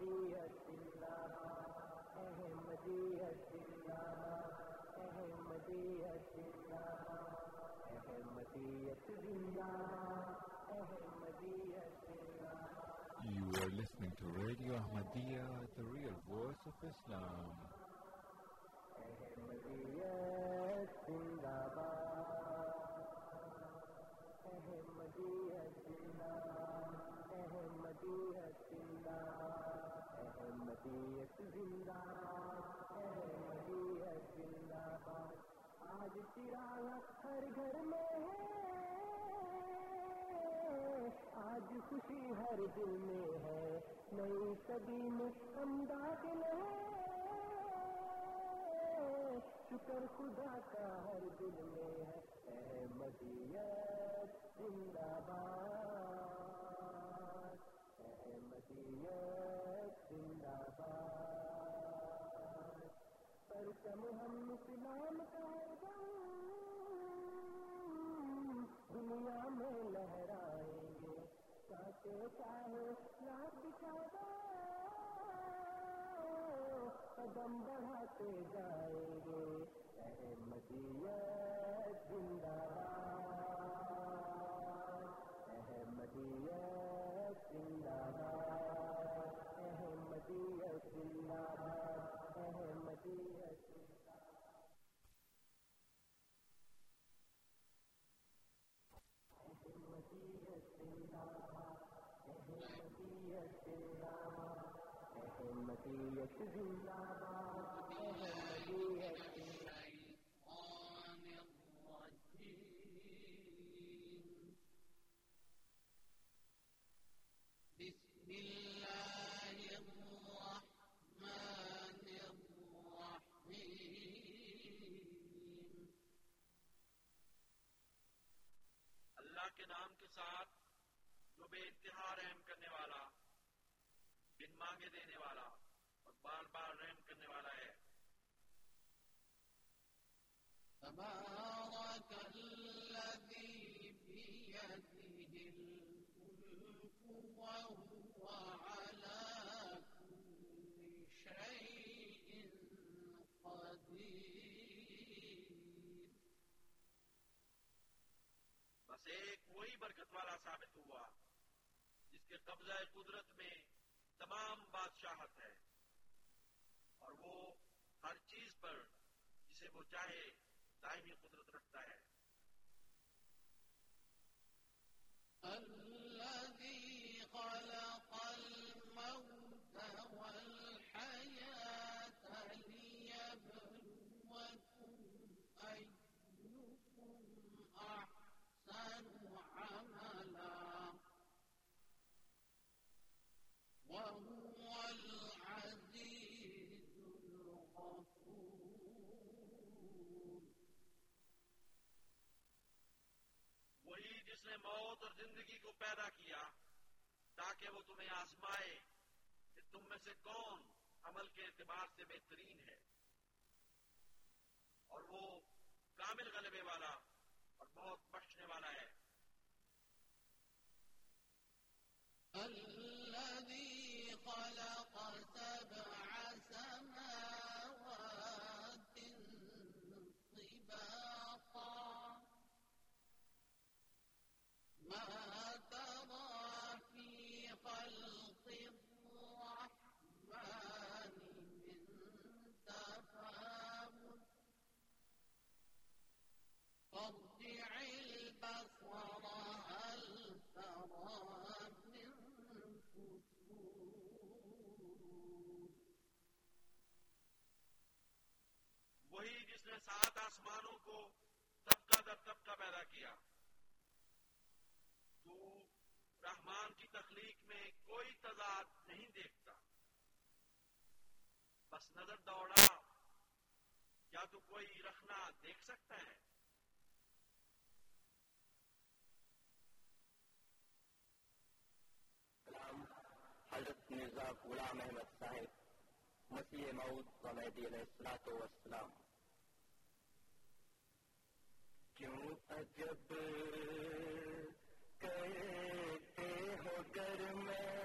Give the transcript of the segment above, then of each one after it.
احمدیت زندہ، احمدیت زندہ، احمدیت زندہ، احمدیت زندہ، احمدیت زندہ. You are listening to Radio Ahmadiyya, the real voice of Islam. احمدیت زندہ باد، احمدیت زندہ، احمدیت زندہ، احمدیت زندہ، احمدیت زندہ باد. آج چراغ ہر گھر میں ہے، آج خوشی ہر دل میں ہے، نئی صدی میں ہم داخل ہیں، شکر خدا کا ہر دل میں ہے. احمدیت زندہ باد، احمدیت زندہ باد. پرچم ہم اسلام کا ہر دم دنیا میں لہرائیں گے، چاہتے چاہے لاکھ بچادہ قدم بڑھاتے جائیں گے. احمدیت زندہ باد، احمدیت زندہ باد، احمدیت زندہ باد، احمدیت زندہ باد. احمدیت زندہ باد، احمدیت زندہ باد، احمدیت زندہ باد، احمدیت زندہ باد. اللہ کے نام کے ساتھ جو بے انتہا رحم کرنے والا، بن مانگے دینے والا اور بار بار رحم کرنے والا ہے. تبارک الذی بیدہ الملک وہو علی کل شیء قدیر. بس ایک وہی برکت والا ثابت ہوا جس کے قبضہ قدرت میں تمام بادشاہت ہے، اور وہ ہر چیز پر جسے وہ چاہے دائمی قدرت رکھتا ہے. الذی خلق الموت والحیات لیبلوکم ایکم احسن عملا وَهُوَ الْعَزِيزُ الْغَفُورُ. وہی جس نے موت اور زندگی کو پیدا کیا تاکہ وہ تمہیں آزمائے کہ تم میں سے کون عمل کے اعتبار سے بہترین ہے، اور وہ کامل غلبے والا اور بہت بخشنے والا ہے. الذي خلق سبع سماوات طباقا ما ترى في خلق الرحمن من تفاوت فارجع البصر هل ترى. وہی جس نے سات آسمانوں کو طبقہ در طبقہ پیدا کیا، تو رحمان کی تخلیق میں کوئی تضاد نہیں دیکھتا. بس نظر دوڑا، کیا تو کوئی رخنا دیکھ سکتا ہے؟ حضرت مرزا غلام احمد صاحب مسیح موعود و مہدی علیہ الصلوۃ والسلام. کیوں عجب کہتے ہو گھر میں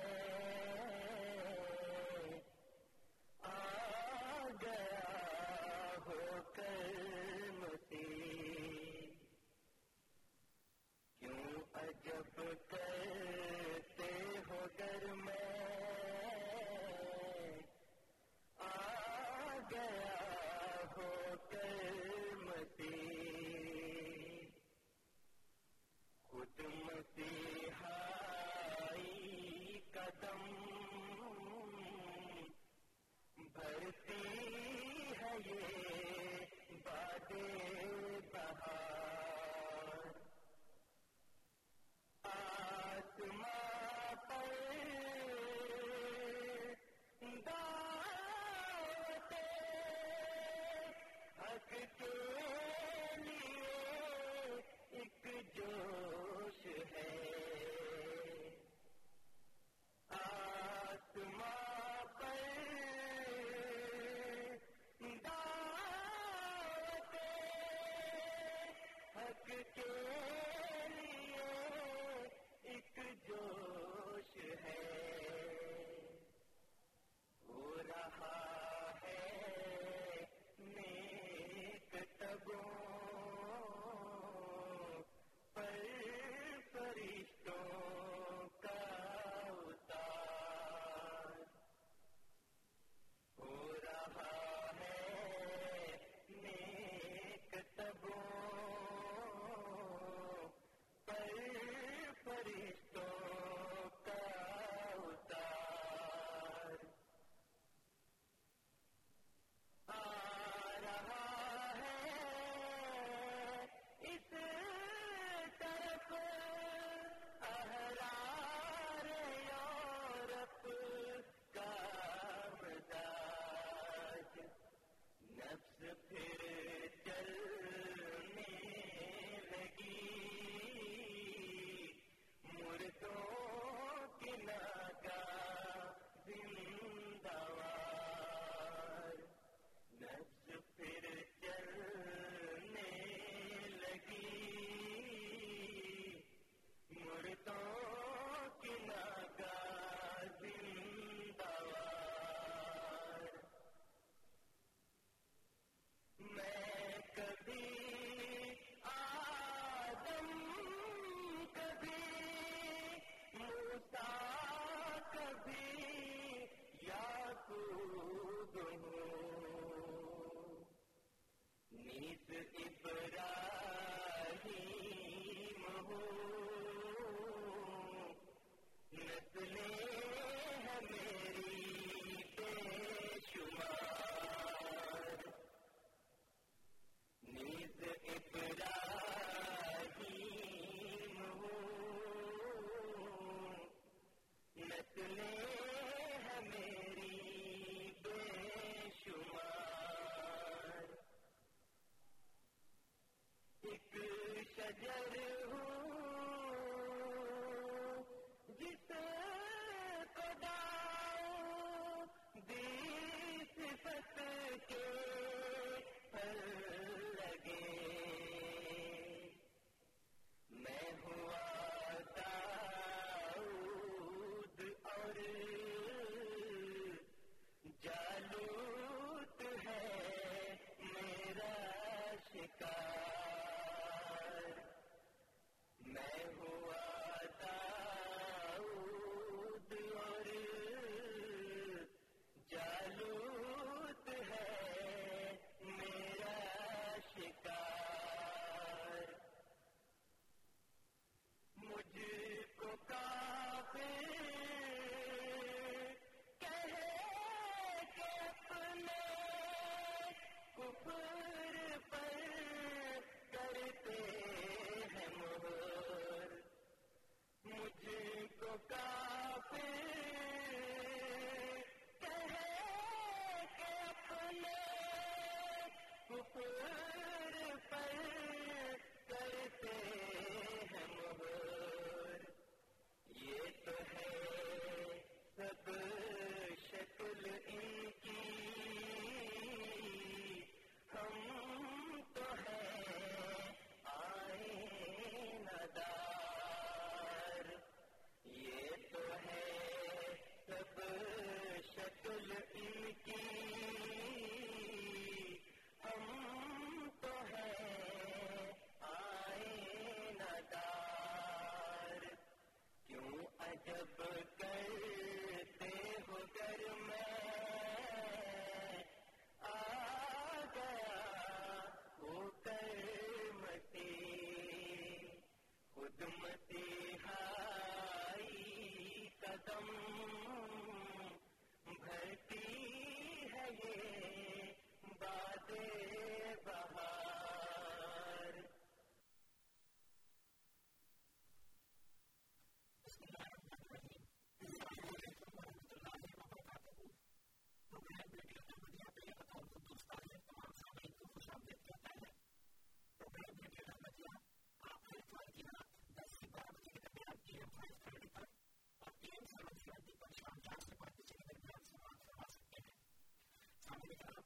السلام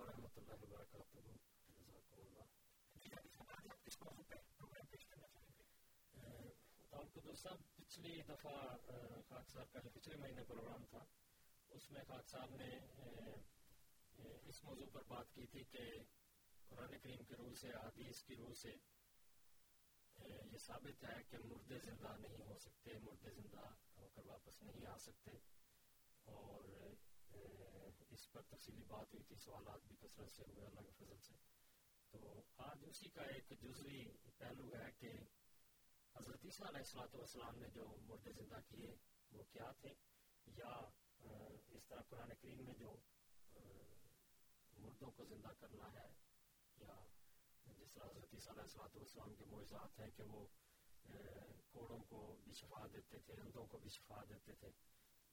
ورحمۃ اللہ وبرکاتہ. قدر صاحب پچھلی دفعہ خاک صاحب کا جو پچھلے مہینے پروگرام تھا اس میں خاک صاحب نے اس موضوع پر بات کی تھی کہ قرآن کریم کی روح سے حدیث کی روح سے یہ ثابت ہے کہ مردے زندہ نہیں ہو سکتے, مردے زندہ ہو کر واپس نہیں آ سکتے, اور اس پر تفصیلی بات ہوئی تھی, سوالات بھی کثرت سے ہوئے اللہ کے فضل سے. تو آج اسی کا ایک جزوی پہلو ہے کہ حضرت عیسیٰ علیہ الصلوۃ والسلام نے جو مردے زندہ کیے وہ کیا تھے, یا اس طرح قرآن کریم میں جو مردوں کو زندہ کرنا ہے, یا جس طرح حضرت عیسیٰ علیہ الصلوۃ والسلام کے معجزات ہیں کہ وہ کوڑوں کو بھی شفا دیتے تھے, اندھوں کو بھی شفا دیتے تھے.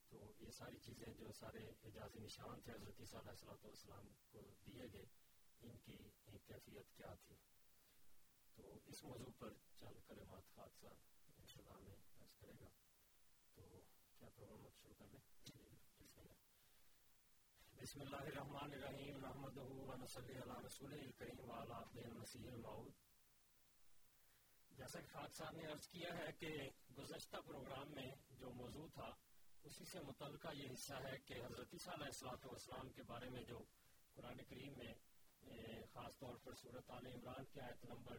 تو یہ ساری چیزیں جو سارے اعجازی نشان تھے حضرت عیسیٰ علیہ الصلوۃ والسلام کو دیے گئے, ان کی کیفیت کیا تھی. تو اس موضوع پر چند کلمات خاک صاحب انشاءاللہ میں پیش کرے گا. تو کیا پروگرام شروع کر لیں؟ بسم اللہ الرحمن الرحیم, نحمدہ و نصلی علی رسولہ الکریم و علی آلہ المسیح الموعود. جیسا کہ خاک صاحب نے عرض کیا ہے کہ گزشتہ پروگرام میں جو موضوع تھا اسی سے متعلقہ یہ حصہ ہے کہ حضرت عیسیٰ علیہ الصلوۃ والسلام کے بارے میں جو قرآن کریم میں خاص طور پر سورۃ آل عمران کی آیت نمبر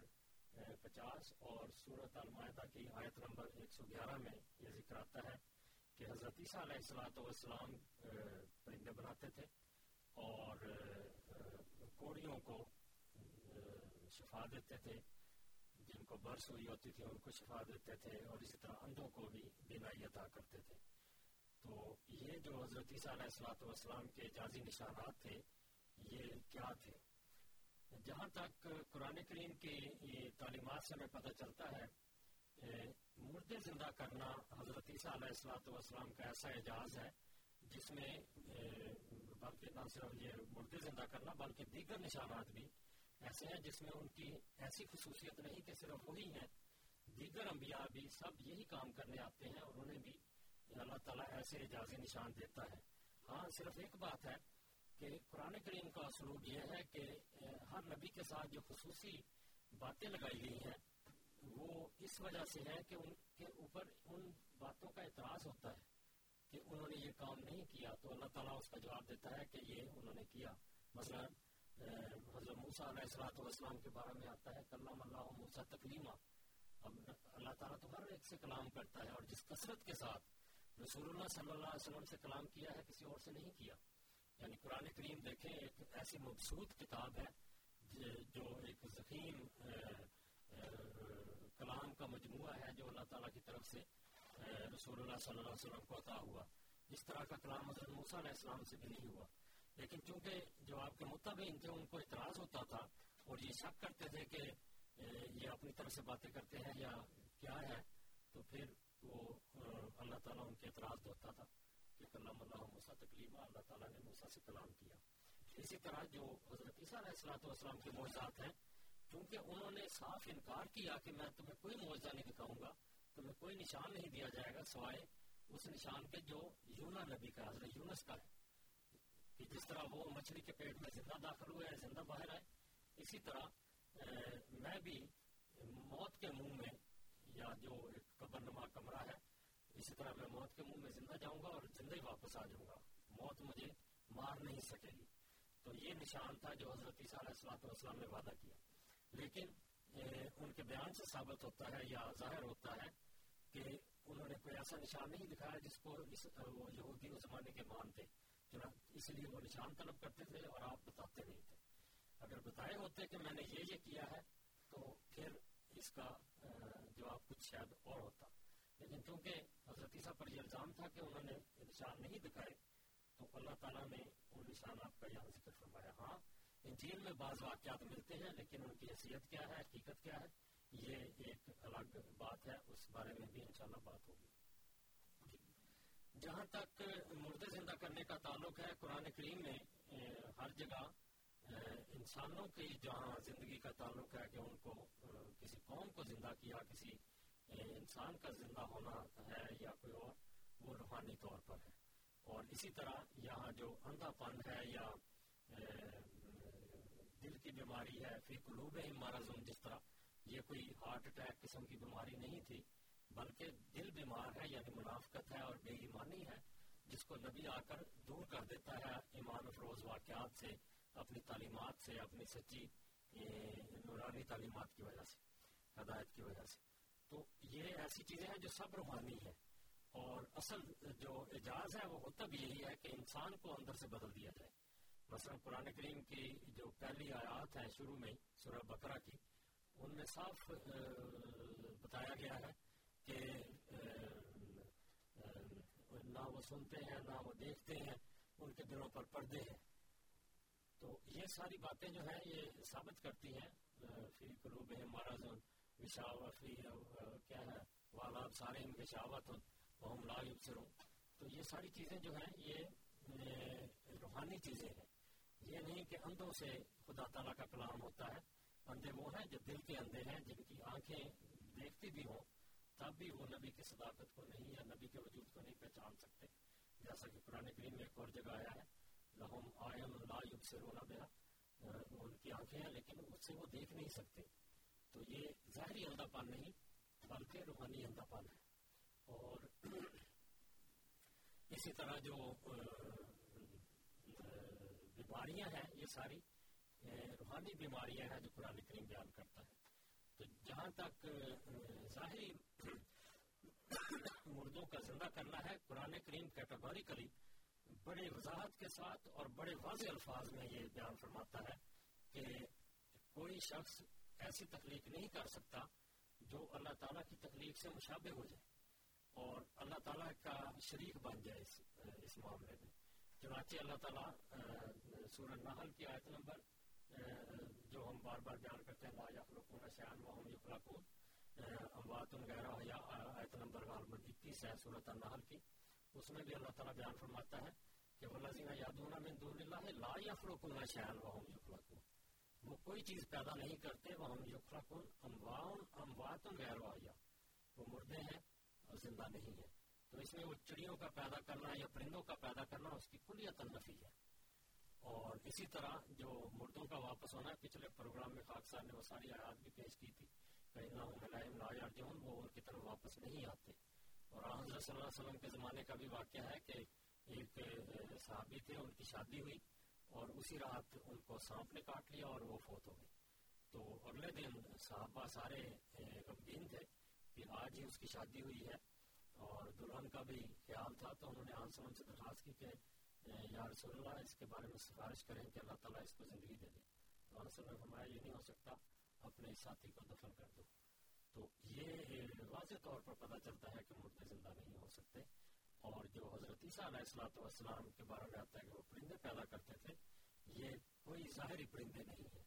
50 اور سورۃ المائدہ کی آیت نمبر 111 میں یہ ذکر آتا ہے کہ حضرت عیسیٰ علیہ الصلوۃ والسلام پرندے بناتے تھے اور کوڑیوں کو شفا دیتے تھے, جن کو برس ہوئی ہوتی تھی ان کو شفا دیتے تھے, اور اسی طرح اندھوں کو بھی بینائی عطا کرتے تھے. تو یہ جو حضرت عیسیٰ علیہ الصلوۃ والسلام کے اعجازی نشانات تھے یہ کیا تھے. جہاں تک قرآن کریم کی تعلیمات سے ہمیں پتہ چلتا ہے, مردے زندہ کرنا حضرت عیسیٰ علیہ الصلوۃ والسلام کا ایسا اعجاز ہے جس میں بلکہ نہ صرف یہ مردے زندہ کرنا بلکہ دیگر نشانات بھی ایسے ہیں جس میں ان کی ایسی خصوصیت نہیں کہ صرف وہی ہیں, دیگر انبیاء بھی سب یہی کام کرنے آتے ہیں اور انہیں بھی اللہ تعالیٰ ایسے اعجازی نشان دیتا ہے. ہاں, صرف ایک بات ہے کہ قرآن کریم کا اسلوب یہ ہے کہ ہر نبی کے ساتھ جو خصوصی باتیں لگائی گئی ہیں وہ اس وجہ سے ہے کہ ان کے اوپر ان باتوں کا اعتراض ہوتا ہے کہ انہوں نے یہ کام نہیں کیا, تو اللہ تعالیٰ اس کا جواب دیتا ہے کہ یہ انہوں نے کیا. مثلا حضرت موسیٰ علیہ الصلوۃ والسلام کے بارے میں آتا ہے کلم اللہ موسیٰ تکلیما. اب اللہ تعالیٰ تو ہر ایک سے کلام کرتا ہے, اور جس کثرت کے ساتھ رسول اللہ صلی اللہ علیہ وسلم سے کلام کیا ہے کسی اور سے نہیں کیا. یعنی قرآن کریم دیکھیں, ایک ایسی مبسوط کتاب ہے جو ایک ضخیم کلام کا مجموعہ ہے جو اللہ تعالیٰ کی طرف سے رسول اللہ صلی اللہ علیہ وسلم کو عطا ہوا. اس طرح کا کلام حضرت موسیٰ علیہ السلام سے بھی نہیں ہوا, لیکن چونکہ جو آپ کے متابعین تھے ان کو اعتراض ہوتا تھا اور یہ شک کرتے تھے کہ یہ اپنی طرف سے باتیں کرتے ہیں یا کیا ہے, تو پھر وہ اللہ تعالیٰ ان کے اعتراض ہوتا تھا کہ کلام اللہ موسیٰ تکلیما, اللہ تعالیٰ نے موسیٰ سے کلام کیا. اسی طرح جو حضرت عیسیٰ علیہ السلام کے معجزات ہیں, کیونکہ انہوں نے صاف انکار کیا کہ میں تمہیں کوئی معجزہ نہیں دکھاؤں گا, تمہیں کوئی نشان نہیں دیا جائے گا سوائے اس نشان کے جو یونا نبی کا, حضرت یونس کا ہے, کہ جس طرح وہ مچھلی کے پیٹ میں زندہ داخل ہوئے, زندہ باہر آئے. اسی طرح میں بھی موت کے منہ میں, یا جو ایک قبر نما کمرہ ہے, اسی طرح میں موت کے منہ میں زندہ جاؤں گا اور زندہ ہی واپس آ جاؤں گا, موت مجھے مار نہیں سکے گی. تو یہ نشان تھا جو حضرت عیسیٰ علیہ السلام نے وعدہ کیا. لیکن ان کے بیان سے ثابت ہوتا ہے یا ظاہر ہوتا ہے کہ انہوں نے کوئی ایسا نشان نہیں دکھایا جس کو وہ یہودی اس زمانے کے مانتے, اس لیے وہ نشان طلب کرتے تھے اور آپ بتاتے نہیں تھے. اگر بتائے ہوتے کہ میں نے یہ کیا ہے تو پھر اس کا جواب کچھ شاید اور ہوتا, لیکن کیونکہ حضرت عیسیٰ پر یہ الزام تھا کہ انہوں نے نشان نہیں دکھائے, تو اللہ تعالیٰ نے وہ نشانات کا یہاں ذکر فرمایا. ہاں, انجیل میں بعض واقعات ملتے ہیں, لیکن ان کی حیثیت کیا ہے, حقیقت کیا ہے, یہ ایک الگ بات ہے, اس بارے میں بھی انشاءاللہ بات ہوگی. جہاں تک مردے زندہ کرنے کا تعلق ہے, قرآن کریم میں ہر جگہ انسانوں کی جہاں زندگی کا تعلق ہے کہ ان کو کسی قوم کو زندہ کیا, کسی انسان کا زندہ ہونا ہے یا کوئی اور, وہ روحانی طور پر ہے. اور اسی طرح یہاں جو اندھا پن ہے یا دل کی بیماری ہے, فی قلوبہم مرض, جس طرح یہ کوئی ہارٹ اٹیک قسم کی بیماری نہیں تھی, بلکہ دل بیمار ہے, یعنی منافقت ہے اور بے ایمانی ہے, جس کو نبی آ کر دور کر دیتا ہے ایمان افروز واقعات سے, اپنی تعلیمات سے, اپنی سچی نورانی تعلیمات کی وجہ سے, ہدایت کی وجہ سے. تو یہ ایسی چیزیں ہیں جو سب روحانی ہے, اور اصل جو اعجاز ہے وہ ہوتا بھی یہی ہے کہ انسان کو اندر سے بدل دیا جائے. مثلا قرآن کریم کی جو پہلی آیات ہیں شروع میں سورہ بقرہ کی, ان میں صاف بتایا گیا ہے کہ نہ وہ سنتے ہیں نہ وہ دیکھتے ہیں, ان کے دلوں پر پردے ہیں. تو یہ ساری باتیں جو ہیں یہ ثابت کرتی ہیں فی قلوبہم مرض غشاوۃ, کیا ہے, وعلی ابصارہم غشاوۃ وہم لا یبصرون. تو یہ ساری چیزیں جو ہیں یہ روحانی چیزیں ہیں. یہ نہیں کہ اندھوں سے خدا تعالیٰ کا کلام ہوتا ہے. اندھے وہ ہیں جو دل کے اندھے ہیں, جن کی آنکھیں دیکھتی بھی ہوں تب بھی وہ نبی کی صداقت کو نہیں یا نبی کے وجود کو نہیں پہچان سکتے, جیسا کہ قرآن کریم میں ایک اور جگہ آیا ہے لہم اعین لا یبصرون بہا, ان کی آنکھیں ہیں لیکن اس سے وہ دیکھ نہیں سکتے. تو یہ ظاہری اندھا پن نہیں بلکہ روحانی اندھا پن ہے. اور اسی طرح جو بیماریاں ہیں یہ ساری روحانی بیماریاں ہیں جو قرآن کریم بیان کرتا ہے. تو جہاں تک ظاہری مردوں کا زندہ کرنا ہے, قرآن کریم کیٹاگوریکلی بڑے وضاحت کے ساتھ اور بڑے واضح الفاظ میں یہ بیان فرماتا ہے کہ کوئی شخص ایسی تخلیق نہیں کر سکتا جو اللہ تعالیٰ کی تخلیق سے مشابہ ہو جائے اور اللہ تعالیٰ کا شریک بن جائے اس معاملے میں. چنانچہ اللہ تعالیٰ سورہ نحل کی آیت نمبر جو ہم بار بار بیان کرتے ہیں لا یخلقون شیئا وہم یخلقون, اموات غیر احیاء, آیت نمبر 31 ہے سورۃ النحل کی. اس میں بھی اللہ تعالیٰ بیان فرماتا ہے کہ والذین یدعون من دون اللہ لا یخلقون شیئا وہم یخلقون, وہ کوئی چیز پیدا نہیں کرتے. وہم یخلقون اموات غیر احیاء, وہ مردے ہیں اور زندہ نہیں ہے. تو اس میں وہ چڑیوں کا پیدا کرنا یا پرندوں کا پیدا کرنا اس کی کلیت نفی ہے. اور اسی طرح جو مردوں کا واپس ہونا ہے, پچھلے پروگرام میں خاک صاحب نے وہ ساری آیات بھی پیش کی تھی. ہوتے ہیں وہ اور کی طرف واپس نہیں آتے. اور حضرت صلی اللہ علیہ وسلم کے زمانے کا بھی واقعہ ہے کہ ایک صحابی تھے, ان کی شادی ہوئی اور اسی رات ان کو سانپ نے کاٹ لیا اور وہ فوت ہو گئے. تو اگلے دن صحابہ سارے غمگین تھے کہ آج ہی اس کی شادی ہوئی ہے اور دلہن کا بھی خیال تھا. تو انہوں نے آن سمن سے درخواست کی کہ یا رسول اللہ اس کے بارے میں سفارش کریں کہ اللہ تعالیٰ اس کو زندگی دے دے. تو آن سمن ہمارا یہ نہیں ہو سکتا, اپنے ساتھی کو دفن کر دو. تو یہ واضح طور پر پتہ چلتا ہے کہ مردے زندہ نہیں ہو سکتے. اور جو حضرت عیسیٰ علیہ الصلوۃ والسلام کے بارے میں آتا ہے کہ وہ پرندے پیدا کرتے تھے, یہ کوئی ظاہری پرندے نہیں ہیں.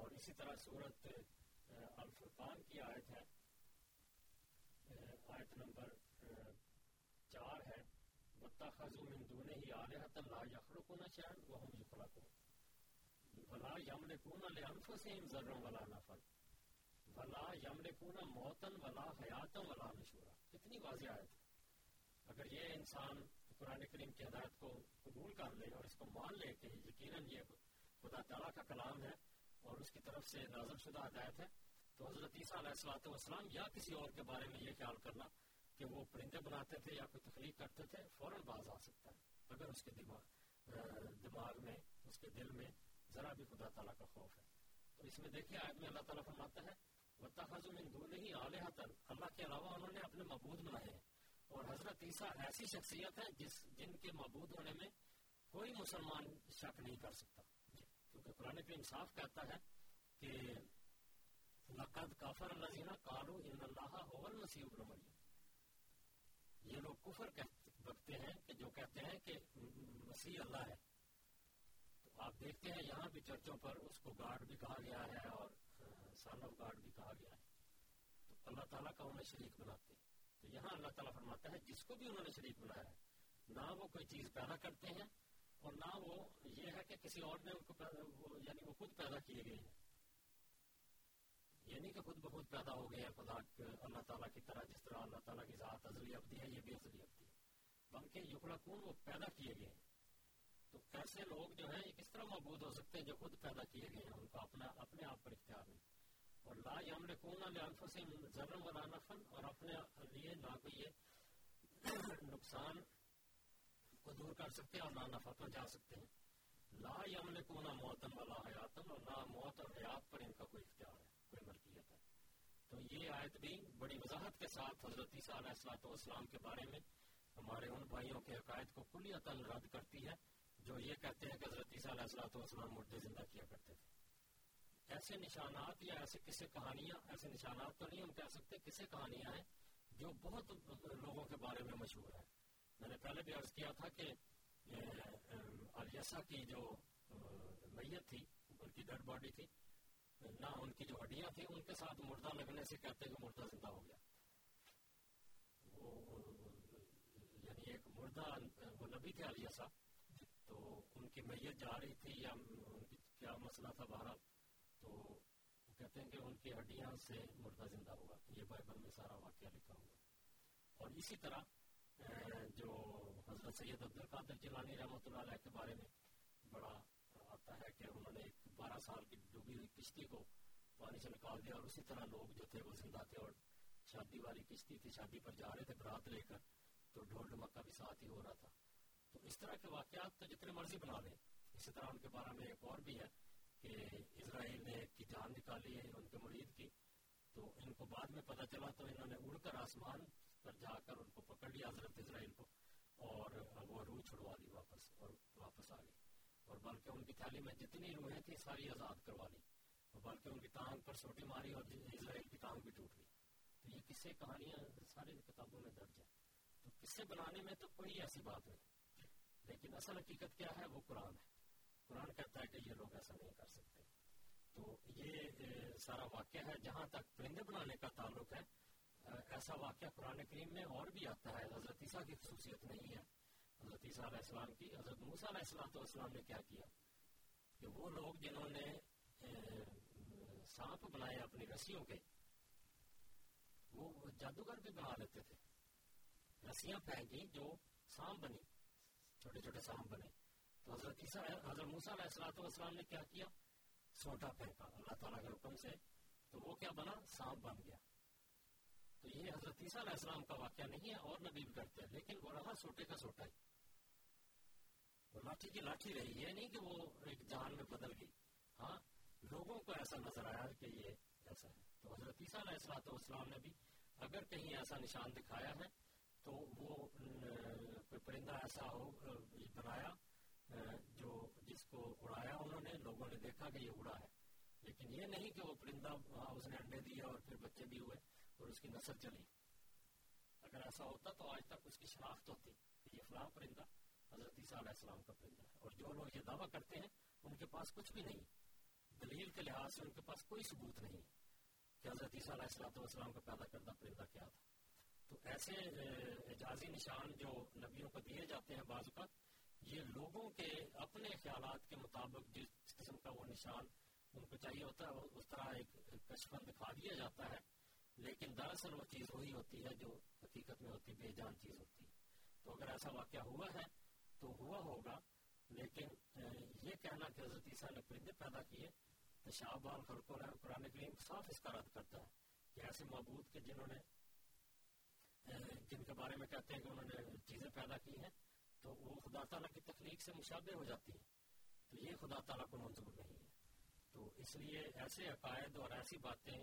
اور اسی طرح سورۃ الفرقان کی آیت ہے, آیت نمبر 4 ہے, وَاتَّخَذُوا مِن دُونِهِ آلِهَةً لَا يَخْلُقُونَ شَيْئًا وَهُمْ يُخْلَقُونَ وَلَا يَمْلِكُونَ لِأَنفُسِهِمْ ضَرًّا وَلَا نَفْعًا وَلَا يَمْلِكُونَ مَوْتًا وَلَا حَيَاةً وَلَا نُشُورًا. اتنی واضح آیت. اگر یہ انسان قرآن کریم کی ہدایت کو قبول کر لے اور اس کو مان لے کہ یقیناً یہ خدا تعالیٰ کا کلام ہے اور اس کی طرف سے نازل شدہ ہدایت ہے, تو حضرت عیسیٰ علیہ الصلوۃ والسلام یا کسی اور کے بارے میں یہ خیال کرنا کہ وہ پرندے بناتے تھے یا کوئی تخلیق کرتے تھے, فوراً باز آ سکتا ہے اگر اس کے دماغ میں, اس کے دل میں ذرا بھی خدا تعالیٰ کا خوف ہے. تو اس میں دیکھیے آیت میں اللہ تعالیٰ فرماتا ہے وَاتَّخَذُوا مِن دُونِهِ آلِهَةً, اللہ کے علاوہ انہوں نے اپنے معبود بنائے. اور حضرت عیسیٰ ایسی شخصیت ہے جن کے معبود ہونے میں کوئی مسلمان شک نہیں کر سکتا, کیونکہ قرآن پہ انصاف کہتا ہے کہ لَقَدْ كَفَرَ الَّذِينَ قَالُوا إِنَّ اللَّهَ هُوَ الْمَسِيحُ ابْنُ مَرْيَمَ. یہ لوگ کفر بکتے ہیں کہ جو کہتے ہیں کہ مسیح اللہ ہے. تو آپ دیکھتے ہیں یہاں بھی چرچوں پر اس کو گارڈ بھی کہا گیا ہے اور سن آف گارڈ بھی کہا گیا ہے. تو اللہ تعالیٰ کا انہیں شریک بناتے ہیں. یہاں اللہ تعالیٰ فرماتا ہے جس کو بھی انہوں نے شریک بنایا ہے, نہ وہ کوئی چیز پیدا کرتے ہیں اور نہ وہ یہ ہے کہ کسی اور نے ان کو یعنی وہ خود پیدا کیے گئے ہیں, یعنی کہ خود بخود پیدا ہو گئے ہیں خدا اللہ تعالیٰ کی طرح. جس طرح اللہ تعالیٰ کی ذات ازلی ابدی ہے, یہ بھی ازلی ابدی ہے, بلکہ یخلقون وہ پیدا کیے گئے ہیں. تو ایسے لوگ جو ہیں یہ کس طرح معبود ہو سکتے ہیں جو خود پیدا کیے گئے ہیں, ان کو اپنے آپ پر اختیار نہیں. اور لا یملکون لانفسہم ضرا ولا نفعا, اور اپنے لیے نہ کوئی یہ نقصان کو دور کر سکتے ہیں اور نہ نفع پہنچا سکتے ہیں. لا یملکون موتا ولا حیاتا, اور نہ موت اور حیات پر ان کا کوئی اختیار ہے, کوئی ملکیت ہے. تو یہ آیت بھی بڑی وضاحت کے ساتھ حضرت عیسیٰ علیہ الصلوۃ والسلام کے بارے میں ہمارے ان بھائیوں کے عقائد کو کلیتاً رد کرتی ہے جو یہ کہتے ہیں کہ حضرت عیسیٰ علیہ الصلوۃ والسلام مردے زندہ کیا کرتے تھے. ایسے نشانات یا ایسے کسے کہانیاں, ایسے نشانات تو نہیں ہم کہہ سکتے, کسے کہانیاں ہیں جو بہت لوگوں کے بارے میں مشہور ہیں. میں نے پہلے بھی عرض کیا تھا کہ الیسا کی جو میت تھی, ان کی ڈیڈ باڈی تھی, نہ ان کی جو ہڈیاں تھیں ان کے ساتھ مردہ لگنے سے کہتے کہ مردہ زندہ ہو گیا. وہ یعنی ایک مردہ وہ نبی تھے الیسا, تو ان کی میت جا رہی تھی یا ان کی کیا مسئلہ تھا, بہرحال تو وہ کہتے ہیں کہ ان کی ہڈیاں سے مردہ زندہ ہوا. یہ بائبل میں سارا واقعہ لکھا ہوا. اور اسی طرح جو حضرت سید عبد القادر جیلانی رحمۃ اللہ علیہ کے بارے میں بڑا آتا ہے کہ انہوں نے ایک 12 سال کی ڈوبی ہوئی کشتی کو پانی سے نکال دیا, اور اسی طرح لوگ جو تھے وہ زندہ تھے. اور شادی والی کشتی تھی, شادی پر جا رہے تھے برات لے کر, تو ڈھول ڈھمکا بھی ساتھ ہی ہو رہا تھا. تو اس طرح کے واقعات تو جتنے مرضی بنا لیں. اسی طرح ان کے بارے میں ایک اور بھی ہے کہ اسرائیل نے ایک کی جان نکالی ہے ان کے مرید کی, تو ان کو بعد میں پتہ چلا تو انہوں نے اڑ کر آسمان پر جا کر ان کو پکڑ لیا حضرت اسرائیل کو, اور وہ روح چھڑوا دی واپس, اور واپس آ گئی. اور بلکہ ان کی تھیلی میں جتنی روحیں تھیں ساری آزاد کروا لی, اور بلکہ ان کی ٹانگ پر سوٹی ماری اور اسرائیل کی ٹانگ بھی ٹوٹ گئی. تو یہ قصے کہانیاں ساری کتابوں میں درج ہیں. تو قصے بنانے میں تو کوئی ایسی بات نہیں, لیکن اصل حقیقت کیا ہے وہ قرآن ہے. قرآن کہتا ہے کہ یہ لوگ ایسا نہیں کر سکتے. تو یہ سارا واقعہ ہے. جہاں تک پرندے بنانے کا تعلق ہے, ایسا واقعہ قرآن کریم میں اور بھی آتا ہے. حضرت عیسیٰ کی خصوصیت نہیں ہے حضرت عیسیٰ علیہ السلام کی. حضرت موسیٰ علیہ السلام نے کیا کیا کہ وہ لوگ جنہوں نے سانپ بنائے اپنی رسیوں کے, وہ جادوگر بھی بنا لیتے تھے. رسیاں پھینکی جو سانپ بنی, چھوٹے چھوٹے سانپ بنے. تو حضرت موسیٰ علیہ السلام نے کیا کیا, سوٹا پھینکا اللہ تعالیٰ کے حکم سے, تو وہ کیا بنا, سانپ بن گیا. تو یہ حضرت عیسیٰ علیہ السلام کا واقعہ نہیں ہے اور نبی کرتے ہیں, لیکن وہ رہا سوٹے کا سوٹا ہی, وہ لاٹھی کی لاٹھی رہی, یہ نہیں کہ وہ ایک جہان میں بدل گئی. ہاں لوگوں کو ایسا نظر آیا کہ یہ ایسا ہے. تو حضرت عیسیٰ علیہ السلام نے بھی اگر کہیں ایسا نشان دکھایا ہے تو وہ پرندہ ایسا ہو بنایا جو جس کو اڑایا انہوں نے, لوگوں نے دیکھا کہ یہ اڑا ہے, لیکن یہ نہیں کہ وہ پرندہ اس نے انڈے دیے اور پھر بچے بھی ہوئے اور اس کی نسل چلی. اگر ایسا ہوتا تو آج تک اس کی شناخت ہوتی کہ یہ فلاں پرندہ حضرت عیسیٰ علیہ السلام کا پرندہ ہے. اور جو لوگ یہ دعویٰ کرتے ہیں ان کے پاس کچھ بھی نہیں, دلیل کے لحاظ سے ان کے پاس کوئی ثبوت نہیں کہ حضرت عیسیٰ علیہ السلام کا پیدا کردہ پرندہ کیا تھا. تو ایسے اعجازی نشان جو نبیوں کو دیے جاتے ہیں بعض اوقات, یہ لوگوں کے اپنے خیالات کے مطابق جس قسم کا وہ نشان ان کو چاہیے ہوتا ہے اس طرح ایک کشفن دکھا دیا جاتا ہے, لیکن دراصل وہ چیز وہی ہوتی ہے جو حقیقت میں ہوتی, بے جان چیز ہوتی. تو اگر ایسا واقعہ ہوا ہے تو ہوا ہوگا, لیکن یہ کہنا کہ حضرت عیسیٰ نے پرندے پیدا کیے, تشابہ الخلق ہے, قرآن کریم صاف اس کا رد کرتا ہے کہ ایسے معبود کے جنہوں نے جن کے بارے میں کہتے ہیں کہ انہوں نے چیزیں پیدا کی ہیں تو وہ خدا تعالیٰ کی تخلیق سے مشابہ ہو جاتی ہیں, تو یہ خدا تعالیٰ کو منظور نہیں ہے. تو اس لیے ایسے عقائد اور ایسی باتیں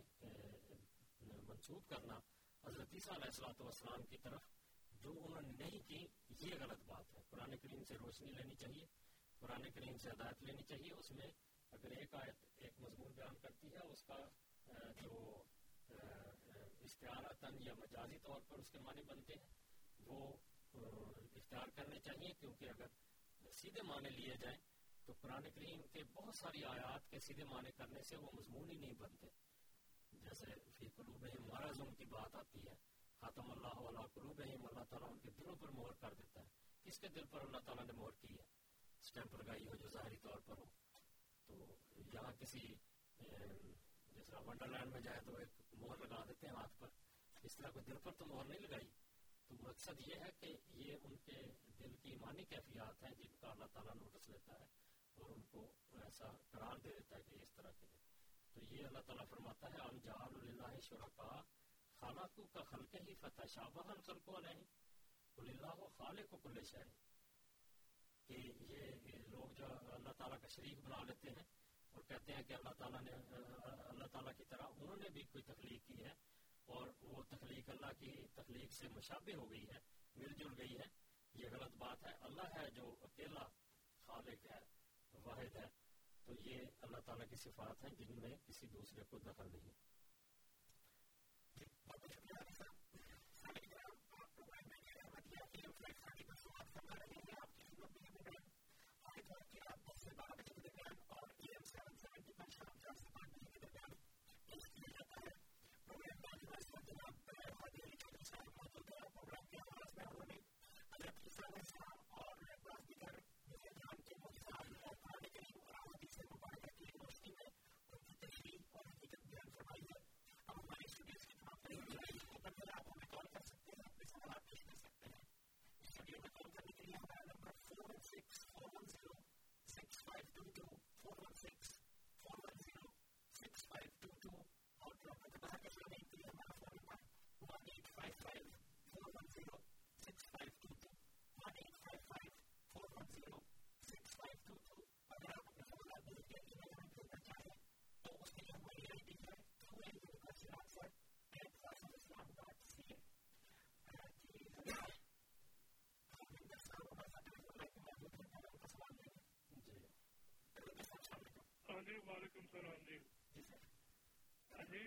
منسوب کرنا حضرت عیسیٰ علیہ السلام کی طرف جو انہوں نے نہیں کی, یہ غلط بات ہے. قرآن کریم سے روشنی لینی چاہیے, قرآن کریم سے ہدایت لینی چاہیے. اس میں اگر ایک آیت ایک مضمون بیان کرتی ہے, اس کا جو اختیاراتاً یا مجازی طور پر اس کے معنی بنتے ہیں وہ اختیار کرنے چاہیے, کیونکہ اگر سیدھے معنی لیے جائیں تو قرآن کریم کے بہت ساری آیات کے سیدھے معنی کرنے سے وہ مضمون ہی نہیں بنتے. جیسے فی قلوبہم مرض کی بات آتی ہے, خاتم اللہ علیٰ قلوبہم, اللہ تعالیٰ ان کے دلوں پر مہر کر دیتا ہے. کس کے دل پر اللہ تعالیٰ نے مہر کی ہے؟ اسٹیمپ لگائی ہو جو ظاہری طور پر ہو. تو یہاں کسی جس طرح ونڈر لینڈ میں جائے تو ایک مہر لگا دیتے ہیں ہاتھ پر, اس طرح کو دل پر تو مہر نہیں لگائی. تو مقصد یہ ہے کہ یہ ان کے دل کی ایمانی کیفیات ہیں جن کا اللہ تعالیٰ نوٹس لیتا ہے اور ان کو ایسا قرار دے دیتا ہے کہ اس طرح کے. تو یہ اللہ تعالیٰ فرماتا ہے ام جعل للہ شرکاء خلقوا کا خلقہ فتشابہ الخلق علیہ قل اللہ خالق کل شیء, کہ یہ لوگ جو اللہ تعالیٰ کا شریک بنا لیتے ہیں اور کہتے ہیں کہ اللہ تعالیٰ کی طرح انہوں نے بھی کوئی تخلیق کی ہے اور وہ تخلیق اللہ کی تخلیق سے مشابہ ہو گئی ہے, مل جل گئی ہے. یہ غلط بات ہے. اللہ ہے جو اکیلا خالق ہے, واحد ہے. تو یہ اللہ تعالیٰ کی صفات ہیں جن میں کسی دوسرے کو دخل نہیں ہے. وعلیکم السلام. جی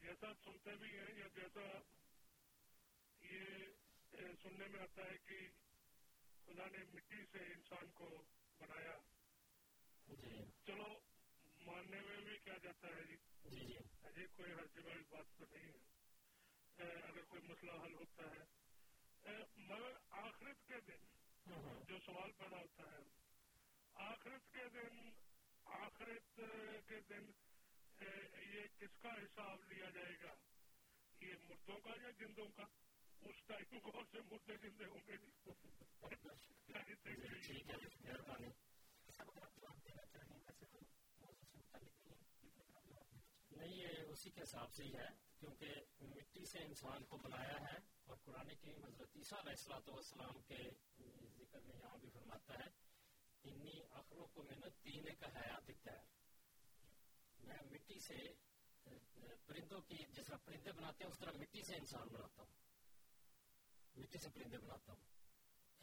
جیسا سنتے بھی ہیں یا جیسا یہ سننے میں آتا ہے کہ خدا نے مٹی سے انسان کو بنایا, چلو ماننے میں بھی کیا جاتا ہے جی, اجی کوئی حرج والی بات تو نہیں ہے. اگر کوئی مسئلہ حل ہوتا ہے مگر آخرت کے دن جو سوال پیدا ہوتا ہے, آخرت کے دن یہ کس کا حساب لیا جائے گا, یہ مردوں کا یا جندوں کا؟ اس ٹائم کو سے مردے زندے ہوں گے. نہیں, یہ اسی کے حساب سے ہی ہے, کیونکہ مٹی سے انسان کو بنایا ہے. اور قرآن کریم حضرت عیسیٰ علیہ السلام کے ذکر میں یہاں بھی فرماتا ہے انی اخلقکم من الطین کہیات الطیر، میں مٹی سے پرندوں کی، جس طرح پرندے بناتے ہیں اس طرح مٹی سے انسان بناتا ہوں، مٹی سے پرندے بناتا ہوں.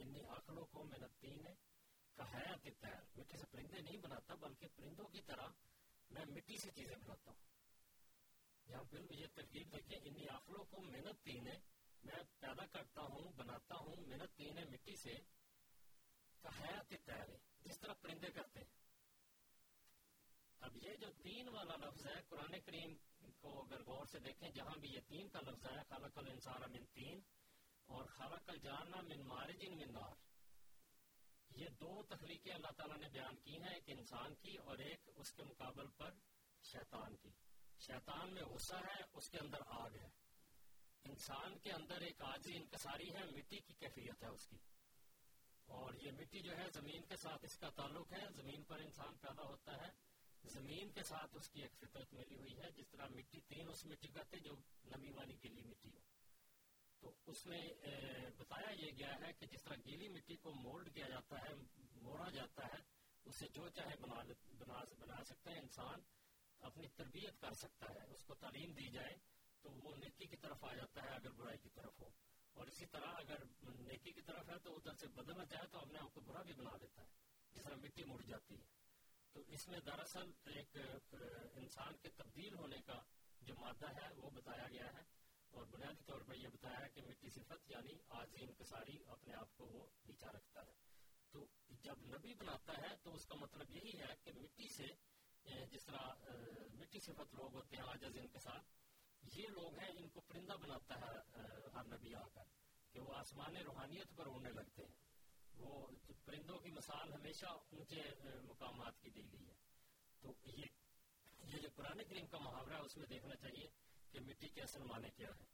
انی اخلقکم من الطین کہیات الطیر، مٹی سے پرندے نہیں بناتا بلکہ پرندوں کی طرح میں مٹی سے چیزیں بناتا ہوں. یہاں پھر یہ ترکیب دیکھیں انی اخلقکم من الطین، میں پیدا کرتا ہوں بناتا ہوں من الطین مٹی سے کہیات الطیر جس طرح پرندے کرتے ہیں. اب یہ جو تین والا لفظ ہے قرآن کریم کو اگر غور سے دیکھیں جہاں بھی یہ تین کا لفظ ہے، خلق الانسان من طین اور خلق الجان من مارج من نار، یہ دو تخلیقیں اللہ تعالیٰ نے بیان کی ہیں، ایک انسان کی اور ایک اس کے مقابل پر شیطان کی. شیطان میں غصہ ہے، اس کے اندر آگ ہے. انسان کے اندر ایک عاجزی انکساری ہے، مٹی کی کیفیت ہے اس کی. اور یہ مٹی جو ہے زمین کے ساتھ اس کا تعلق ہے، زمین پر انسان پیدا ہوتا ہے، زمین کے ساتھ اس کی ایک فطرت ملی ہوئی ہے. جس طرح مٹی تین اس مٹی کہتے جو نمی والی گیلی مٹی ہو، تو اس میں بتایا یہ گیا ہے کہ جس طرح گیلی مٹی کو مولڈ کیا جاتا ہے، موڑا جاتا ہے، اسے جو چاہے بنا سکتا ہے انسان، اپنی تربیت کر سکتا ہے، اس کو تعلیم دی جائے تو وہ نیکی کی طرف آ جاتا ہے اگر برائی کی طرف ہو، اور اسی طرح اگر نیکی کی طرف ہے تو ادھر سے بدلنا چاہے تو اپنے آپ کو برا بھی بنا لیتا ہے، جس طرح مٹی مڑ جاتی ہے. تو اس میں دراصل ایک انسان کے تبدیل ہونے کا جو مادہ ہے وہ بتایا گیا ہے، اور بنیادی طور پر یہ بتایا ہے کہ مٹی صفت یعنی عاجزی انکساری، اپنے آپ کو وہ نیچا رکھتا ہے. تو جب نبی بناتا ہے تو اس کا مطلب یہی ہے کہ مٹی سے، جس طرح مٹی صفت لوگ ہوتے ہیں عاجز انکسار، یہ لوگ ہیں ان کو پرندہ بناتا ہے ہر نبی آ کر، کہ وہ آسمان روحانیت پر اڑنے لگتے ہیں. وہ پرندوں کی مثال ہمیشہ اونچے مقامات کی دی گئی ہے. تو یہ جو قرآن کریم کا محاورہ ہے اس میں دیکھنا چاہیے کہ مٹی کے اصل معنی کیا ہے.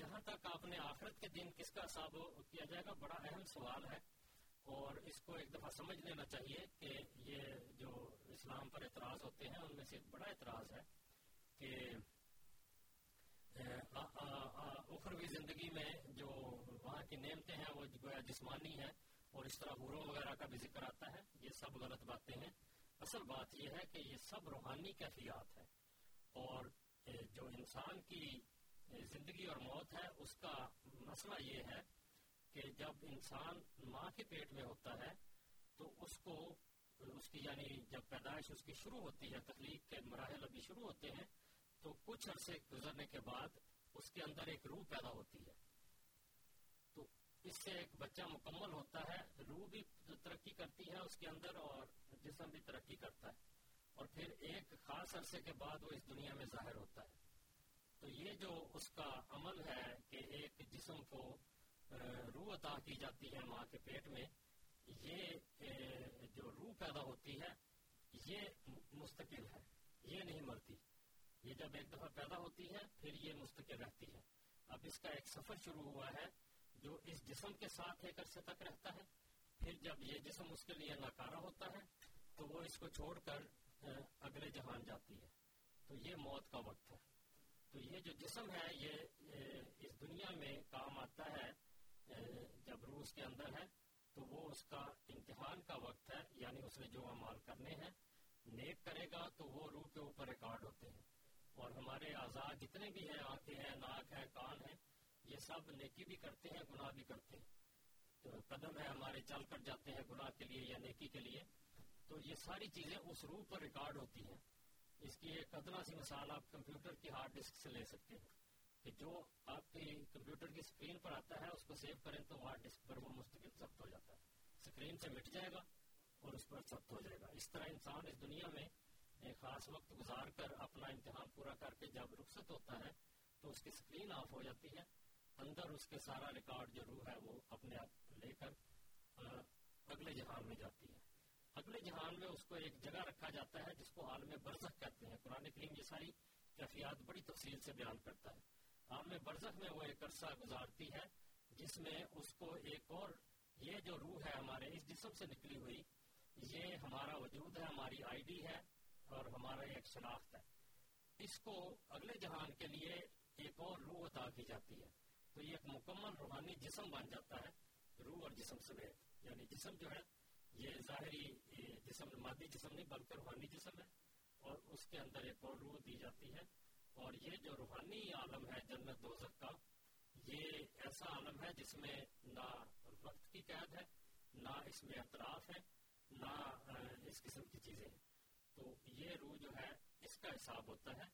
جہاں تک آپ نے آخرت کے دن کس کا حساب کیا جائے گا، بڑا اہم سوال ہے، اور اس کو ایک دفعہ سمجھ لینا چاہیے کہ یہ جو اسلام پر اعتراض ہوتے ہیں ان میں سے ایک بڑا اعتراض ہے کہ اخروی زندگی میں جو وہاں کی نعمتیں ہیں وہ گویا جسمانی ہیں، اور اس طرح حوروں وغیرہ کا بھی ذکر آتا ہے. یہ سب غلط باتیں ہیں. اصل بات یہ ہے کہ یہ سب روحانی کیفیات ہیں، اور جو انسان کی زندگی اور موت ہے اس کا مسئلہ یہ ہے کہ جب انسان ماں کے پیٹ میں ہوتا ہے تو اس کو اس کی یعنی جب پیدائش اس کی شروع ہوتی ہے، تخلیق کے مراحل ابھی شروع ہوتے ہیں، تو کچھ عرصے گزرنے کے بعد اس کے اندر ایک روح پیدا ہوتی ہے. تو اس سے ایک بچہ مکمل ہوتا ہے، روح بھی ترقی کرتی ہے اس کے اندر اور جسم بھی ترقی کرتا ہے، اور پھر ایک خاص عرصے کے بعد وہ اس دنیا میں ظاہر ہوتا ہے. تو یہ جو اس کا عمل ہے کہ ایک جسم کو روح عطا کی جاتی ہے ماں کے پیٹ میں، یہ جو روح پیدا ہوتی ہے یہ مستقل ہے، یہ نہیں مرتی. یہ جب ایک دفعہ پیدا ہوتی ہے پھر یہ مستقل رہتی ہے. اب اس کا ایک سفر شروع ہوا ہے جو اس جسم کے ساتھ ایک عرصے تک رہتا ہے، پھر جب یہ جسم اس کے لیے ناکارہ ہوتا ہے تو وہ اس کو چھوڑ کر اگلے جہان جاتی ہے. تو یہ موت کا وقت ہے. تو یہ جو جسم ہے یہ اس دنیا میں کام آتا ہے جب روح اس کے اندر ہے، تو وہ اس کا امتحان کا وقت ہے، یعنی اس نے جو اعمال کرنے ہیں نیک کرے گا تو وہ روح کے اوپر ریکارڈ ہوتے ہیں. اور ہمارے اعضاء جتنے بھی ہیں، آنکھیں ہیں، ناک ہے، کان ہے، یہ سب نیکی بھی کرتے ہیں گناہ بھی کرتے ہیں. قدم ہے ہمارے، چل کر جاتے ہیں گناہ کے لیے یا نیکی کے لیے. تو یہ ساری چیزیں اس روح پر ریکارڈ ہوتی ہیں. اس کی ایک ادنا سی مثال آپ کمپیوٹر کی ہارڈ ڈسک سے لے سکتے ہیں کہ جو آپ کی کمپیوٹر کی اسکرین پر آتا ہے اس کو سیو کریں تو ہارڈ ڈسک پر وہ مستقل ثبت ہو جاتا ہے، اسکرین سے مٹ جائے گا اور اس پر ثبت ہو جائے گا. اس طرح انسان اس دنیا میں ایک خاص وقت گزار کر اپنا امتحان پورا کر کے جب رخصت ہوتا ہے تو اس کی اسکرین آف ہو جاتی ہے، اندر اس کے سارا ریکارڈ جو روح ہے وہ اپنے آپ لے کر اگلے جہان میں جاتی ہے. اگلے جہان میں اس کو ایک جگہ رکھا جاتا ہے جس کو عالم برزخ کہتے ہیں. قرآن کریم یہ ساری کیفیات بڑی تفصیل سے بیان کرتا ہے. عالم برزخ میں وہ ایک عرصہ گزارتی ہے جس میں اس کو ایک اور، یہ جو روح ہے ہمارے اس جسم سے نکلی ہوئی، یہ ہمارا وجود ہے، ہماری آئی ڈی ہے اور ہمارا ایک شناخت ہے. اس کو اگلے جہان کے لیے ایک اور روح عطا کی کی جاتی ہے تو یہ ایک مکمل روحانی جسم بن جاتا ہے, روح اور جسم سمیت. یعنی جسم جو ہے یہ ظاہری جسم, مادی جسم نہیں بلکہ روحانی جسم ہے, اور اس کے اندر ایک اور روح دی جاتی ہے. اور یہ جو روحانی عالم ہے جنت دوزخ کا, یہ ایسا عالم ہے جس میں نہ وقت کی قید ہے, نہ اس میں اطراف ہے, نہ اس قسم کی چیزیں ہیں. تو یہ روح جو ہے اس کا حساب ہوتا ہے,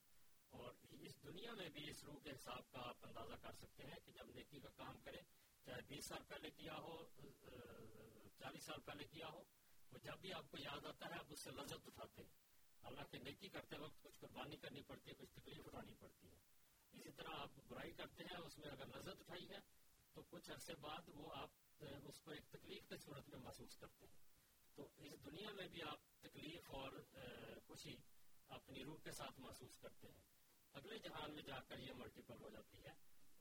اور اس دنیا میں بھی اس روح کے حساب کا آپ اندازہ کر سکتے ہیں کہ جب نیکی کا کام کرے, چاہے 20 سال پہلے کیا ہو, 40 سال پہلے کیا ہو, وہ جب بھی آپ کو یاد آتا ہے آپ اس سے لذت اٹھاتے ہیں. حالانکہ نیکی کرتے وقت کچھ قربانی کرنی پڑتی ہے, کچھ تکلیف اٹھانی پڑتی ہے. اسی طرح آپ برائی کرتے ہیں, اس میں اگر لذت اٹھائی ہے تو کچھ عرصے بعد وہ آپ اس کو ایک تکلیف کی صورت میں محسوس کرتے ہیں. تو اس دنیا میں بھی آپ تکلیف اور خوشی اپنی روح کے ساتھ محسوس کرتے ہیں. اگلے جہان میں جا کر یہ ملٹیپل ہو جاتی ہے,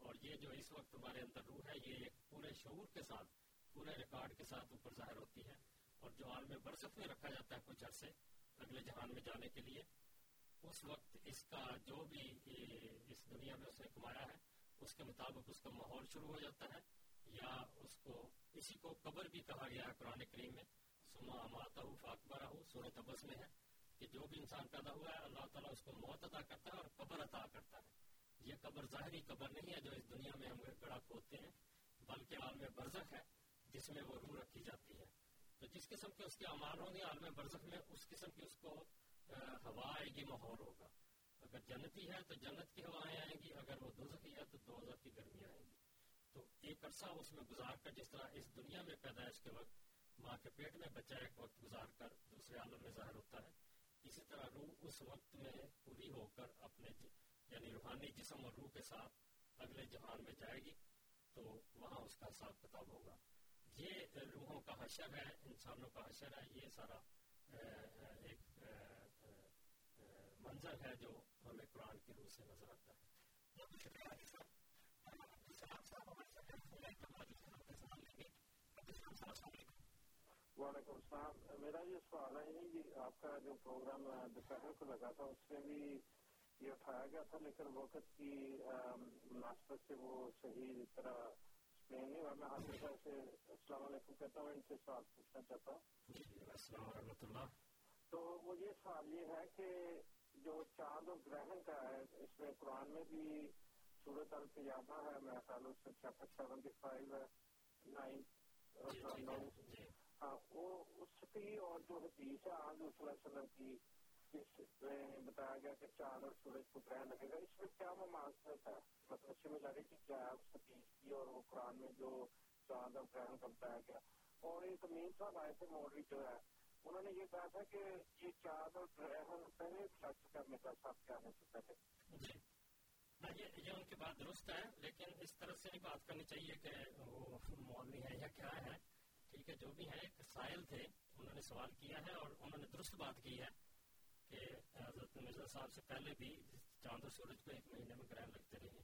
اور یہ جو اس وقت ہمارے اندر روح ہے یہ ایک پورے شعور کے ساتھ, پورے ریکارڈ کے ساتھ اوپر ظاہر ہوتی ہے, اور جو عالم برزخ میں رکھا جاتا ہے کچھ عرصے اگلے جہان میں جانے کے لیے, اس وقت اس کا جو بھی اس دنیا میں اس نے کمایا ہے اس کے مطابق اس کا ماحول شروع ہو جاتا ہے, یا اس کو, اسی کو قبر بھی کہا گیا ہے قرآن کریم میں, سما ماتا ہو فاقبرا ہو, سورۃ تبس میں ہے کہ جو بھی انسان پیدا ہوا ہے اللہ تعالیٰ اس کو موت عطا کرتا ہے اور قبر عطا کرتا ہے. یہ قبر ظاہری قبر نہیں ہے جو اس دنیا میں ہم گڑا کھودتے ہیں, بلکہ عالم برزخ ہے جس میں وہ روح رکھی جاتی ہے. تو جس قسم کے اس کے اعمال ہوں گے عالم برزخ میں, اس قسم کی اس کو ہوا آئے گی, ماحول ہوگا. اگر جنتی ہے تو جنت کی ہوائیں آئیں گی, اگر وہ دوزخی ہے تو دوزخ کی گرمیاں آئیں گی. تو ایک عرصہ اس میں گزار کر, جس طرح اس دنیا میں پیدائش کے وقت ماں کے پیٹ میں بچہ ایک وقت گزار کر دوسرے عالم میں ظاہر ہوتا ہے, اسی طرح روح اس وقت میں پوری ہو کر اپنے یعنی روحانی جسم اور روح کے ساتھ اگلے جہان میں جائے گی, تو وہاں اس کا حساب کتاب ہوگا. یہ روحوں کا حشر ہے, انسانوں کا حشر ہے. یہ سارا ایک منظر ہے جو ہمیں قرآن کی روح سے نظر آتا ہے. وعلیکم السلام. میرا یہ سوال ہے کہ آپ کا جو پروگرام دوپہر کو لگا تھا اس میں بھی یہ اٹھایا گیا تھا, لیکن وقت کی مناسبت سے وہ صحیح طرح نہیں, ورنہ حاضر سے السلام علیکم کہتا ہوں, ان سے سوال پوچھنا چاہتا ہوں. السلام ورحمۃ اللہ. تو وہ یہ سوال یہ ہے کہ جو چاند اور گرہن کا ہے, اس میں قرآن میں بھی سورۃ القیامہ ہے, میرا خیال اس میں 75 ہے 9 ہاں, وہ اس کی, اور جو حدیث ہے حضور صلی اللہ علیہ وسلم کی جس میں بتایا گیا کہ چاند اور سورج کو گرہن لگے گا, اس میں کیا مماثلت ہے؟ مطلب اس میں جانے کی کیا ہے اس حدیث کی اور وہ قرآن میں جو چاند اور گرہن کا بتایا گیا؟ اور ایک امین صاحب آئے تھے مولوی جو ہے, انہوں نے یہ کہا تھا کہ یہ چاند اور گرہن پہلے خرچ کرنے کا سب کے آنے سے پہلے, یہ ان کی بات درست ہے, لیکن اس طرح سے نہیں بات کرنی چاہیے کہ وہ مولوی ہے یا کیا ہے. ٹھیک ہے, جو بھی ہے, سائل تھے, انہوں نے سوال کیا ہے اور انہوں نے درست بات کی ہے کہ حضرت مرزا صاحب سے پہلے بھی چاند اور سورج کو 1 مہینے میں گرہن لگتے رہے.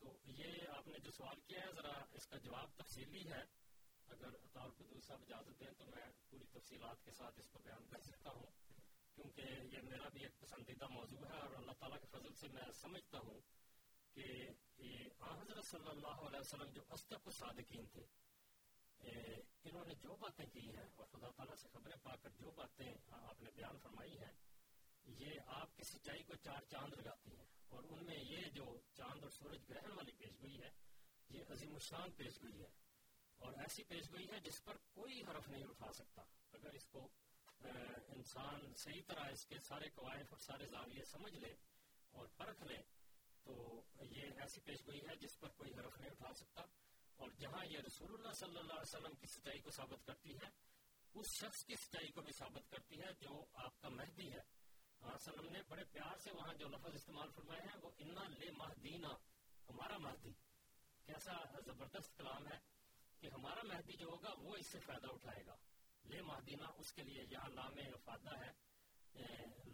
تو یہ آپ نے جو سوال کیا ہے ذرا اس کا جواب تفصیلی ہے, اگر عطاء القدوس صاحب اجازت دیں تو میں پوری تفصیلات کے ساتھ اس کو بیان کر سکتا ہوں, کیونکہ یہ میرا بھی ایک پسندیدہ موضوع ہے, اور اللہ تعالیٰ کے فضل سے میں سمجھتا ہوں کہ حضرت صلی اللہ علیہ وسلم جو اصدق الصادقین تھے, انہوں نے جو باتیں کی ہیں اور خدا تعالیٰ سے خبریں پا کر جو باتیں آپ نے بیان فرمائی ہیں, یہ آپ کی سچائی کو 4 چاند لگاتی ہیں. اور ان میں یہ جو چاند اور سورج گرہن والی پیشگوئی ہے, یہ عظیم الشان پیشگوئی ہے, اور ایسی پیشگوئی ہے جس پر کوئی حرف نہیں اٹھا سکتا. اگر اس کو انسان صحیح طرح اس کے سارے قوائف اور سارے زاویے سمجھ لے اور پرکھ لے, تو یہ ایسی پیشگوئی ہے جس پر کوئی حرف نہیں اٹھا سکتا. اور جہاں یہ رسول اللہ صلی اللہ علیہ وسلم کی سچائی کو ثابت کرتی ہے, اس شخص کی سچائی کو بھی ثابت کرتی ہے جو آپ کا مہدی ہے. وسلم نے بڑے پیار سے وہاں جو لفظ استعمال فرمائے ہیں وہ انا لے مہدینا, ہمارا مہدی. کیسا زبردست کلام ہے کہ ہمارا مہدی جو ہوگا وہ اس سے فائدہ اٹھائے گا. لے مہدینا, اس کے لیے یہاں لام افادہ ہے,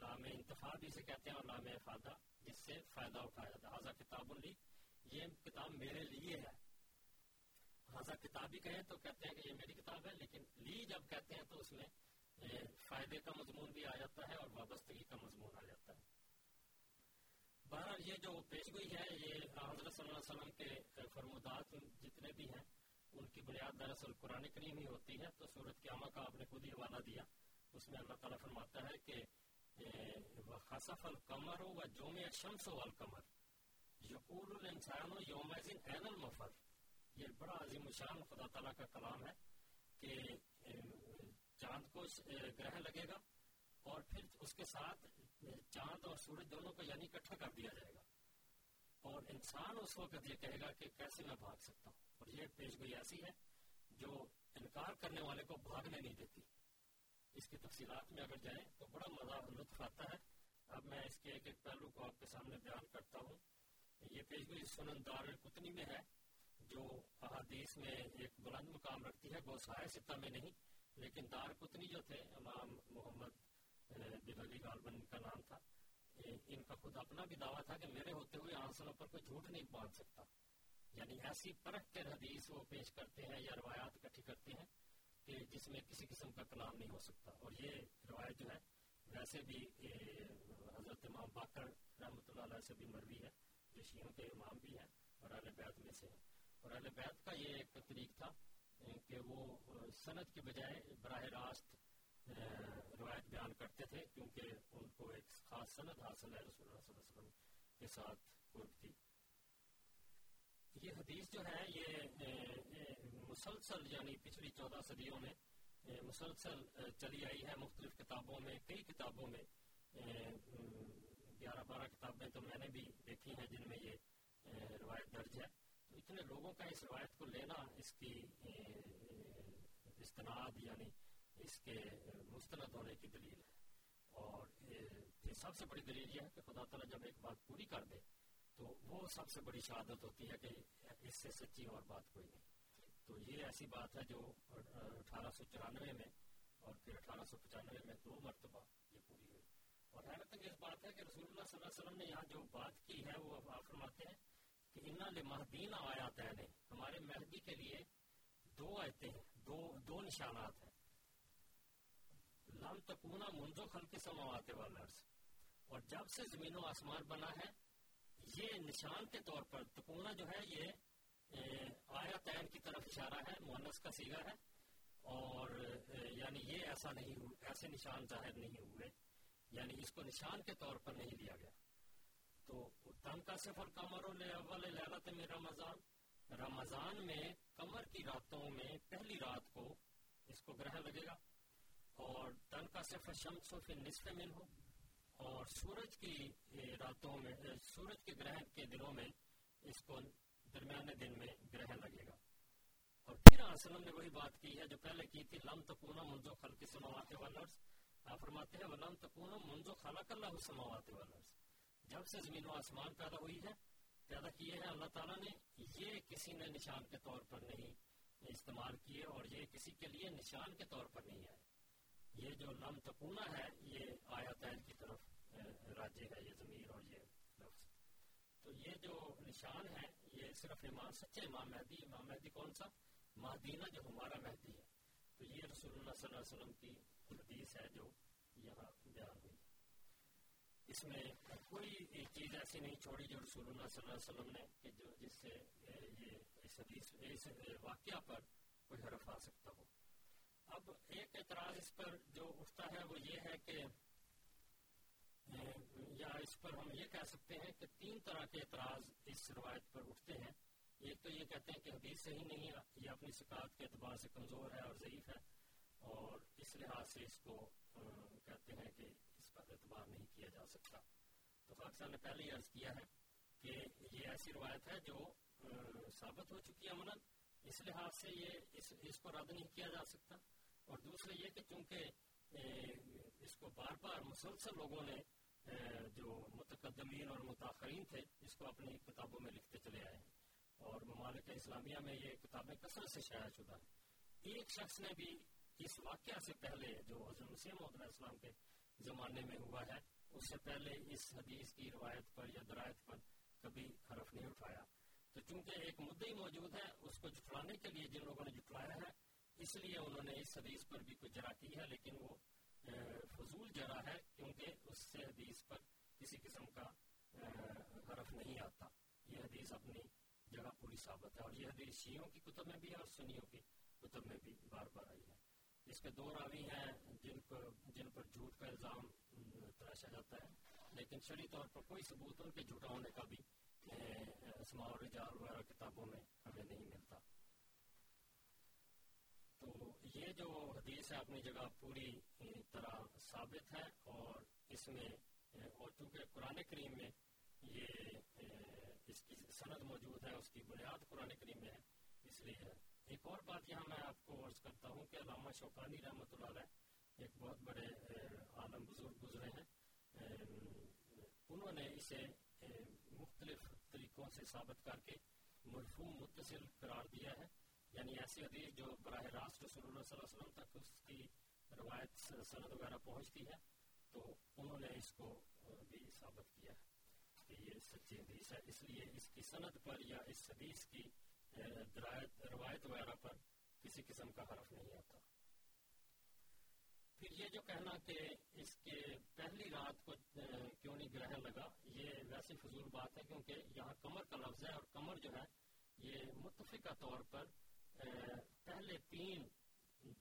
لام انتفاع بھی اسے کہتے ہیں, اور لام افادہ جس سے فائدہ اٹھایا جاتا ہے. ہذا کتاب لی, یہ کتاب میرے لیے ہے. ہذا کتاب ہی کہیں تو کہتے ہیں کہ یہ میری کتاب ہے, لیکن لی جب کہتے ہیں تو اس میں فائدے کا مضمون بھی آ جاتا ہے اور وابستگی کا مضمون آ جاتا ہے. بہرحال یہ جو پیشگوئی ہے, یہ حضرت صلی اللہ کی بنیاد دراصل قرآن کریم ہی ہوتی ہے. تو سورت قیامہ کا آپ نے خود ہی حوالہ دیا, اس میں اللہ تعالیٰ فرماتا ہے کہ وَخَسَفَ الْقَمَرُ وَجُمِعَ الشَّمْسُ وَالْقَمَرُ يَقُولُ الْإِنسَانُ يَوْمَئِذٍ أَيْنَ الْمَفَرُّ. یہ بڑا عظیم الشان خدا تعالیٰ کا کلام ہے کہ چاند کو گرہ لگے گا اور پھر اس کے ساتھ چاند اور سورج دونوں کو یعنی اکٹھا کر دیا جائے گا, اور انسان اس وقت یہ کہے گا کہ کیسے میں بھاگ سکتا ہوں. اور یہ پیش گوئی ایسی ہے جو انکار کرنے والے کو بھاگنے نہیں دیتی. اس کی تفصیلات میں اگر جائیں تو بڑا مزہ لطف آتا ہے. اب میں اس کے ایک ایک پہلو کو آپ کے سامنے بیان کرتا ہوں. یہ پیش گوئی سنن دار قطنی میں ہے جو احادیث میں ایک بلند مقام رکھتی ہے, گوسائے ستہ میں نہیں, لیکن دار قطنی جو تھے امام محمد بن علی غالبن کا نام تھا, ان کا خود اپنا بھی دعویٰ تھا کہ میرے ہوتے ہوئے آنسروں پر کوئی جھوٹ نہیں باندھ سکتا. یعنی ایسی پرکھ کے حدیث وہ پیش کرتے ہیں یا روایات اکٹھی کرتے ہیں کہ جس میں کسی قسم کا کلام نہیں ہو سکتا. اور یہ روایت جو ہے ویسے بھی حضرت امام باقر رحمۃ اللہ علیہ سے بھی مروی ہے, جو شیعوں کے امام بھی ہیں اور اہل بیت میں سے ہیں. اور اہل بیت کا یہ ایک طریق تھا کہ وہ سند کے بجائے براہ راست روایت بیان کرتے تھے, کیونکہ ان کو ایک خاص سند حاصل ہے رسول اللہ صلی اللہ علیہ وسلم کے ساتھ قرب تھی. یہ حدیث جو ہے یہ مسلسل یعنی پچھلی 14 صدیوں میں مسلسل چلی آئی ہے, مختلف کتابوں میں, کئی کتابوں میں, 11-12 کتابیں تو میں نے بھی دیکھی ہیں جن میں یہ روایت درج ہے. تو اتنے لوگوں کا اس روایت کو لینا, اس کی استناد یعنی اس کے مستند ہونے کی دلیل ہے. اور سب سے بڑی دلیل یہ ہے کہ خدا تعالیٰ جب ایک بات پوری کر دے تو وہ سب سے بڑی شہادت ہوتی ہے کہ اس سے سچی اور بات کوئی نہیں. تو یہ ایسی بات ہے جو 1894 میں اور پھر 1895 میں 2 مرتبہ یہ پوری ہوئی. اور حیرت انگیز بات ہے کہ رسول اللہ صلی اللہ علیہ وسلم نے یہاں جو بات کی ہے وہ آپ فرماتے ہیں کہ اِنَّا لِمَہْدِینَ آیاتین, ہمارے مہدی کے لیے 2 آیتیں ہیں, دو نشانات ہیں. لَمْ تَکُونَا مُنْذُ خَلْقِ السَّمَاوَاتِ وَالْأَرْضِ, اور جب سے زمین و آسمان بنا ہے یہ نشان کے طور پر. تکونہ جو ہے یہ آیتین کی طرف اشارہ ہے, مؤنث کا صیغہ ہے, اور یعنی یہ ایسا نہیں ہوئے, ایسے نشان ظاہر نہیں ہوئے, یعنی اس کو نشان کے طور پر نہیں لیا گیا. تو تنکسف القمر لأول لیلۃ من رمضان, رمضان میں قمر کی راتوں میں پہلی رات کو اس کو گرہن لگے گا. اور تنکسف الشمس فی النصف منہ, اور سورج کی راتوں میں, سورج کے گرہن کے دنوں میں اس کو درمیانے دن میں گرہن لگے گا. اور پھر آسلم نے وہی بات کی ہے جو پہلے کی تھی, لم تکونہ منذ خلق السماوات والارض. آپ فرماتے ہیں ولم تکونہ منذ خلق اللہ السماوات والارض, جب سے زمین و آسمان پیدا ہوئی ہے, پیدا کیے ہیں اللہ تعالیٰ نے, یہ کسی نے نشان کے طور پر نہیں استعمال کیے اور یہ کسی کے لیے نشان کے طور پر نہیں آئے. یہ جو لم تکونہ ہے یہ آیتین کی طرف راجع ہے, یہ ضمیر اور یہ لفظ. تو یہ جو نشان ہے یہ صرف امام, سچے امام مہدی, امام مہدی کون سا, مہدینہ جو ہمارا مہدی ہے. تو یہ رسول اللہ صلی اللہ علیہ وسلم کی حدیث ہے جو یہاں بیان ہوئی. اس میں کوئی چیز ایسی نہیں چھوڑی جو رسول اللہ صلی اللہ علیہ وسلم نے کہ جو جس سے یہ اس حدیث, اس واقعہ پر کوئی حرف آ سکتا ہو. اب ایک اعتراض اس پر جو اٹھتا ہے وہ یہ ہے کہ, یا اس پر ہم یہ کہہ سکتے ہیں کہ 3 طرح کے اعتراض اس روایت پر اٹھتے ہیں. ایک تو یہ کہتے ہیں کہ حدیث صحیح نہیں ہے, یہ اپنی ثقات کے اعتبار سے کمزور ہے اور ضعیف ہے, اور اس لحاظ سے اس کو کہتے ہیں کہ اس پر اعتبار نہیں کیا جا سکتا. تو پاکستان نے پہلے ہی عرض کیا ہے کہ یہ ایسی روایت ہے جو ثابت ہو چکی ہے عملاً, اس لحاظ سے یہ اس کو رد نہیں کیا جا سکتا. اور دوسرے یہ کہ چونکہ اس کو بار بار مسلسل لوگوں نے, جو متقدمین اور متاخرین تھے, اس کو اپنی کتابوں میں لکھتے چلے آئے ہیں, اور ممالک اسلامیہ میں یہ کتابیں کثرت سے شائع شدہ ہیں. ایک شخص نے بھی اس واقعہ سے پہلے جو حضرت مسیح موعود علیہ السلام کے زمانے میں ہوا ہے, اس سے پہلے اس حدیث کی روایت پر یا درایت پر کبھی حرف نہیں اٹھایا. تو چونکہ ایک مدعی موجود ہے, اس کو جھٹلانے کے لیے جن لوگوں نے جھٹلایا ہے, اس لیے انہوں نے اس حدیث پر بھی کچھ جرا کی ہے, لیکن وہ فضول جرا ہے کیونکہ اس سے حدیث پر کسی قسم کا حرف نہیں آتا. یہ حدیث اپنی جگہ پوری ثابت ہے, اور یہ حدیث شیعوں کی کتب میں بھی اور سنیوں کی کتب میں بھی بار بار آئی ہے. اس کے دو راوی ہیں جن پر جھوٹ کا الزام تراشا جاتا ہے, لیکن شرعی طور پر کوئی ثبوت ان کے جھوٹا ہونے کا بھی اسماء اور رجال وغیرہ کتابوں میں ہمیں نہیں ملتا. تو یہ جو حدیث ہے اپنی جگہ پوری طرح ثابت ہے, اور اس میں اور چونکہ قرآن کریم میں یہ اس کی سند موجود ہے, اس کی بنیاد قرآن کریم میں ہے, اس لیے. ایک اور بات یہاں میں آپ کو عرض کرتا ہوں کہ علامہ شوکانی رحمۃ اللہ علیہ ایک بہت بڑے عالم بزرگ گزرے ہیں. انہوں نے اسے مختلف طریقوں سے ثابت کر کے مرفوع متصل قرار دیا ہے, یعنی ایسی حدیث جو براہ راست رسول اللہ صلی اللہ علیہ وسلم تک اس کی روایت سند وغیرہ پہنچتی ہے, تو انہوں نے اس کو بھی ثابت کیا ہے کہ یہ سچی حدیث ہے. اس لیے اس کی سند پر یا اس حدیث کی روایت وغیرہ پر کسی قسم کا حرف نہیں آتا. پھر یہ جو کہنا کہ اس کے پہلی رات کو کیوں نہیں گرہن لگا, یہ ویسے فضول بات ہے, کیونکہ یہاں کمر کا لفظ ہے, اور کمر جو ہے یہ متفقہ طور پر پہلے 3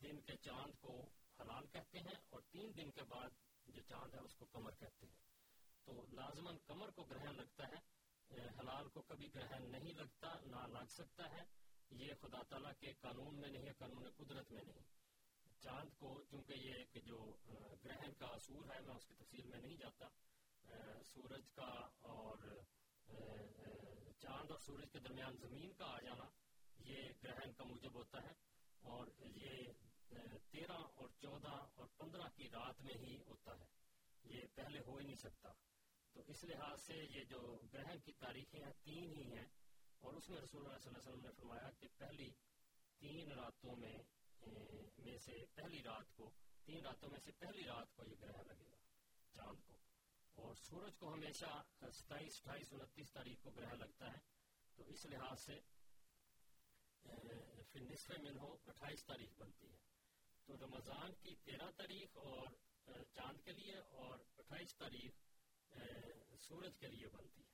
دن کے چاند کو حلال کہتے ہیں, اور 3 دن کے بعد جو چاند ہے اس کو کمر کہتے ہیں. تو لازماً کمر کو گرہن لگتا ہے, حلال کو کبھی گرہن نہیں لگتا, نہ لگ سکتا ہے. یہ خدا تعالیٰ کے قانون میں نہیں ہے, قانون قدرت میں نہیں. چاند کو چونکہ یہ ایک جو گرہن کا اصول ہے, میں اس کی تفصیل میں نہیں جاتا. سورج کا اور چاند اور سورج کے درمیان زمین کا آ جانا یہ گرہن کا موجب ہوتا ہے, اور یہ 13 اور 14 اور 15 کی رات میں ہی ہوتا ہے, یہ پہلے ہو ہی نہیں سکتا. تو اس لحاظ سے یہ جو گرہن کی تاریخیں ہیں 3 ہی ہیں, اور اس میں رسول اللہ صلی اللہ علیہ وسلم نے فرمایا کہ پہلی 3 راتوں میں سے پہلی رات کو, 3 راتوں میں سے پہلی رات کو یہ گرہن لگے گا چاند کو, اور سورج کو ہمیشہ 27، 28، 29 تاریخ کو گرہن لگتا ہے. تو اس لحاظ سے پھر نصف منہ 28 تاریخ بنتی ہے. تو رمضان کی 13 تاریخ اور چاند کے لیے, اور 28 تاریخ سورج کے لیے بنتی ہے.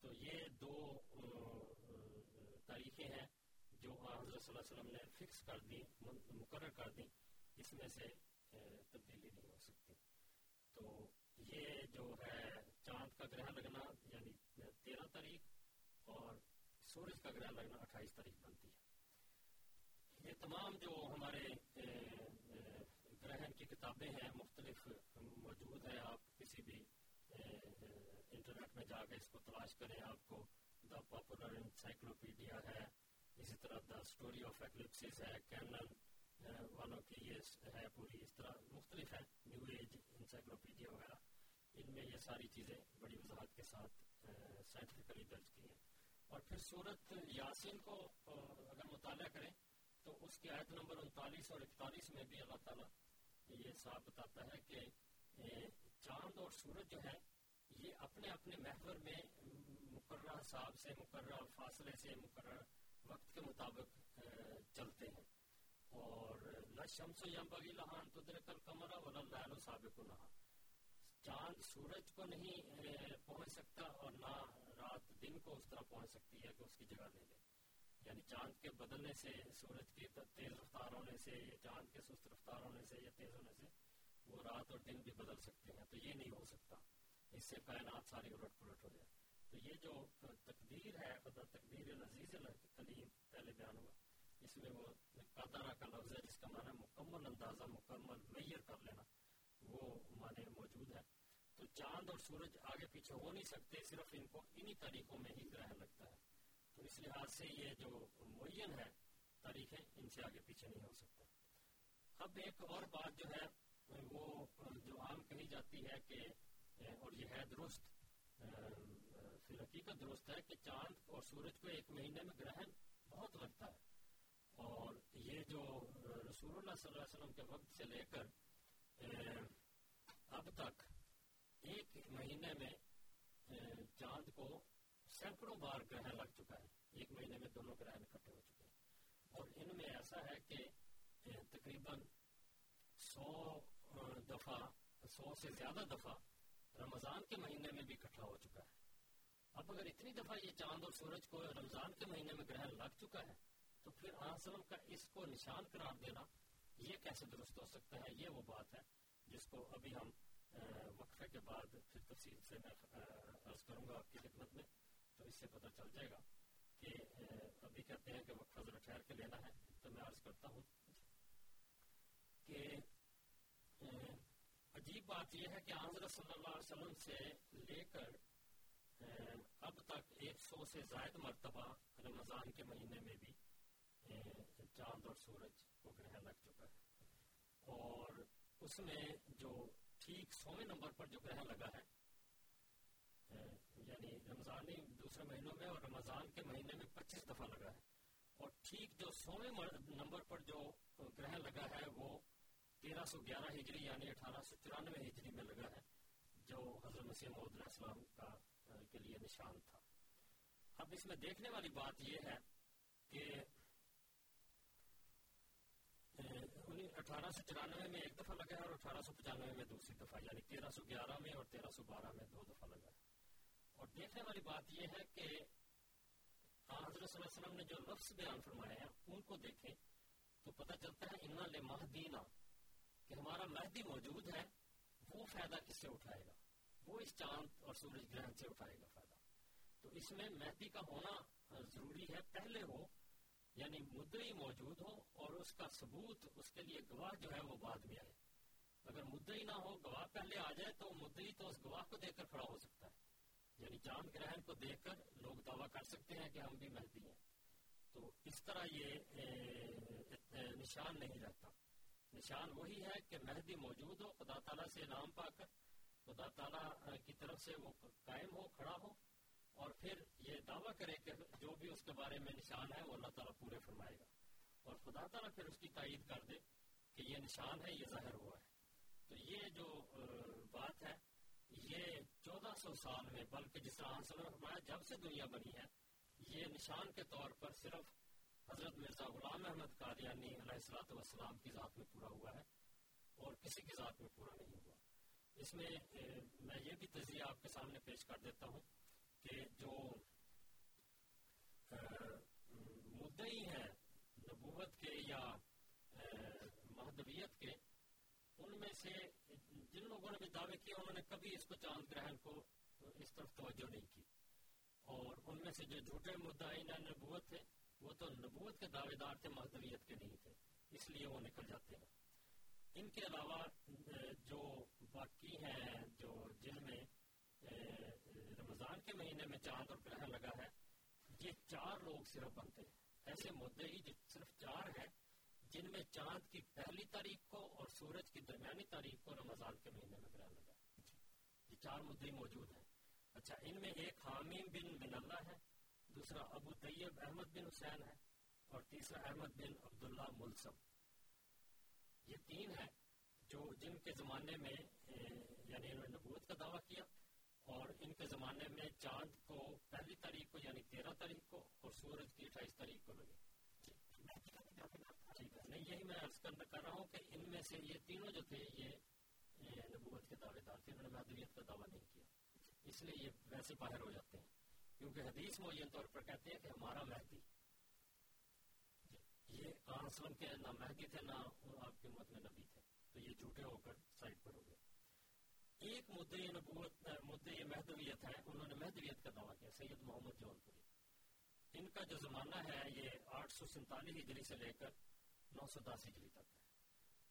تو یہ 2 تاریخیں ہیں جو حضرت صلی اللہ علیہ وسلم نے فکس کر دی, مقرر کر دی, اس میں سے تبدیلی نہیں ہو سکتی. تو یہ جو ہے چاند کا گرہن لگنا یعنی 13 تاریخ اور سورج کا گرہن لگنا 28 تاریخ بنتی ہے. یہ تمام جو ہمارے گرہن کی کتابیں ہیں مختلف موجود ہیں, آپ کسی بھی انٹرنیٹ میں جا کے اس کو تلاش کریں, آپ کو دا پاپولر انسائکلوپیڈیا ہے, اسی طرح دا اسٹوری آف ایکلپسز ہے, کینن والوں کی یہ ہے پوری, اس طرح مختلف ہے, نیو ایج انسائکلوپیڈیا وغیرہ, ان میں یہ ساری چیزیں بڑی وضاحت کے ساتھ سائنٹیفکلی درج کی ہیں. اور پھر سورت یاسین کو اگر مطالعہ کریں تو اس کی آیت نمبر 39 اور 41 میں بھی اللہ تعالیٰ یہ صاحب بتاتا ہے کہ چاند اور سورج جو ہے یہ اپنے اپنے محور میں مقررہ حساب سے, مقررہ فاصلے سے, مقررہ وقت کے مطابق چلتے ہیں. اور لا شمس ینبغی لہا ان تدرک القمر ولا اللیل سابق النہار, چاند سورج کو نہیں پہنچ سکتا, اور نہ رات دن کو اس طرح پہنچ سکتی ہے کہ اس کی جگہ لے لے. یعنی چاند کے بدلنے سے, سورج کی تیز رفتار ہونے سے, یا چاند کے سست رفتار ہونے سے یا تیز ہونے سے, وہ رات اور دن بھی بدل سکتے ہیں. تو یہ نہیں ہو سکتا, اس سے کائنات ساری الٹ پلٹ ہو جائے. تو یہ جو تقدیر ہے, تقدیر العزیز الحکیم پہلے بیان ہوا, اس میں وہ قدرہ کا لفظ ہے جس کا معنی مکمل اندازہ, مکمل معیار کر لینا, وہ معنی موجود ہے. تو چاند اور سورج آگے پیچھے ہو نہیں سکتے, صرف ان کو انہی تاریخوں میں ہی گرہن لگتا ہے. تو اس لحاظ سے یہ جو معین ہے تاریخیں, ان سے آگے پیچھے نہیں ہو سکتا. اب ایک اور بات جو ہے وہ جو عام کہی جاتی ہے کہ, اور یہ ہے درست, فی الحقیقت درست ہے کہ چاند اور سورج کو ایک مہینے میں گرہن بہت لگتا ہے. اور یہ جو رسول اللہ صلی اللہ علیہ وسلم کے وقت سے لے کر اب تک ایک مہینے میں چاند کو سینکڑوں بار گرہن لگ چکا ہے, ایک مہینے میں دونوں گرہن اکٹھے ہو چکے ہیں. اور ان میں ایسا ہے کہ تقریباً 100 سے زیادہ دفعہ رمضان کے مہینے میں بھی اکٹھا ہو چکا ہے. اب مگر اتنی دفعہ یہ چاند اور سورج کو رمضان کے مہینے میں گرہن لگ چکا ہے، تو پھر آسلم کا اس کو نشان قرار دینا یہ کیسے درست ہو سکتا ہے؟ یہ وہ بات ہے جس کو ابھی ہم وقفے کے بعد پھر تفصیل سے میں عرض کروں گا آپ کی خدمت میں، تو اس سے پتہ چل جائے گا کہ ابھی کہتے ہیں کہ وقفہ ذرا ٹھہر کے لینا ہے، تو میں عرض کرتا ہوں کہ عجیب بات یہ ہے کہ حضرت صلی اللہ علیہ وسلم سے لے کر اب تک 100 سے زائد مرتبہ رمضان کے مہینے میں بھی چاند اور سورج کو گرہن لگ چکا ہے، اور اس میں جو ٹھیک 100ویں نمبر پر جو گرہن لگا ہے، یعنی رمضانی دوسرے مہینوں میں اور رمضان کے مہینے میں 25 دفعہ لگا ہے، اور ٹھیک جو 100ویں نمبر پر جو گرہن لگا ہے وہ 1311 ہجری یعنی 1894 ہجری میں لگا ہے، جو حضرت مسیح موعود علیہ السلام کا کے لیے نشان تھا۔ اب اس میں دیکھنے والی بات یہ ہے کہ 1894 میں ایک دفعہ لگا ہے اور 1895 میں دوسری دفعہ، یعنی 1311 میں اور 1312 میں دو دفعہ لگا ہے۔ اور دیکھنے والی بات یہ ہے کہ حضرت صلی اللہ علیہ وسلم نے جو لفظ بیان فرمائے ہیں ان کو دیکھیں تو پتہ چلتا ہے انا لمہدینا، کہ ہمارا مہدی موجود ہے، وہ فائدہ کس سے اٹھائے گا؟ وہ اس چاند اور سورج گرہن سے اٹھائے گا فائدہ۔ تو اس میں مہدی کا ہونا ضروری ہے، پہلے ہو یعنی مدعی موجود ہو، اور اس کا ثبوت، اس کے لیے گواہ جو ہے وہ بعد میں آئے۔ اگر مدعی نہ ہو، گواہ پہلے آ جائے، تو مدعی تو اس گواہ کو دیکھ کر کھڑا ہو سکتا ہے، یعنی چاند گرہن کو دیکھ کر لوگ دعویٰ کر سکتے ہیں کہ ہم بھی مہدی ہیں۔ تو اس طرح یہ نشان نہیں رہتا، نشان وہی ہے کہ مہدی موجود ہو، خدا تعالیٰ سے نام پا کر، خدا تعالیٰ کی طرف سے وہ قائم ہو، کھڑا ہو، اور پھر یہ دعویٰ کرے کہ جو بھی اس کے بارے میں نشان ہے وہ اللہ تعالیٰ پورے فرمائے گا، اور خدا تعالیٰ پھر اس کی تائید کر دے کہ یہ نشان ہے، یہ ظاہر ہوا ہے۔ تو یہ جو بات ہے یہ 1400 سال میں، بلکہ جس طرح حاصل ہوا جب سے دنیا بنی ہے، یہ نشان کے طور پر صرف حضرت مرزا غلام احمد قادیانی علیہ الصلوۃ والسلام کی ذات میں پورا ہوا ہے، اور کسی کی ذات میں پورا نہیں ہوا۔ اس میں میں یہ بھی تجزیہ آپ کے سامنے پیش کر دیتا ہوں کہ جو مدعی ہیں نبوت کے یا مہدویت کے، ان میں سے جن لوگوں نے بھی دعوے کیے انہوں نے کبھی اس کو چاند گرہن کو اس طرف توجہ نہیں کی، اور ان میں سے جو جھوٹے مدعی نبوت تھے وہ تو نبوت کے دعوے دار تھے، مہدویت کے نہیں تھے، اس لیے وہ نکل جاتے ہیں۔ ان کے علاوہ جو باقی ہیں، جو جن میں رمضان کے مہینے میں چاند اور گرہن لگا ہے، یہ 4 لوگ صرف بنتے ہیں، ایسے مدعی جو صرف 4 ہیں جن میں چاند کی پہلی تاریخ کو اور سورج کی درمیانی تاریخ کو رمضان کے مہینے میں گرہن لگا ہے، یہ 4 مدعی موجود ہیں۔ اچھا، ان میں ایک حامیم بن منلہ ہے، دوسرا ابو طیب احمد بن حسین ہے، اور تیسرا احمد بن عبداللہ ملسم۔ یہ 3 ہیں جو جن کے زمانے میں یعنی انہوں نے نبوت کا دعویٰ کیا، اور ان کے زمانے میں چاند کو پہلی تاریخ کو یعنی 13 تاریخ کو اور سورج کی 28 تاریخ کو لگے۔ ٹھیک ہے، نہیں یہی میں عرض کر رہا ہوں کہ ان میں سے یہ تینوں جو تھے یہ نبوت کے دعوے دار تھے، انہوں نے مہدویت کا دعویٰ نہیں کیا، اس لیے یہ ویسے باہر ہو جاتے ہیں، کیونکہ حدیث معین طور پر کہتے ہیں کہ ہمارا مہدی، یہ آن سلم کے نہ مہدی تھے نہ آپ کے مت میں نبی تھے، تو یہ جھوٹے ہو کر سائڈ پر ہو گئے۔ ایک مدعی نبوت، مدعی مہدویت ہے، انہوں نے مہدویت کا دعویٰ کیا، سید محمد جونپوری۔ ان کا جو زمانہ ہے یہ 847 ہجری سے لے کر 910 ہجری تک ہے،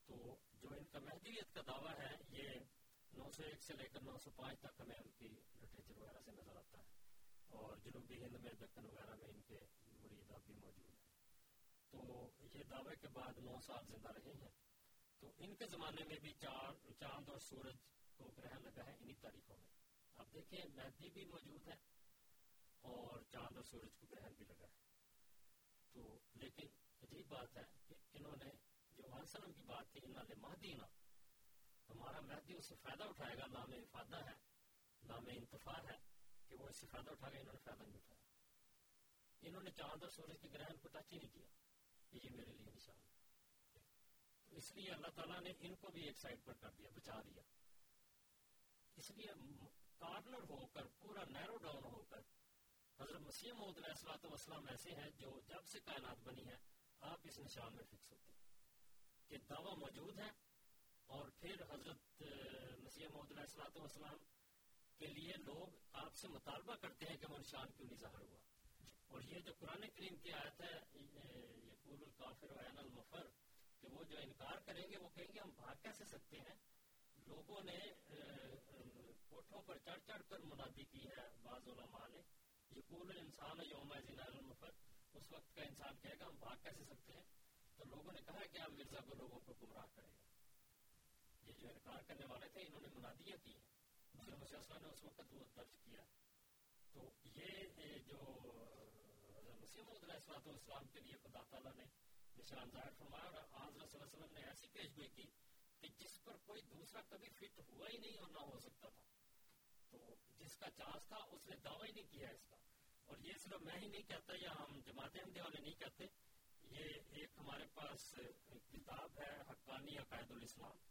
تو جو ان کا مہدویت کا دعویٰ ہے یہ 901 سے لے کر 905 تک ہمیں ان کی لٹریچر وغیرہ سے نظر آتا ہے، اور جنوبی ہند میں، دکن وغیرہ میں ان کے مرید بھی موجود ہیں۔ تو یہ دعوے کے بعد 9 سال زندہ رہے ہیں، تو ان کے زمانے میں بھی 4 چاند اور سورج کو گرہن لگا ہے انہی تاریخوں میں۔ آپ دیکھیں مہدی بھی موجود ہے اور چاند اور سورج کو گرہن بھی لگا ہے، تو لیکن عجیب بات ہے کہ انہوں نے جو وسلم کی بات تھی انہوں نے مہدینا، ہمارا مہدی اس سے فائدہ اٹھائے گا، نام افادہ ہے، نام انتفاع ہے، کہ وہ اس سے فائدہ اٹھا گئے، انہوں نے فائدہ نہیں اٹھایا، انہوں نے چاند اور سورج کے گرہن کو ٹچ ہی نہیں کیا، کہ یہ میرے لیے نشان ہے۔ تو اس لیے اللہ تعالیٰ نے ان کو بھی ایک سائڈ پر کر دیا، بچا دیا۔ اس لیے کارنر ہو کر، پورا نیرو ڈاؤن ہو کر حضرت مسیح موعود علیہ الصلوۃ والسلام ایسے ہیں جو جب سے کائنات بنی ہے آپ اس نشان میں فکس ہوتے ہیں کہ دعویٰ موجود ہے، اور پھر حضرت مسیح موعود علیہ الصلوۃ والسلام کے لیے لوگ آپ سے مطالبہ کرتے ہیں کہ وہ نشان کیوں نہیں ظاہر ہوا. اور یہ جو قرآن کریم کی آیت ہے یقول الکافر عین المفر، کہ وہ جو انکار کریں گے وہ کہیں گے ہم بھاگ کیسے سکتے ہیں. لوگوں نے کوٹھوں پر چڑھ چڑھ کر منادی کی ہے. بعض علماء نے یقول الانسان یوم اذن المفر، اس وقت کا انسان کہے گا ہم بھاگ کیسے سکتے ہیں. تو لوگوں نے کہا کہ اب مرزا کو لوگوں کو گمراہ کرے گا. یہ جو انکار کرنے والے تھے انہوں نے منادیاں کی ہیں، نے اس وقت وہ درج کیا. تو یہ جو مسیح موعود علیہ الصلوۃ والسلام کے لیے خدا تعالیٰ نے نشان ظاہر فرمایا، اور حضرت صلی اللہ علیہ وسلم نے ایسی پیش گوئی کی کہ جس پر کوئی دوسرا کبھی فٹ ہوا ہی نہیں اور نہ ہو سکتا تھا. تو جس کا چانس تھا اس نے دعویٰ ہی نہیں کیا اس کا. اور یہ صرف میں ہی نہیں کہتا یا ہم جماعت احمدیہ والے نہیں کہتے، یہ ایک ہمارے پاس کتاب ہے حقانی عقائد الاسلام،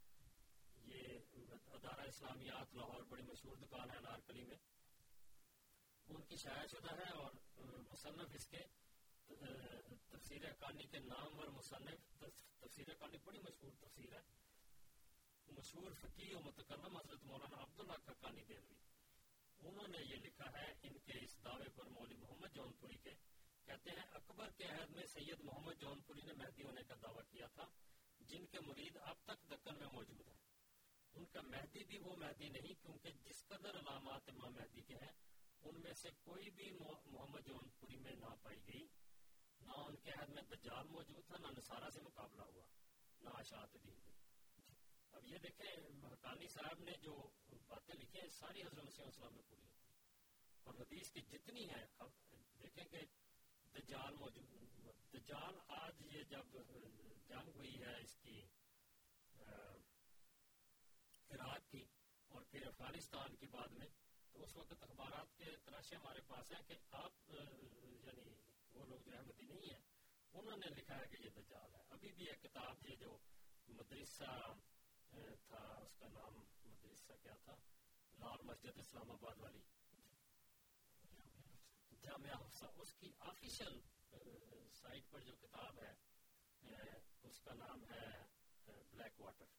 یہ ادارہ اسلامیات لاہور بڑی مشہور دکان ہے نارکلی میں، ان کی شائع شدہ ہے. اور مصنف اس کے تفسیر حقانی کے نام، اور مصنف تفسیر حقانی بڑی مشہور تفسیر ہے، مشہور فقیہ و متکلم حضرت مولانا عبداللہ حقانی دہلوی، انہوں نے یہ لکھا ہے ان کے اس دعوے پر. مولوی محمد جونپوری کے کہتے ہیں اکبر کے عہد میں سید محمد جونپوری نے مہدی ہونے کا دعویٰ کیا تھا، جن کے مرید اب تک دکن میں موجود ہیں. ان کا مہدی بھی وہ مہدی نہیں، کیونکہ جس قدر علامات امام مہدی کے ہیں ان میں سے کوئی بھی محمد جونپوری میں نہ پائی گئی. نہ ان کے عہد میں دجال موجود تھا، نہ نصارہ سے مقابلہ ہوا، نہ اشاعت دین میں. اب یہ دیکھیں حقانی صاحب نے جو باتیں لکھی ہیں ساری حضرت مسیح علیہ السلام میں پوری ہوتی ہیں، اور حدیث کی جتنی ہے. اب دیکھیں کہ دجال موجود، دجال آج یہ جب جنگ ہوئی ہے اس کی عراق کی اور پھر افغانستان کی بعد میں، تو اس وقت اخبارات کے تراشے ہمارے پاس ہیں کہ آپ یعنی وہ لوگ جو احمدی نہیں ہیں انہوں نے لکھا ہے کہ یہ دجال ہے. ابھی بھی ایک کتاب یہ جو مدرسہ تھا، اس کا نام مدرسہ کیا تھا، لال مسجد اسلام آباد والی جامعہ حفصہ، اس کی آفیشیل سائٹ پر جو کتاب ہے اس کا نام ہے بلیک واٹر،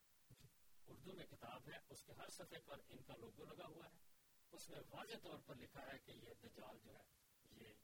اردو میں کتاب ہے. اس کے ہر صفحے پر ان کا لوگو لگا ہوا ہے، اس میں واضح طور پر لکھا ہے کہ یہ دجال جو ہے یہ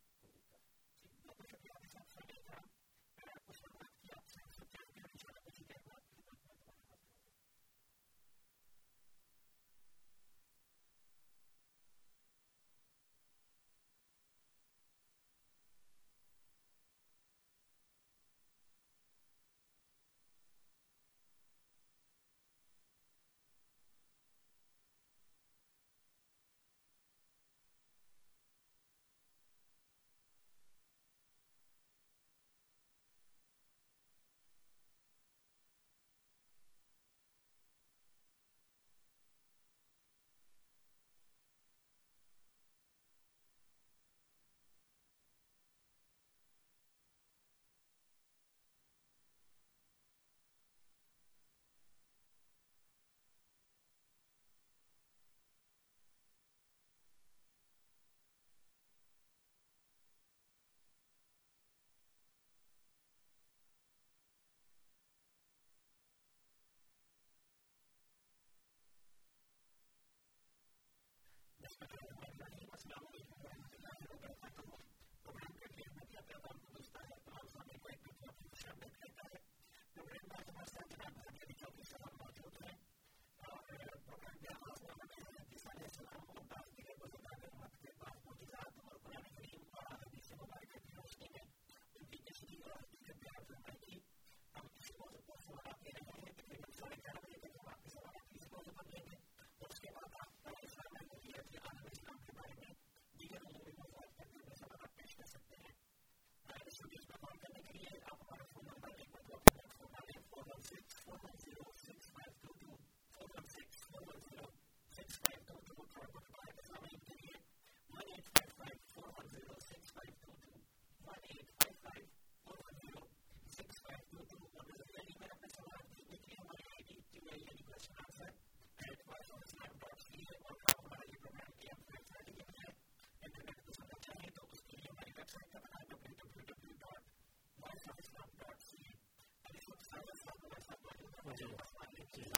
میں کافی دیر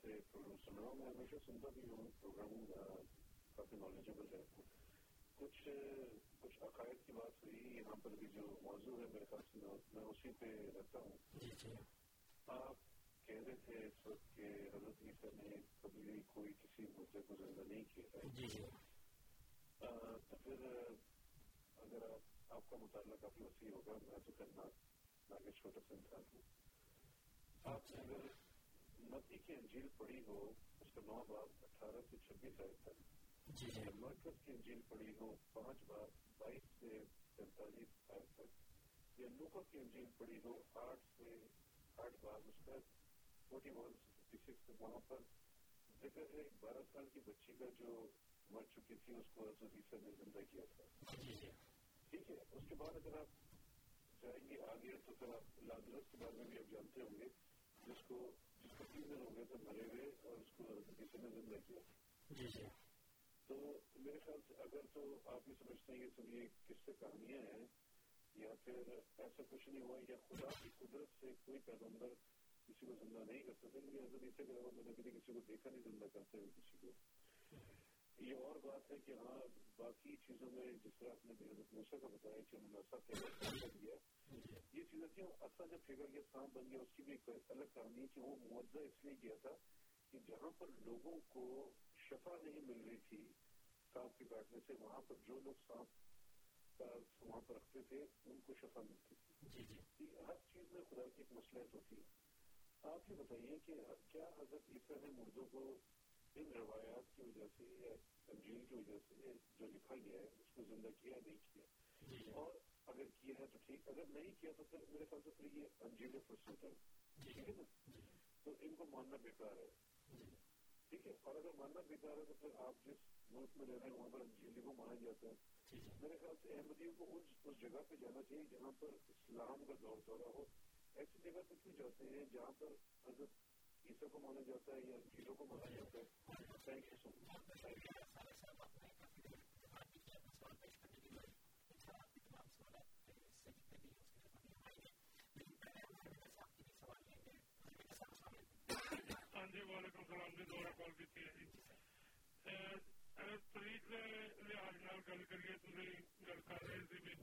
سے پروگرام سن رہا ہوں، میں ہمیشہ سنتا بھی ہوں، پروگرام کافی نالجبل ہے. کچھ عقائد کی بات ہوئی یہاں پر بھی، جو موضوع ہے میرے خیال سے میں اسی پہ رہتا ہوں. آپ کہہ رہے تھے اس وقت کہ حضرت عیسیٰ نے کبھی بھی کوئی کسی مردے کو زندہ نہیں کیا، تو پھر اگر آپ کا مطالعہ کافی وسیع ہوگا، میں تو کرنا آگے چھوٹا سا انسان ہوں. آپ نے اگر متی کی انجیل پڑھی ہو، اس کا 9 باب 18 سے 26 آئے تک، مرکز کی انجیل پڑھی ہو 5 باب 22 سے 45 آئے تک، یا لوکا کی انجیل پڑھی ہو 8 باب اس کا 41 سے 56 تک، وہاں پر ذکر ہے 12 سال کی بچی کا جو مر چکی تھی، اس کو حضرت عیسیٰ نے زندہ کیا تھا. ٹھیک ہے، اس کے بعد اگر آپ جائیں گے آگے تو پھر آپ لازرس کے بارے میں بھی آپ جانتے ہوں گے، جس کو 3 دن ہو گئے تھے مرے ہوئے اور اس کو حضرت عیسیٰ نے زندہ کیا تھا. تو میرے خیال سے اگر تو آپ یہ سمجھتے ہیں کہ یہ کس سے کہانیاں ہیں یا پھر ایسا کچھ نہیں ہوا، یا خدا کی قدرت سے کوئی پیغمبر کسی کو زندہ نہیں کر سکتے، کیونکہ حضرت عیسیٰ کے علاوہ میں نے کبھی کسی کو دیکھا نہیں زندہ کرتے ہوئے کسی کو. یہ اور بات ہے کہ ہاں باقی چیزوں میں جس طرح آپ نے حضرت موسیٰ کا بتایا کہ انہوں نے ایسا فیگر کیا، یہ چیزیں تھیں. ایسا جب فیگر یہ سانپ بن گیا، اس کی بھی ایک الگ کہانی ہے کہ وہ معاوضہ اس لیے کیا تھا کہ جہاں پر لوگوں کو شفا نہیں مل رہی تھی سانپ کے کاٹنے سے، وہاں پر جو لوگ سانپ وہاں پر رکھتے تھے ان کو شفا ملتی تھی. ہر چیز میں خدا کی ایک مصلحت ہوتی ہے. آپ یہ بتائیے کہ کیا حضرت عیسیٰ نے مردوں کو ان روایات کی وجہ سے یا انجیل کی وجہ سے جو لکھا گیا ہے اس کو زندہ کیا نہیں کیا، اور اگر کیا ہے تو ٹھیک، اگر نہیں کیا تو پھر میرے خیال سے پھر یہ انجیل فرسوت ہے، ٹھیک ہے نا، تو ان کو ماننا بیکار ہے. ٹھیک ہے، اور اگر ماننا بیکار ہے تو پھر آپ جس ملک میں رہ رہے ہیں وہاں پر انجیل کو مانا جاتا ہے. میرے خیال سے احمدیوں کو اس جگہ پہ جانا چاہیے جہاں پر اسلام کا دور دورہ ہو. ایسی جگہ پہ کیوں جاتے ہیں جہاں پر حضرت عیسیٰ کو مانا جاتا ہے یا انجیلوں کو مانا جاتا ہے. Thank you so much. ہاں جی، وعلیکم السلام. نے دوبارہ کال کی تھی جی. تاریخ نال گل کریے، تھی گل کر رہے تھے بھی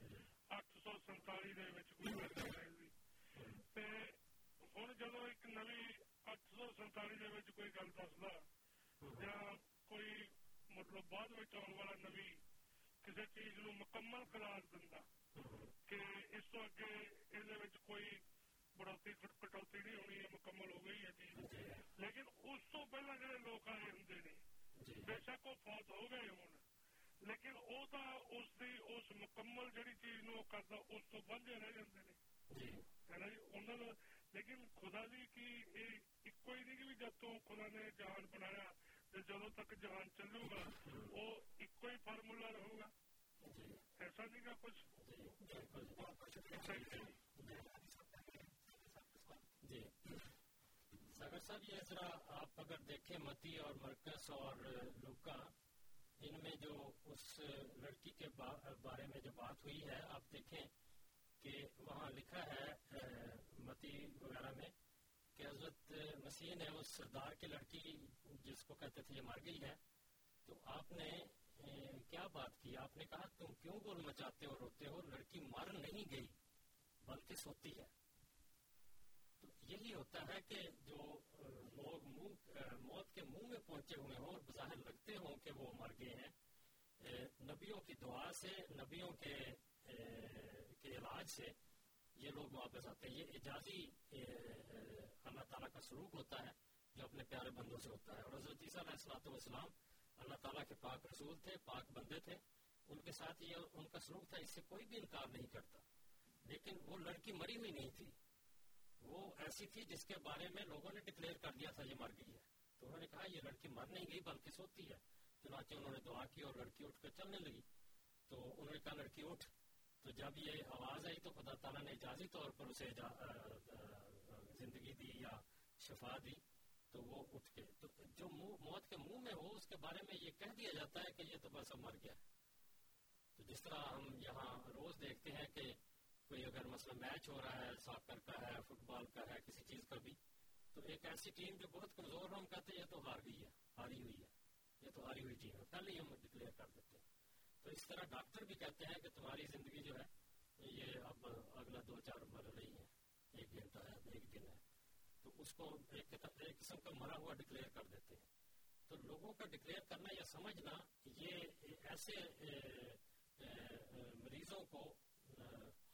847 ਦੇ ਵਿੱਚ ਕੋਈ ਵਰਤਿਆ ਨਹੀਂ ਸੀ, ਤੇ ਹੁਣ ਜਦੋਂ ਇੱਕ ਨਵੀਂ 847 ਦੇ ਵਿੱਚ ਕੋਈ ਗੱਲ ਦੱਸਦਾ ਜਾਂ ਕੋਈ ਮਤਲਬ ਬਾਅਦ ਵਿੱਚ ਆਉਣ ਵਾਲਾ ਨਵੀਂ ਕਿਸੇ ਚੀਜ਼ ਨੂੰ ਮੁਕੰਮਲ ਕਰਾਰ ਦਿੰਦਾ ਕਿ ਇਸ ਤੋਂ ਅੱਗੇ ਇਹਦੇ ਵਿੱਚ ਕੋਈ ਬੜੋਤੀ ਕਟੌਤੀ ਨਹੀਂ ਹੋਣੀ ਹੈ, ਮੁਕੰਮਲ ਹੋ ਗਈ ਹੈ ਚੀਜ਼. ਲੇਕਿਨ ਉਸ ਤੋਂ ਪਹਿਲਾਂ ਜਿਹੜੇ ਲੋਕ ਆਏ ਹੁੰਦੇ ਨੇ بے شک وہ فوت ہو گئے ہون, لیکن وہ تو اس کی اس مکمل جڑی چیز نو کردا اس تو بندے رہ جاندے نے ہے نا جی انہاں نال. لیکن خدا دی کی یہ اکو ہی نہیں کہ جب تو خدا نے جہان بنایا تے جدوں تک جہان چلے گا وہ اکو ہی فارمولا رہے گا, ایسا نہیں کہ کچھ صاحب. یہ ذرا آپ اگر دیکھیں متی اور مرکز اور لوکا, ان میں جو اس لڑکی کے بارے میں جو بات ہوئی ہے آپ دیکھیں کہ وہاں لکھا ہے متی وغیرہ میں کہ حضرت مسیح نے اس سردار کی لڑکی جس کو کہتے تھے یہ مر گئی ہے, تو آپ نے کیا بات کی؟ آپ نے کہا تم کیوں گول مچاتے ہو, روتے ہو, لڑکی مر نہیں گئی بلکہ سوتی ہے. یہی ہوتا ہے کہ جو لوگ موت کے منہ میں پہنچے ہوئے ہوں اور بظاہر لگتے ہوں کہ وہ مر گئے ہیں, نبیوں کی دعا سے, نبیوں کے علاج سے یہ لوگ واپس آتے ہیں. یہ اجازی اللہ تعالیٰ کا سلوک ہوتا ہے جو اپنے پیارے بندوں سے ہوتا ہے. اور حضرت عیسیٰ علیہ السلام اللہ تعالیٰ کے پاک رسول تھے, پاک بندے تھے, ان کے ساتھ یہ ان کا سلوک تھا, اس سے کوئی بھی انکار نہیں کرتا. لیکن وہ لڑکی مری ہوئی نہیں تھی, وہ ایسی تھی جس کے بارے میں لوگوں نے ڈکلیئر کر دیا تھا یہ مر گئی ہے, تو انہوں نے کہا یہ لڑکی مر نہیں گئی بلکہ سوتی ہے. چنانچہ انہوں نے دعا کی اور لڑکی اٹھ کر چلنے لگی, تو انہوں نے کہا لڑکی اٹھ, تو جب یہ آواز آئی تو خدا تعالیٰ نے اجازی طور پر اسے زندگی دی یا شفا دی, تو وہ اٹھ کے, تو جو موت کے منہ میں ہو اس کے بارے میں یہ کہہ دیا جاتا ہے کہ یہ تو بس اب مر گیا. تو جس طرح ہم یہاں روز دیکھتے ہیں کہ کوئی اگر مثلا میچ ہو رہا ہے, ساکر کا ہے, فٹ بال کا ہے, کسی چیز کا بھی, تو ایک ایسی ٹیم جو بہت کمزور ہم کہتے ہیں یہ تو ہار گئی ہے, ہاری ہوئی ہے, یہ تو ہاری ہوئی ٹیم ہے, پہلے ہی ہم ڈکلیئر کر دیتے ہیں. تو اس طرح ڈاکٹر بھی کہتے ہیں کہ تمہاری زندگی جو ہے یہ اب اگلا 2-4 مرحلے ہی ہے, ایک گھنٹہ ہے, ایک دن ہے, تو اس کو ایک قسم کا مرا ہوا ڈکلیئر کر دیتے ہیں. تو لوگوں کا ڈکلیئر کرنا یا سمجھنا یہ ایسے مریضوں کو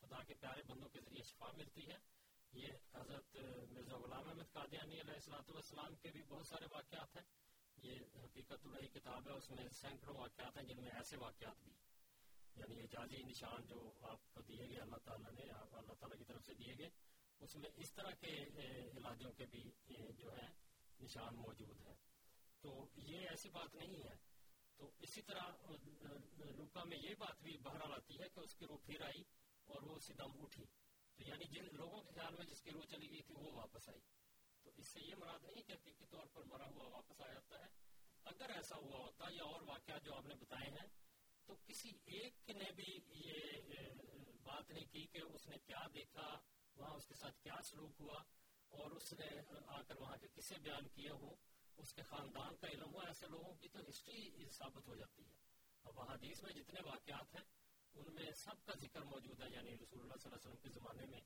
خدا کے پیارے بندوں کے ذریعے شفا ملتی ہے. یہ حضرت مرزا غلام احمد قادیانی علیہ السلام کے بھی بہت سارے واقعات ہیں. یہ حقیقت الہی کتاب ہے, اس میں سینکڑوں واقعات ہیں جن میں ایسے واقعات بھی, یعنی اعجازی نشان جو آپ کو دیے گئے اللہ تعالیٰ نے, آپ اللہ تعالیٰ کی طرف سے دیے گئے, اس میں اس طرح کے علاجوں کے بھی جو ہے نشان موجود ہیں. تو یہ ایسی بات نہیں ہے. تو اسی طرح روکا میں یہ بات بھی بہرحال آتی ہے کہ اس کی روح پھر آئی اور وہ اسی دم اٹھی. تو یعنی جن لوگوں کے خیال میں جس کی روح چلی گئی تھی وہ واپس آئی. تو اس سے یہ مراد نہیں کہ حقیقی طور پر مرا ہوا واپس آ جاتا ہے. اگر ایسا ہوا ہوتا یا اور واقعات جو آپ نے بتائے ہیں, تو کسی ایک نے بھی یہ بات نہیں کی کہ اس نے کیا دیکھا, وہاں اس کے ساتھ کیا سلوک ہوا, اور اس نے آ کر وہاں کے کسے بیان کیا ہو, اس کے خاندان کا علم ہو. ایسے لوگوں کی تو ہسٹری ثابت ہو جاتی ہے. اور وہاں حدیث میں جتنے واقعات ہیں ان میں سب کا ذکر موجود ہے, یعنی رسول اللہ صلی اللہ علیہ وسلم کے زمانے میں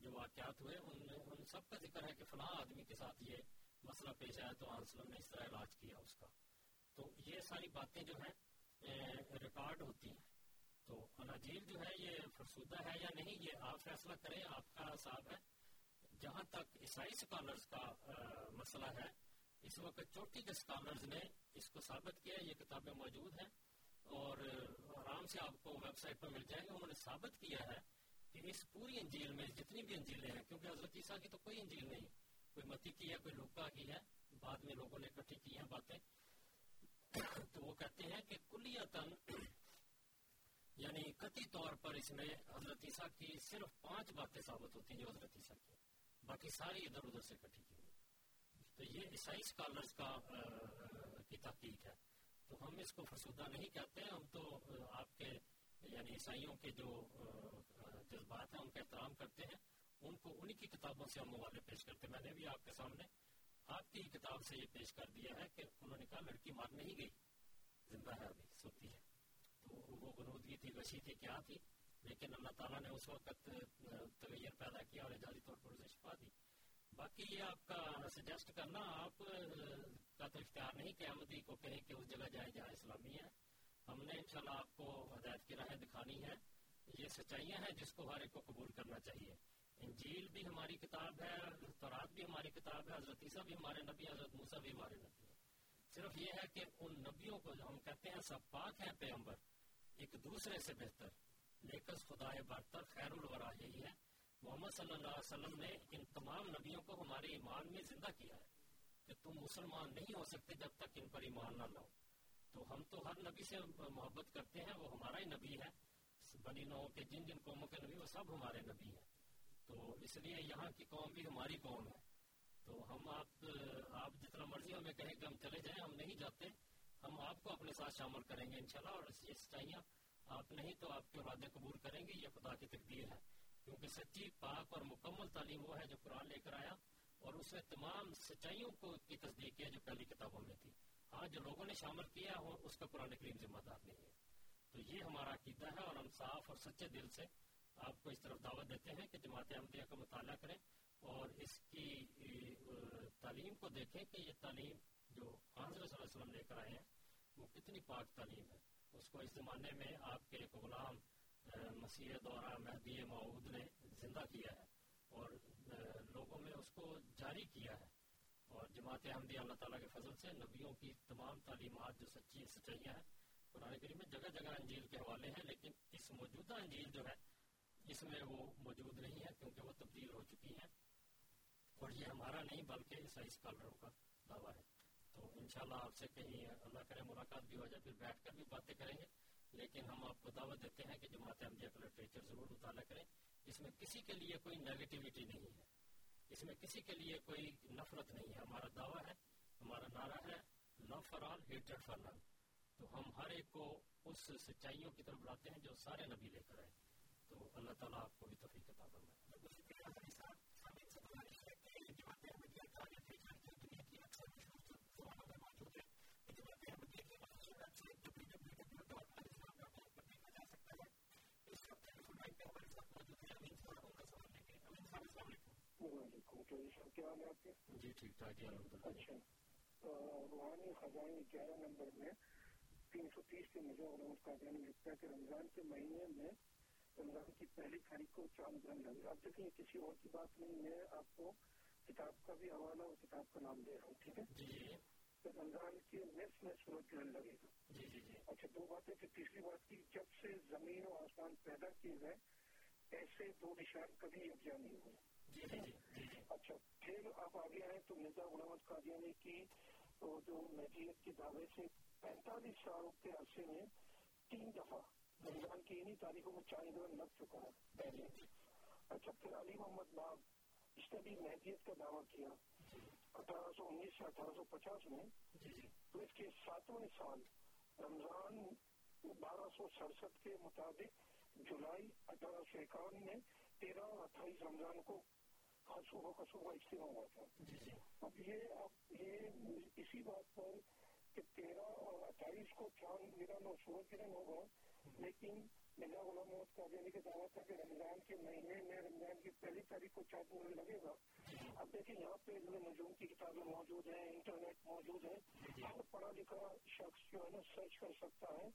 جو واقعات ہوئے ان سب کا ذکر ہے کہ فلاں آدمی کے ساتھ یہ مسئلہ پیش آیا تو آن سلم نے اس طرح علاج کیا اس کا. تو یہ ساری باتیں جو ہیں ریکارڈ ہوتی ہیں. تو اناجیل جو ہے یہ فرسودہ ہے یا نہیں, یہ آپ فیصلہ کریں, آپ کا حساب ہے. جہاں تک عیسائی اسکالرز کا مسئلہ ہے, اس وقت چوٹی کے اسکالرز نے اس کو ثابت کیا, یہ کتابیں موجود ہیں اور آرام سے آپ کو ویب سائٹ پر مل جائیں گے. انہوں نے ثابت کیا ہے کہ اس پوری انجیل میں جتنی بھی انجیلیں ہیں, کیونکہ حضرت عیسیٰ کی تو کوئی انجیل نہیں, کوئی متی کی ہے, کوئی لوکا کی ہے, بعد میں لوگوں نے اکٹھی کی ہیں باتیں. تو وہ کہتے ہیں کہ کلیتاً یعنی قطعی طور پر اس میں حضرت عیسیٰ کی صرف 5 باتیں ثابت ہوتی ہیں جو حضرت عیسیٰ کی, باقی ساری ادھر ادھر سے اکٹھی کی ہوئی. تو یہ عیسائی اسکالرز کی تحقیق ہے. تو ہم اس کو فرسودہ نہیں کہتے ہیں, ہم تو آپ کے یعنی عیسائیوں کے جو جذبات ہیں ان کا احترام کرتے ہیں, ان کو انہی کی کتابوں سے ہم حوالے پیش کرتے ہیں. میں نے بھی آپ کے سامنے آپ کی کتاب سے یہ پیش کر دیا ہے کہ انہوں نے کہا لڑکی مار نہیں گئی, زندہ ہے, ابھی سوتی ہے. تو وہ غنودگی تھی, غشی تھی, کیا تھی, لیکن اللہ تعالیٰ نے اس وقت تغیر پیدا کیا اور اعجازی طور پر اسے شفا دی. باقی یہ آپ کا سجیسٹ کرنا آپ کا تو اختیار نہیں کہ احمدی کو کہیں کہ اس جگہ جائے جہاں اسلامی ہے. ہم نے انشاءاللہ آپ کو ہدایت کی راہیں دکھانی ہے. یہ سچائیاں ہیں جس کو ہر ایک کو قبول کرنا چاہیے. انجیل بھی ہماری کتاب ہے, تورات بھی ہماری کتاب ہے, حضرت عیسیٰ بھی ہمارے نبی, حضرت موسیٰ بھی ہمارے نبی ہے. صرف یہ ہے کہ ان نبیوں کو ہم کہتے ہیں سب پاک ہیں پیغمبر, ایک دوسرے سے بہتر, لیکن خدا برتر, خیر الورا یہی ہے. محمد صلی اللہ علیہ وسلم نے ان تمام نبیوں کو ہمارے ایمان میں زندہ کیا ہے کہ تم مسلمان نہیں ہو سکتے جب تک ان پر ایمان نہ لاؤ. تو ہم تو ہر نبی سے محبت کرتے ہیں, وہ ہمارا ہی نبی ہے. بنی نو کے جن جن قوموں کے نبی وہ سب ہمارے نبی ہیں. تو اس لیے یہاں کی قوم بھی ہماری قوم ہے. تو ہم آپ جتنا مرضی ہمیں کہیں کہ ہم چلے جائیں, ہم نہیں جاتے, ہم آپ کو اپنے ساتھ شامل کریں گے انشاءاللہ. اور یہ سچائیاں آپ نہیں تو آپ کے وعدے قبول کریں گے, یہ خدا کی تقدیر ہے. کیونکہ سچی پاک اور مکمل تعلیم وہ ہے جو قرآن لے کر آیا اور اس نے تمام سچائیوں کو کی تصدیق کیا جو پہلی کتابوں میں تھی. ہاں جو لوگوں نے شامل کیا ہو اس کا قرآن کریم ذمہ دار نہیں ہے. تو یہ ہمارا عقیدہ ہے اور ہم صاف اور سچے دل سے آپ کو اس طرف دعوت دیتے ہیں کہ جماعت احمدیہ کا مطالعہ کریں اور اس کی تعلیم کو دیکھیں کہ یہ تعلیم جو حضرت صلی اللہ علیہ وسلم لے کر آئے ہیں وہ کتنی پاک تعلیم ہے. اس کو اس زمانے میں آپ کے ایک غلام مسیح دورہ مہدی موعود نے زندہ کیا ہے اور لوگوں میں اس کو جاری کیا ہے. اور جماعت احمدیہ اللہ تعالیٰ کے فضل سے نبیوں کی تمام تعلیمات جو سچی سچائیاں ہیں قرآن کریم میں جگہ جگہ انجیل کے حوالے ہیں, لیکن اس موجودہ انجیل جو ہے اس میں وہ موجود نہیں ہے کیونکہ وہ تبدیل ہو چکی ہیں. اور یہ ہمارا نہیں بلکہ عیسائی اسکالروں کا دعویٰ ہے. تو انشاءاللہ آپ سے کہیں اللہ کرے ملاقات بھی ہو جائے, پھر بیٹھ کر بھی باتیں کریں گے. لیکن ہم آپ کو دعوت دیتے ہیں کہ جماعت احمدیہ کا لٹریچر ضرور مطالعہ کریں. اس میں کسی کے لیے کوئی نیگیٹیوٹی نہیں ہے, اس میں کسی کے لیے کوئی نفرت نہیں ہے. ہمارا دعویٰ ہے, ہمارا نعرہ ہے, لو فار آل, ہیٹڈ فار نان. تو ہم ہر ایک کو اس سچائیوں کی طرف بلاتے ہیں جو سارے نبی لے کر آئے. تو اللہ تعالیٰ آپ کو بھی توفیق عطا فرمائے. جی ٹھیک ٹھاک. اچھا روحانی خزانے 11 نمبر میں 330 سے مرزا غلام قادیانی لکھتا ہے کہ رمضان کے مہینے میں رمضان کی پہلی تاریخ کو چاند گرہن لگا. آپ دیکھیں کسی اور کی بات نہیں ہے, آپ کو کتاب کا بھی حوالہ اور کتاب کا نام دے رہا ہوں, ٹھیک ہے. تو رمضان کے نیکسٹ میں سورج گرہن لگے گا. اچھا دو باتیں, کہ تیسری بات کی جب سے زمین اور آسمان پیدا کیے گئے ایسے دو نشان کبھی یکجا نہیں ہوئے. اچھا پھر آپ آگے آئے تو مرزا غلام قادیانی کی جو مہدیت کے دعوے سے 45 سالوں کے عرصے میں 3 دفعہ رمضان کی انہیں تاریخوں میں چاند گرہن لگ چکا ہے پہلے. اچھا پھر علی محمد باب, اس نے بھی مہدیت کا دعویٰ کیا 1819 سے 1850 میں. تو اس کے 7واں سال رمضان 1267 کے مطابق جولائی 1851 میں 13 اور 28 رمضان کو صوبہ کا صوبہ اجتماع ہوا تھا. اب یہ اسی بات پر کہ 13 اور 28 کو چاند گرہن اور سورج گرہن ہوگا, لیکن مرزا غلام احمد قادیانی کا دعویٰ تھا کہ رمضان کے مہینے میں رمضان کی پہلی تاریخ کو چاند گرہن لگے گا. اب دیکھیں یہاں پہ نجوم کی کتابیں موجود ہیں, انٹرنیٹ موجود ہے, ہر پڑھا لکھا شخص جو ہے نا سرچ کر سکتا ہے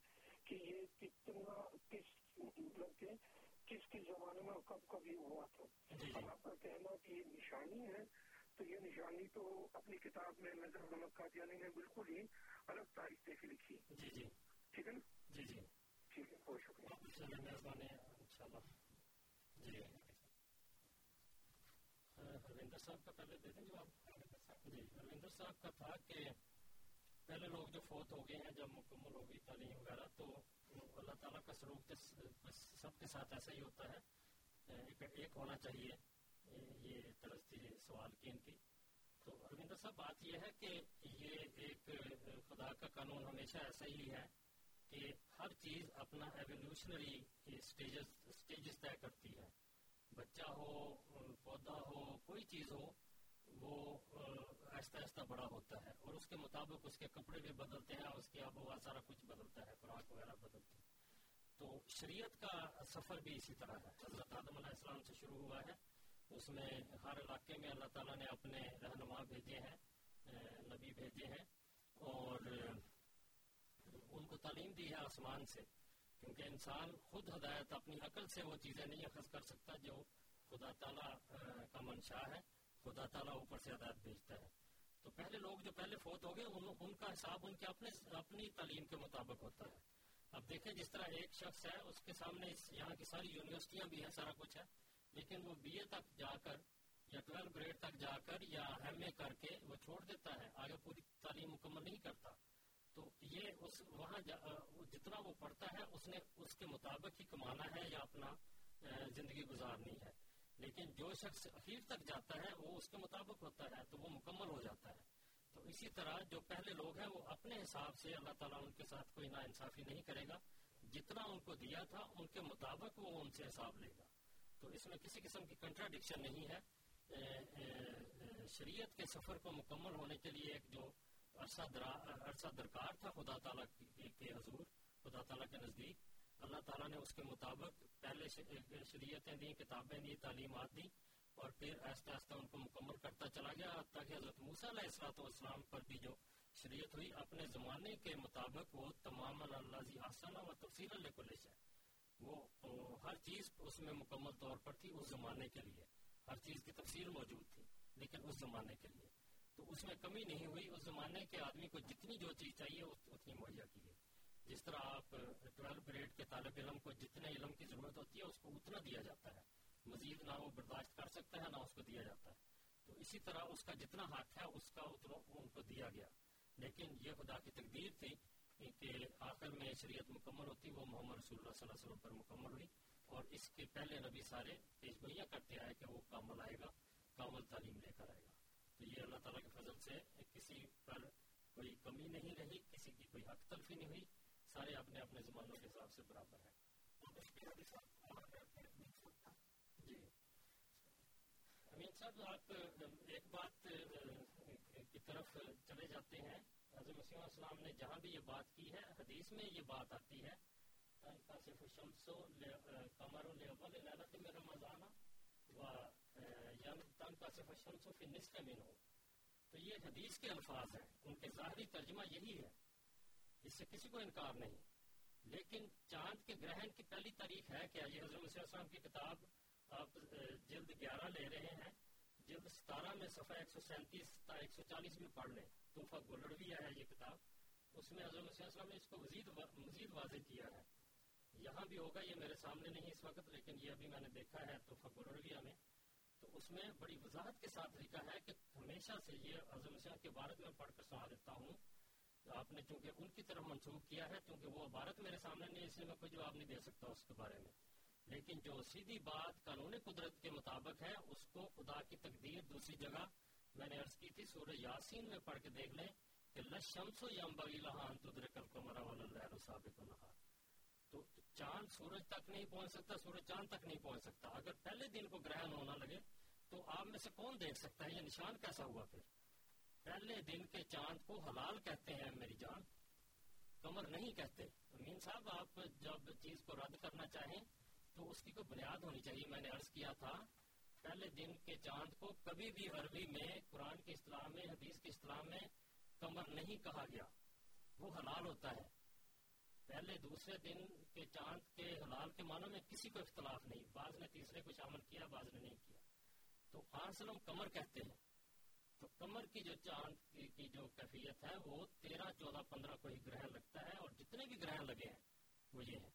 کہ یہ کتنا کس زمانے میں کب کب یہ ہوا تھا. اب آپ کا کہنا کہ یہ نشانی ہے, تو یہ نشانی تو اپنی کتاب میں مرزا غلام قادیانی نے بالکل ہی الگ تاریخ دیکھ لکھی. ٹھیک ہے نا. ٹھیک ہے, بہت شکریہ. جی رویندر صاحب کا پہلے دے دیں جواب. جی رویندر صاحب کا تھا کہ پہلے لوگ جو فوت ہو گئے ہیں جب مکمل ہوگی تعلیم وغیرہ, تو اللہ تعالیٰ کا سلوک سب کے ساتھ ایسا ہی ہوتا ہے, ایک ہونا چاہیے. یہ طرز تھی سوال کی ان کی. تو رویندر صاحب بات یہ ہے کہ یہ ایک خدا کا قانون ہمیشہ ایسا ہی ہے کہ ہر چیز اپنا ایولیوشنری اسٹیجز طے کرتی ہے. بچہ ہو, پودا ہو, کوئی چیز ہو, وہ آہستہ آہستہ بڑا ہوتا ہے اور اس کے مطابق اس کے کپڑے بھی بدلتے ہیں, اس کی آب و ہوا سارا کچھ بدلتا ہے, خوراک وغیرہ بدلتی ہے. تو شریعت کا سفر بھی اسی طرح ہے, حضرت آدم علیہ السلام سے شروع ہوا ہے. اس میں ہر علاقے میں اللہ تعالیٰ نے اپنے رہنما بھیجے ہیں, نبی بھیجے ہیں, اور ان کو تعلیم دی ہے آسمان سے, کیونکہ انسان خود ہدایت اپنی عقل سے وہ چیزیں نہیں اخذ کر سکتا جو خدا تعالیٰ کا منشا ہے. خدا تعالیٰ اوپر سے ہدایت بھیجتا ہے. تو پہلے لوگ جو پہلے فوت ہو گئے ان کا حساب ان کے اپنی تعلیم کے مطابق ہوتا ہے. اب دیکھیں جس طرح ایک شخص ہے, اس کے سامنے یہاں کی ساری یونیورسٹیاں بھی ہیں, سارا کچھ ہے, لیکن وہ BA تک جا کر یا 12 گریڈ تک جا کر یا MA کر کے وہ چھوڑ دیتا ہے, آگے پوری تعلیم مکمل نہیں کرتا. تو یہ وہاں جتنا وہ پڑھتا ہے اس نے اس کے مطابق ہی کمانا ہے یا اپنا زندگی گزارنی ہے. لیکن جو شخص اخیر تک جاتا ہے وہ اس کے مطابق ہوتا ہے, تو وہ مکمل ہو جاتا ہے. تو اسی طرح جو پہلے لوگ ہیں وہ اپنے حساب سے, اللہ تعالیٰ ان کے ساتھ کوئی ناانصافی نہیں کرے گا, جتنا ان کو دیا تھا ان کے مطابق وہ ان سے حساب لے گا. تو اس میں کسی قسم کی کنٹراڈکشن نہیں ہے. شریعت کے سفر کو مکمل ہونے کے لیے ایک جو عرصہ درکار تھا خدا تعالیٰ کے حضور, خدا تعالیٰ کے نزدیک, اللہ تعالیٰ نے اس کے مطابق پہلے شریعتیں دیں, کتابیں دیں, تعلیمات دیں, اور پھر آہستہ آہستہ ان کو مکمل کرتا چلا گیا, حتیٰ کہ حضرت موسیٰ علیہ السلام پر بھی جو شریعت ہوئی اپنے زمانے کے مطابق وہ تمام الذی احسن و تفصیلا لکل شیء, وہ ہر چیز اس میں مکمل طور پر تھی اس زمانے کے لیے, ہر چیز کی تفصیل موجود تھی لیکن اس زمانے کے لیے. تو اس میں کمی نہیں ہوئی, اس زمانے کے آدمی کو جتنی جو چیز چاہیے اتنی مہیا کی گئی. جس طرح آپ 12 گریڈ کے طالب علم کو جتنے علم کی ضرورت ہوتی ہے اس کو اتنا دیا جاتا ہے, مزید نہ وہ برداشت کر سکتا ہے نہ اس کو دیا جاتا ہے. تو اسی طرح اس کا جتنا حق ہے اس کا اتنا ان کو دیا گیا. لیکن یہ خدا کی تقدیر تھی کہ آخر میں شریعت مکمل ہوتی, وہ محمد رسول اللہ صلی اللہ علیہ وسلم پر مکمل ہوئی, اور اس کے پہلے نبی سارے پیش گوئیاں کرتے آئے کہ وہ کامل آئے گا, کامل تعلیم لے کر آئے گا. تو یہ اللہ تعالیٰ کے فضل سے کسی پر کوئی کمی نہیں رہی, کسی کی کوئی حق تلفی نہیں ہوئی. اپنے زمانوں کے حساب سے برابر ہے. امین صاحب آپ ایک بات کی طرف چلے جاتے ہیں. حضرت مسیح علیہ السلام نے جہاں بھی یہ بات کی ہے حدیث میں یہ بات آتی ہے تو یہ حدیث کے الفاظ ہیں, ان کے ظاہری ترجمہ یہی ہے, اس سے کسی کو انکار نہیں. لیکن چاند کے گرہن کی پہلی تاریخ ہے کیا؟ یہ حضرت مسیح علیہ السلام کی کتاب آپ جلد 11 لے رہے ہیں, جلد 17 میں صفحہ 137 تا 140 میں پڑھ لیں. طوفہ گلڑویہ ہے یہ کتاب, اس میں حضرت مسیح علیہ السلام نے اس کو مزید واضح کیا ہے. یہاں بھی ہوگا, یہ میرے سامنے نہیں اس وقت, لیکن یہ ابھی میں نے دیکھا ہے طوفہ گلڑویہ میں. تو اس میں بڑی وضاحت کے ساتھ لکھا ہے کہ ہمیشہ سے یہ حضرت مسیح کے بارے میں پڑھ کر سنا دیتا ہوں, آپ نے چونکہ ان کی طرف منسوخ کیا ہے, کیونکہ وہ عبارت میرے سامنے نہیں, اس لیے میں کوئی جواب نہیں دے سکتا اس کے بارے میں. لیکن جو سیدھی بات قانون قدرت کے مطابق ہے, اس کو خدا کی تقدیر دوسری جگہ میں نے عرض کی تھی سورہ یاسین میں پڑھ کے دیکھ لیں کہ لشمس ینبغی لہا ان تدرک القمر واللیل سابق النہار. تو چاند سورج تک نہیں پہنچ سکتا, سورج چاند تک نہیں پہنچ سکتا. اگر پہلے دن کو گرہن ہونا لگے تو آپ میں سے کون دیکھ سکتا ہے؟ یہ نشان کیسا ہوا؟ پھر پہلے دن کے چاند کو حلال کہتے ہیں میری جان, قمر نہیں کہتے. امین صاحب آپ جب چیز کو رد کرنا چاہیں تو اس کی کوئی بنیاد ہونی چاہیے. میں نے عرض کیا تھا پہلے دن کے چاند کو کبھی بھی عربی میں, قرآن کے اصطلاح میں, حدیث کے اصطلاح میں قمر نہیں کہا گیا, وہ حلال ہوتا ہے. پہلے دوسرے دن کے چاند کے حلال کے معنی میں کسی کو اختلاف نہیں, بعض نے تیسرے کو شامل کیا, بعض نے نہیں کیا. تو آنسلم قمر کہتے ہیں. تو قمر کی جو چاند کی جو کیفیت ہے وہ 13, 14, 15 کو ہی گرہن لگتا ہے, اور جتنے بھی گرہن لگے ہیں وہ یہ ہے.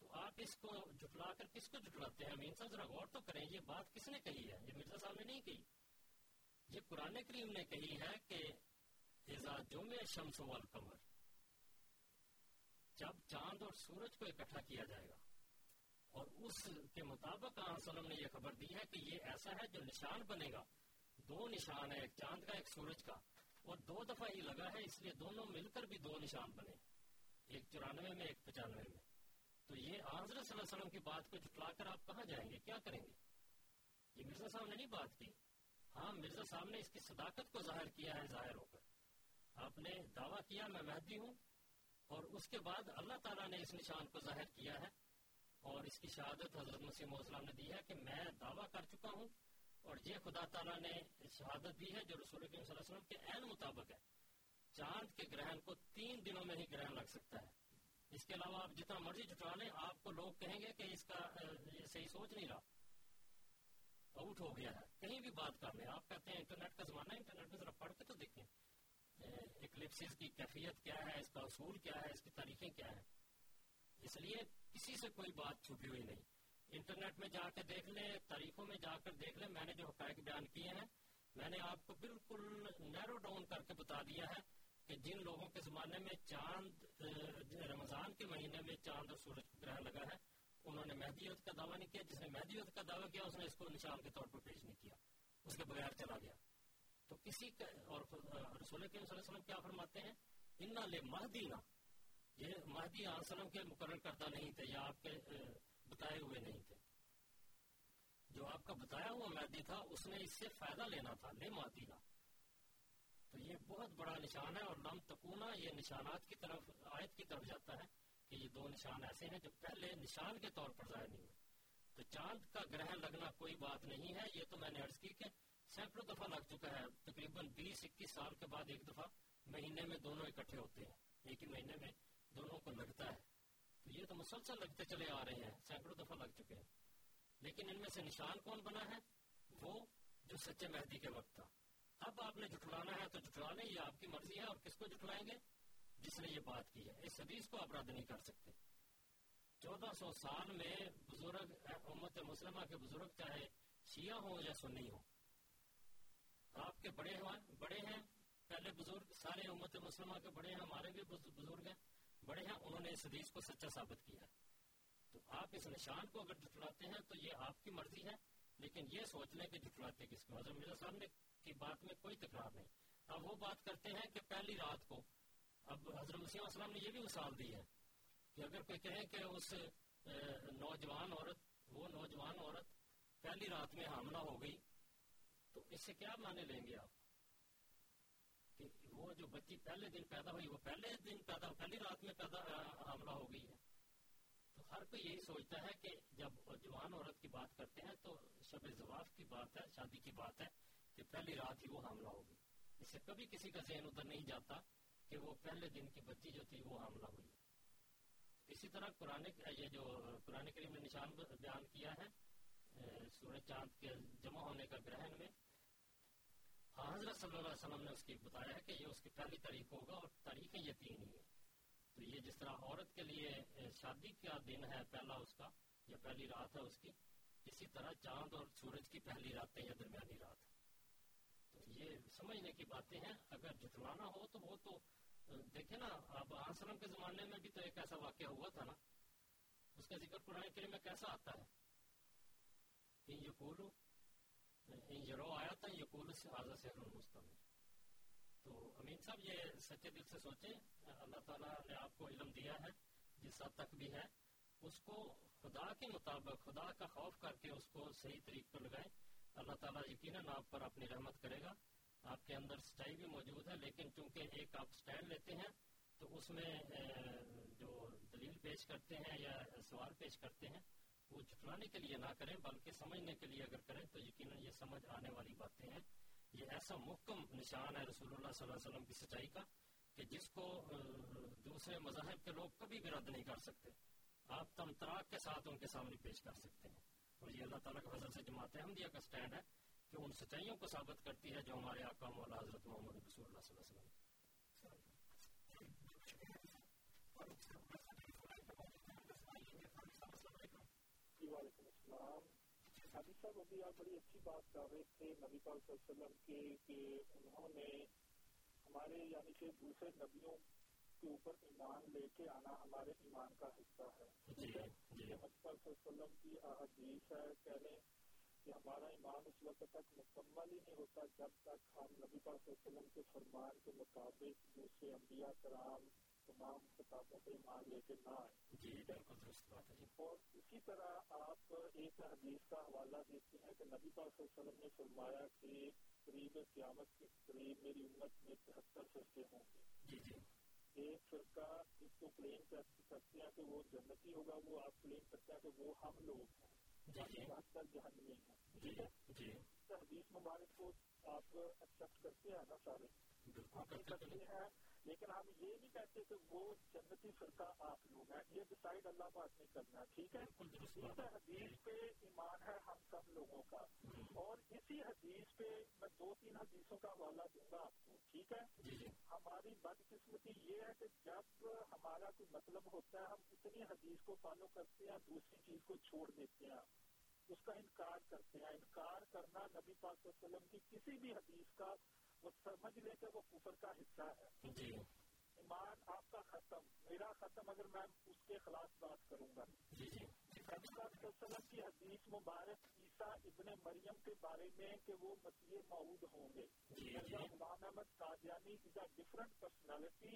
تو آپ اس کو جھٹلا کر کس کو جھٹلاتے ہیں؟ امین صاحب ذرا غور تو کریں, یہ بات کس نے کہی ہے؟ یہ مرزا صاحب نے نہیں کہی, یہ قرآن کریم نے کہی ہے کہ اذا جمع الشمس والقمر, جب چاند اور سورج کو اکٹھا کیا جائے گا. اور اس کے مطابق آن سلم نے یہ خبر دی ہے کہ یہ ایسا ہے جو نشان بنے گا, 2 نشان ہے, ایک چاند کا ایک سورج کا, اور 2 دفعہ ہی لگا ہے, اس لیے دونوں مل کر بھی 2 نشان بنے, ایک 94 میں ایک 95 میں. تو یہ حضرت صلی اللہ علیہ وسلم کی بات کو جھٹلا کر آپ کہاں جائیں گے, کیا کریں گے؟ یہ مرزا صاحب نے نہیں بات کی. ہاں مرزا صاحب نے اس کی صداقت کو ظاہر کیا ہے, ظاہر ہو کر آپ نے دعویٰ کیا میں مہدی ہوں, اور اس کے بعد اللہ تعالیٰ نے اس نشان کو ظاہر کیا ہے, اور اس کی شہادت حضرت مسیح علیہ السلام نے دی ہے کہ میں دعویٰ کر چکا ہوں, اور یہ خدا تعالیٰ نے شہادت دی ہے جو رسول کریم صلی اللہ علیہ وسلم کے عین مطابق ہے. چاند کے گرہن کو 3 دنوں میں ہی گرہن لگ سکتا ہے, اس کے علاوہ آپ جتنا مرضی جھٹلا لیں آپ کو لوگ کہیں گے کہ اس کا یہ صحیح سوچ نہیں رہا, آؤٹ ہو گیا ہے, کہیں بھی بات کر لیں. آپ کہتے ہیں انٹرنیٹ کا زمانہ ہے, انٹرنیٹ میں ذرا پڑھ کے تو دیکھیں ایکلپسز کی کیفیت کیا ہے, اس کا اصول کیا ہے, اس کی تاریخیں کیا ہیں. اس لیے کسی سے کوئی بات چھپی ہوئی نہیں, انٹرنیٹ میں جا کے دیکھ لیں, تاریخوں میں جا کر دیکھ لیں. میں نے جو حقائق بیان کیے ہیں میں نے آپ کو بالکل نیرو ڈاؤن کر کے بتا دیا ہے کہ جن لوگوں کے زمانے میں چاند رمضان کے مہینے میں چاند اور سورج کا گرہن لگا ہے انہوں نے مہدیت کا دعویٰ نہیں کیا, جس نے مہدیت کا دعویٰ کیا اس نے اس کو نشان کے طور پر پیش نہیں کیا, اس کے بغیر چلا گیا. تو کسی کا اور رسول کریم صلی اللہ علیہ وسلم کیا فرماتے ہیں؟ انا لمہدینا, یہ مہدی علیہ السلام کے مقرر کردہ نہیں تھے یا آپ کے بتائے ہوئے نہیں تھے, جو آپ کا بتایا ہوا مہدی تھا اس نے اس سے فائدہ لینا تھا, لمہدینا. تو یہ بہت بڑا نشان ہے, اور لم تکونا یہ نشانات کی طرف آیت کی طرف جاتا ہے کہ یہ 2 نشان ایسے ہیں جو پہلے نشان کے طور پر ظاہر نہیں ہوئے. تو چاند کا گرہن لگنا کوئی بات نہیں ہے, یہ تو میں نے عرض کی کہ سینکڑوں دفعہ لگ چکا ہے, تقریباً 20-21 سال کے بعد ایک دفعہ مہینے میں دونوں اکٹھے ہوتے ہیں, ایک ہی مہینے میں دونوں کو لگتا ہے. تو یہ تو مسلسل لگتے چلے آ رہے ہیں, سینکڑوں دفعہ لگ چکے ہیں. لیکن ان میں سے نشان کون بنا ہے؟ وہ جو سچے مہدی کے وقت تھا. اب آپ نے جھٹلانا ہے تو جھٹلا لیں, یہ آپ کی مرضی ہے. اور کس کو جھٹلائیں گے؟ جس نے یہ بات کی ہے, اس حدیث کو آپ رد نہیں کر سکتے. 1400 سال میں بزرگ امت مسلمہ کے بزرگ چاہے شیعہ ہوں یا سنی ہوں, آپ کے بڑے ہیں پہلے بزرگ, سارے امت مسلمہ کے بڑے ہیں, ہمارے بھی بزرگ ہیں, بڑے ہیں, انہوں نے اس حدیث کو سچا ثابت کیا. تو آپ اس نشان کو اگر جھٹلاتے ہیں تو یہ آپ کی مرضی ہے, لیکن یہ سوچ لیں کہ جھٹلاتے کس کو. حضرت مرزا صاحب نے کی بات میں کوئی تکرار نہیں. اب وہ بات کرتے ہیں کہ پہلی رات کو, اب حضرت مسیح علیہ السلام نے یہ بھی مثال دی ہے یا اگر کوئی کہے کہ اس وہ نوجوان عورت پہلی رات میں حاملہ ہو گئی تو اس سے کیا معنی لیں گے آپ کہ وہ جو بچی پہلے دن پیدا ہوئی وہ پہلی رات میں حاملہ ہو گئی ہے. تو ہر کوئی یہی سوچتا ہے کہ جب جوان عورت کی بات کرتے ہیں تو شب زواج کی بات ہے, شادی کی بات ہے کہ پہلی رات ہی وہ حاملہ ہوگی. اس سے کبھی کسی کا ذہن ادھر نہیں جاتا کہ وہ پہلے دن کی بچی جو تھی وہ حاملہ ہوئی. اسی طرح قرآن کریم نے نشان بیان کیا ہے سورہ چاند کے جمع ہونے کا گرہن میں, حضرت صلی اللہ علیہ وسلم نے اس کی بتایا ہے کہ یہ اس کی پہلی تاریخ ہوگا اور تاریخ یہ تین ہی ہے. تو یہ جس طرح عورت کے لیے شادی کا دن ہے پہلا اس کا یا پہلی رات ہے اس کی, اسی طرح چاند اور سورج کی پہلی راتیں یا درمیانی رات. تو یہ سمجھنے کی باتیں ہیں. اگر جھٹلانا ہو تو وہ تو دیکھیں نا, اب آسلم کے زمانے میں بھی تو ایک ایسا واقعہ ہوا تھا نا, اس کا ذکر قرآن کریم میں کیسا آتا ہے. تو امین صاحب یہ سچے دل سے سوچیں, اللہ تعالیٰ نے آپ کو علم دیا ہے جس حد تک بھی ہے, اس کو خدا کے مطابق خدا کا خوف کر کے اس کو صحیح طریق پر لگائیں. اللہ تعالیٰ یقیناً آپ پر اپنی رحمت کرے گا. آپ کے اندر سچائی بھی موجود ہے, لیکن چونکہ ایک آپ اسٹینڈ لیتے ہیں تو اس میں جو دلیل پیش کرتے ہیں یا سوال پیش کرتے ہیں وہ جھٹلانے کے لیے نہ کریں بلکہ سمجھنے کے لیے اگر کریں تو یقیناً یہ سمجھ آنے والی باتیں ہیں. یہ ایسا محکم نشان ہے رسول اللہ صلی اللہ علیہ وسلم کی سچائی کا کہ جس کو دوسرے مذاہب کے لوگ کبھی بھی رد نہیں کر سکتے. آپ تمتراک کے ساتھ ان کے سامنے پیش کر سکتے ہیں. اور یہ اللہ تعالیٰ کے فضل سے جماعت احمدیہ کا اسٹینڈ ہے کہ ان سچائیوں کو ثابت کرتی ہے جو ہمارے آقا مولا حضرت محمد رسول اللہ صلی اللہ علیہ وسلم. وعلیکم السلام. نبی صاحب ابھی آپ بڑی اچھی بات کر رہے تھے نبی پاک صلی اللہ علیہ وسلم کے کہ انہوں نے ہمارے یعنی کہ دوسرے نبیوں کے اوپر ایمان لے کے آنا ہمارے ایمان کا حصہ ہے. نبی پاک صلی اللہ علیہ وسلم کی احادیث ہے کہنے کہ ہمارا ایمان اس وقت تک مکمل ہی نہیں ہوتا جب تک ہم نبی پاک صلی اللہ علیہ وسلم کے فرمان کے مطابق دوسرے انبیاء کرام تمام کتابوں پہ ایمان لے کے نہ آئے. اور اسی طرح آپ ایک حدیث کا حوالہ دیتے ہیں کہ نبی پاک صلی اللہ علیہ وسلم نے فرمایا کہ قریب قیامت کے قریب میری امت میں 73 فرقے ہوں گے. ایک فرقہ جس کو کلیم کرتے ہیں کہ وہ جنتی ہوگا, وہ آپ کلیم کرتے ہیں کہ وہ ہم لوگ ہیں, جہنمی ہیں. ٹھیک ہے, حدیث مبارک کو آپ ایکسپٹ کرتے ہیں نا سارے کرتے ہیں, لیکن ہم یہ نہیں کہتے کہ وہ جنتی فرقہ آپ لوگ ہیں. یہ ڈیسائیڈ اللہ پاک نے کرنا. ٹھیک ہے, اس حدیث پہ ایمان ہے ہم سب لوگوں کا. اور اسی حدیث پہ میں 2-3 حدیثوں کا حوالہ دوں گا آپ کو. ٹھیک ہے, ہماری بدقسمتی یہ ہے کہ جب ہمارا کوئی مطلب ہوتا ہے ہم اتنی حدیث کو فالو کرتے ہیں, دوسری چیز کو چھوڑ دیتے ہیں, اس کا انکار کرتے ہیں. انکار کرنا نبی پاک صلی اللہ علیہ وسلم کی کسی بھی حدیث کا وہ سمجھ لے کہ وہ کفر کا حصہ ہے. ایمان آپ کا ختم, میرا ختم, اگر میں اس کے خلاف بات کروں گا. نبی پاک صلی اللہ علیہ وسلم کی حدیث مبارک عیسیٰ ابن مریم کے بارے میں کہ وہ مسیح موعود ہوں گے. Mirza Ghulam Ahmad Qadiani is a different personality,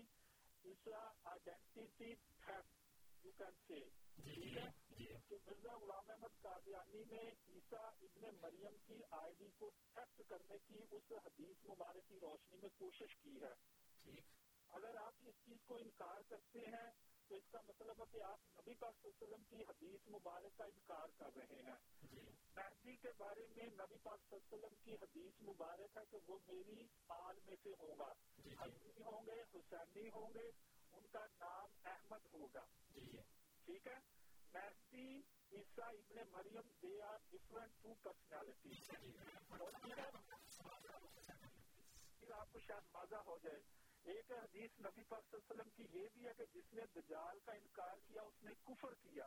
is a identity theft you can say. ٹھیک ہے, مرزا غلام احمد قادیانی نے عیسیٰ ابن مریم کی آئی ڈی کو تھیفٹ کرنے کی اس حدیث مبارک کی روشنی میں کوشش کی ہے. اگر آپ اس چیز کو انکار کرتے ہیں تو اس کا مطلب ہے کہ آپ نبی پاک صلی اللہ علیہ وسلم کی حدیث مبارک کا انکار کر رہے ہیں. مہدی کے بارے میں نبی پاک صلی اللہ علیہ وسلم کی حدیث مبارک ہے کہ وہ میری آل میں سے ہوگا, حسینی ہوں گے, حسینی ہوں گے, ان کا نام احمد ہوگا. ٹھیک ہے, مہدی, عیسیٰ ابن مریم, they are different two personalities. پھر آپ کو شاید مزہ ہو جائے, ایک حدیث نبی پاک صلی اللہ علیہ وسلم کی یہ بھی ہے کہ جس نے دجال کا انکار کیا اس نے کفر کیا.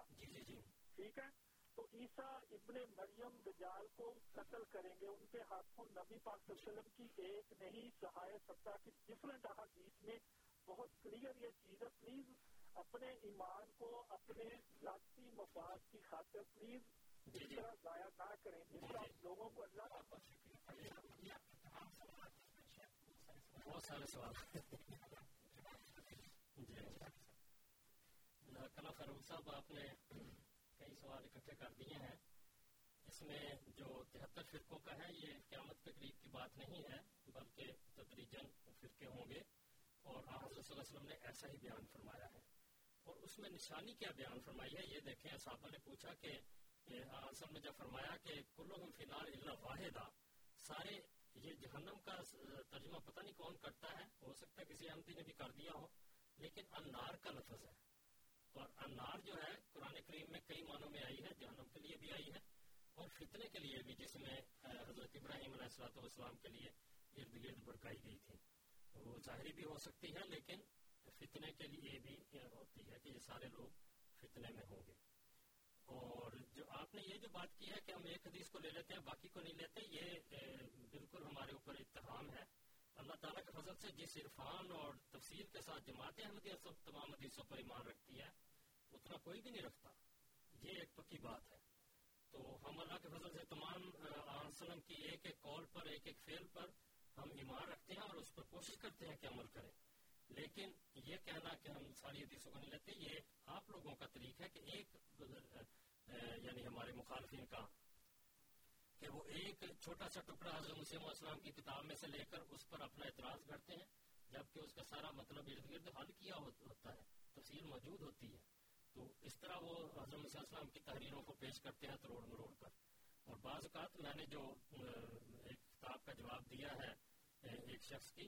ٹھیک ہے, تو عیسیٰ ابن مریم دجال کو قتل کریں گے, ان کے ہاتھوں نبی پاک صلی اللہ علیہ وسلم کی ایک نہیں سہائے ستا کی ڈفرینٹ احادیث میں بہت کلیئر یہ چیز ہے. پلیز اپنے ایمان کو اپنے ذاتی مفاد کی خاطر پلیز اس طرح ضائع نہ کریں جس طرح لوگوں کو اللہ بہت سارے سوال جزاک اللہ فاروق صاحب، آپ نے کئی سوال اکٹھے کر دیے ہیں. اس میں جو 73 فرقوں کا ہے یہ قیامت کے قریب کی بات نہیں ہے، بلکہ تدریجاً فرقے ہوں گے، اور آپ صلی اللہ علیہ وسلم نے ایسا ہی بیان فرمایا ہے. اور اس میں نشانی کیا بیان فرمائی ہے یہ دیکھیں. صحابہ نے پوچھا کہ اصل میں جب فرمایا کہ کلہم فی النار الا واحدہ، سارے یہ جہنم کا ترجمہ پتہ نہیں کون کرتا ہے، ہو سکتا ہے کسی احمدی نے بھی کر دیا ہو، لیکن النار کا لفظ ہے. اور النار جو ہے قرآن کریم میں کئی معنوں میں آئی ہے، جہنم کے لیے بھی آئی ہے اور فتنے کے لیے بھی، جس میں حضرت ابراہیم علیہ السلام کے لیے ارد گرد بھڑکائی گئی تھی. وہ ظاہری بھی ہو سکتی ہے لیکن فتنے کے لیے بھی ہوتی ہے کہ یہ سارے لوگ فتنے میں ہوں گے. اور جو آپ نے یہ جو بات کی ہے کہ ہم ایک حدیث کو لے لیتے ہیں باقی کو نہیں لیتے، یہ بالکل ہمارے اوپر اتہام ہے. اللہ تعالیٰ کے فضل سے جس عرفان اور تفصیل کے ساتھ جماعت احمدیہ سب تمام حدیثوں پر ایمان رکھتی ہے، اتنا کوئی بھی نہیں رکھتا، یہ ایک پکی بات ہے. تو ہم اللہ کے فضل سے تمام وسلم کی ایک ایک قول پر، ایک ایک فعل پر ہم ایمان رکھتے ہیں اور اس پر کوشش کرتے ہیں کہ عمل کریں. لیکن یہ کہنا کہ ہم ساری حدیثوں کو نہیں لیتے، یہ آپ لوگوں کا طریق ہے کہ ایک یعنی ہمارے مخالفین کا، کہ وہ ایک چھوٹا سا ٹکڑا حضرت موسیٰ علیہ السلام کی کتاب میں سے لے کر اس پر اپنا اعتراض کرتے ہیں، جبکہ اس کا سارا مطلب ارد گرد حل کیا ہوتا ہے، تفصیل موجود ہوتی ہے. تو اس طرح وہ حضرت موسیٰ علیہ السلام کی تحریروں کو پیش کرتے ہیں تروڑ مروڑ کر. اور بعض اوقات میں نے جو ایک کتاب کا جواب دیا ہے ایک شخص کی،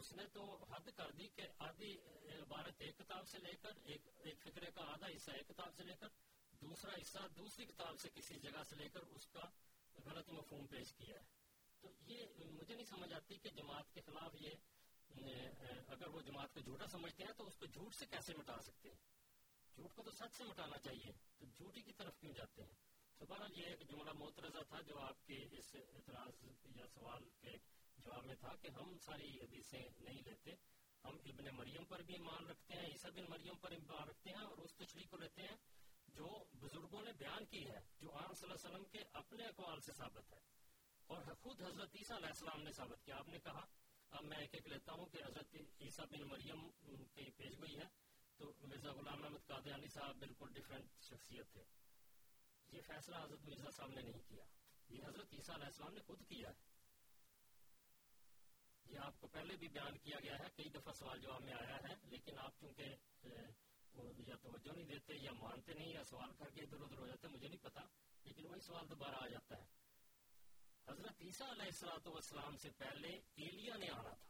اس نے تو حد کر دی کہ آدھی عبارت ایک کتاب سے لے کر، ایک فقرے کا آدھا حصہ ایک کتاب سے لے کر، دوسرا حصہ دوسری کتاب سے کسی جگہ سے لے کر اس کا غلط مفہوم پیش کیا ہے. تو یہ مجھے نہیں سمجھ آتی کہ جماعت کے خلاف یہ، اگر وہ جماعت کو جھوٹا سمجھتے ہیں تو اس کو جھوٹ سے کیسے مٹا سکتے ہیں؟ جھوٹ کو تو سچ سے مٹانا چاہیے، تو جھوٹی کی طرف کیوں جاتے ہیں؟ تو بہرحال یہ ایک جملہ معترضہ تھا جو آپ کے اس اعتراض یا سوال کے جواب میں تھا کہ ہم ساری حدیثیں نہیں لیتے. ہم ابن مریم پر بھی ایمان رکھتے ہیں، عیسیٰ بن مریم پر ایمان رکھتے ہیں اور اس تشریح کو لیتے ہیں جو بزرگوں نے بیان کی ہے، جو آپ صلی اللہ علیہ وسلم کے اپنے اقوال سے ثابت ہے اور خود حضرت عیسیٰ علیہ السلام نے ثابت کیا. آپ نے کہا اب میں ایک ایک لیتا ہوں کہ حضرت عیسیٰ بن مریم کی پیش گوئی ہے. تو مرزا غلام احمد قادیانی صاحب بالکل ڈفرینٹ شخصیت تھے. یہ فیصلہ حضرت مرزا صاحب نے نہیں کیا، یہ حضرت عیسیٰ علیہ السلام نے خود کیا ہے. یہ آپ کو پہلے بھی بیان کیا گیا ہے، کئی دفعہ سوال جواب میں آیا ہے، لیکن آپ چونکہ یا توجہ نہیں دیتے یا مانتے نہیں یا سوال کر کے ادھر ادھر ہو جاتے، مجھے نہیں پتا، لیکن وہی سوال دوبارہ آ جاتا ہے. حضرت عیسیٰ علیہ السلام سے پہلے ایلیا نے آنا تھا.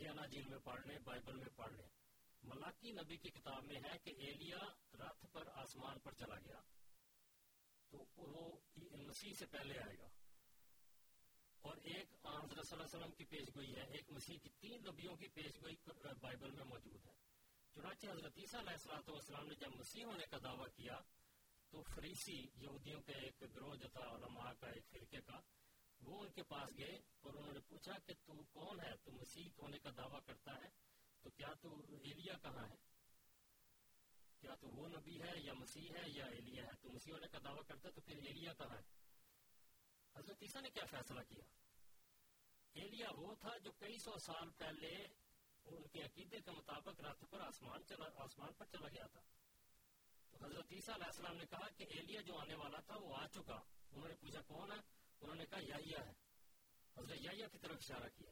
یہ اناجیل میں پڑھ لیں، بائبل میں پڑھ لیں. ملاکی نبی کی کتاب میں ہے کہ ایلیا رتھ پر آسمان پر چلا گیا، تو وہ مسیح سے پہلے آئے گا. اور ایک حضرت صلی اللہ علیہ وسلم کی پیش گوئی ہے، ایک مسیح کی، تین نبیوں کی پیش گوئی بائبل میں موجود ہے. چنانچہ حضرت عیسیٰ علیہ السلام نے جب مسیح ہونے کا دعویٰ کیا تو فریسی یہودیوں کے ایک گروہ جو تھا علماء کا، ایک فرقے کا، وہ ان کے پاس گئے اور انہوں نے پوچھا کہ تو کون ہے؟ تو مسیح ہونے کا دعویٰ کرتا ہے، تو کیا تو ایلیا کہاں ہے؟ کیا تو وہ نبی ہے یا مسیح ہے یا ایلیا ہے؟ تو مسیح ہونے کا دعویٰ کرتا ہے، تو پھر ایلیا کہاں ہے؟ حضرت عیسیٰ نے کیا فیصلہ کیا؟ ایلیا وہ تھا جو کئی سو سال پہلے ان کے عقیدے کے مطابق رات پر آسمان پر چلا گیا تھا. تو حضرت عیسیٰ علیہ السلام نے کہا کہ ایلیا جو آنے والا تھا وہ آ چکا. انہوں نے پوچھا کون ہے؟ انہوں نے کہا یحییٰ ہے. حضرت یحییٰ کی طرف اشارہ کیا.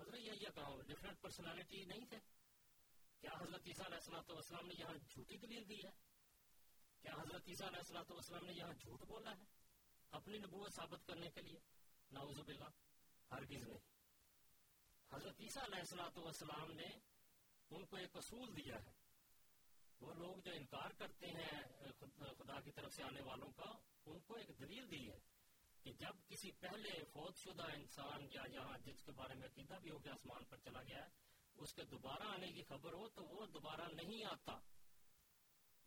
حضرت یحییٰ کہاں ڈفرینٹ پرسنالٹی نہیں تھے؟ کیا حضرت عیسیٰ علیہ السلام نے یہاں جھوٹی دلیل دی ہے؟ کیا حضرت عیسیٰ علیہ السلام نے یہاں جھوٹ بولا ہے اپنی نبوت ثابت کرنے کے لیے؟ نعوذ باللہ، ہرگز نہیں. حضرت عیسیٰ علیہ السلام نے ان کو ایک اصول دیا ہے، وہ لوگ جو انکار کرتے ہیں خدا کی طرف سے آنے والوں کا، ان کو ایک دلیل دی ہے کہ جب کسی پہلے فوت شدہ انسان یا یہاں جس کے بارے میں عقیدہ بھی ہو کے آسمان پر چلا گیا ہے، اس کے دوبارہ آنے کی خبر ہو تو وہ دوبارہ نہیں آتا،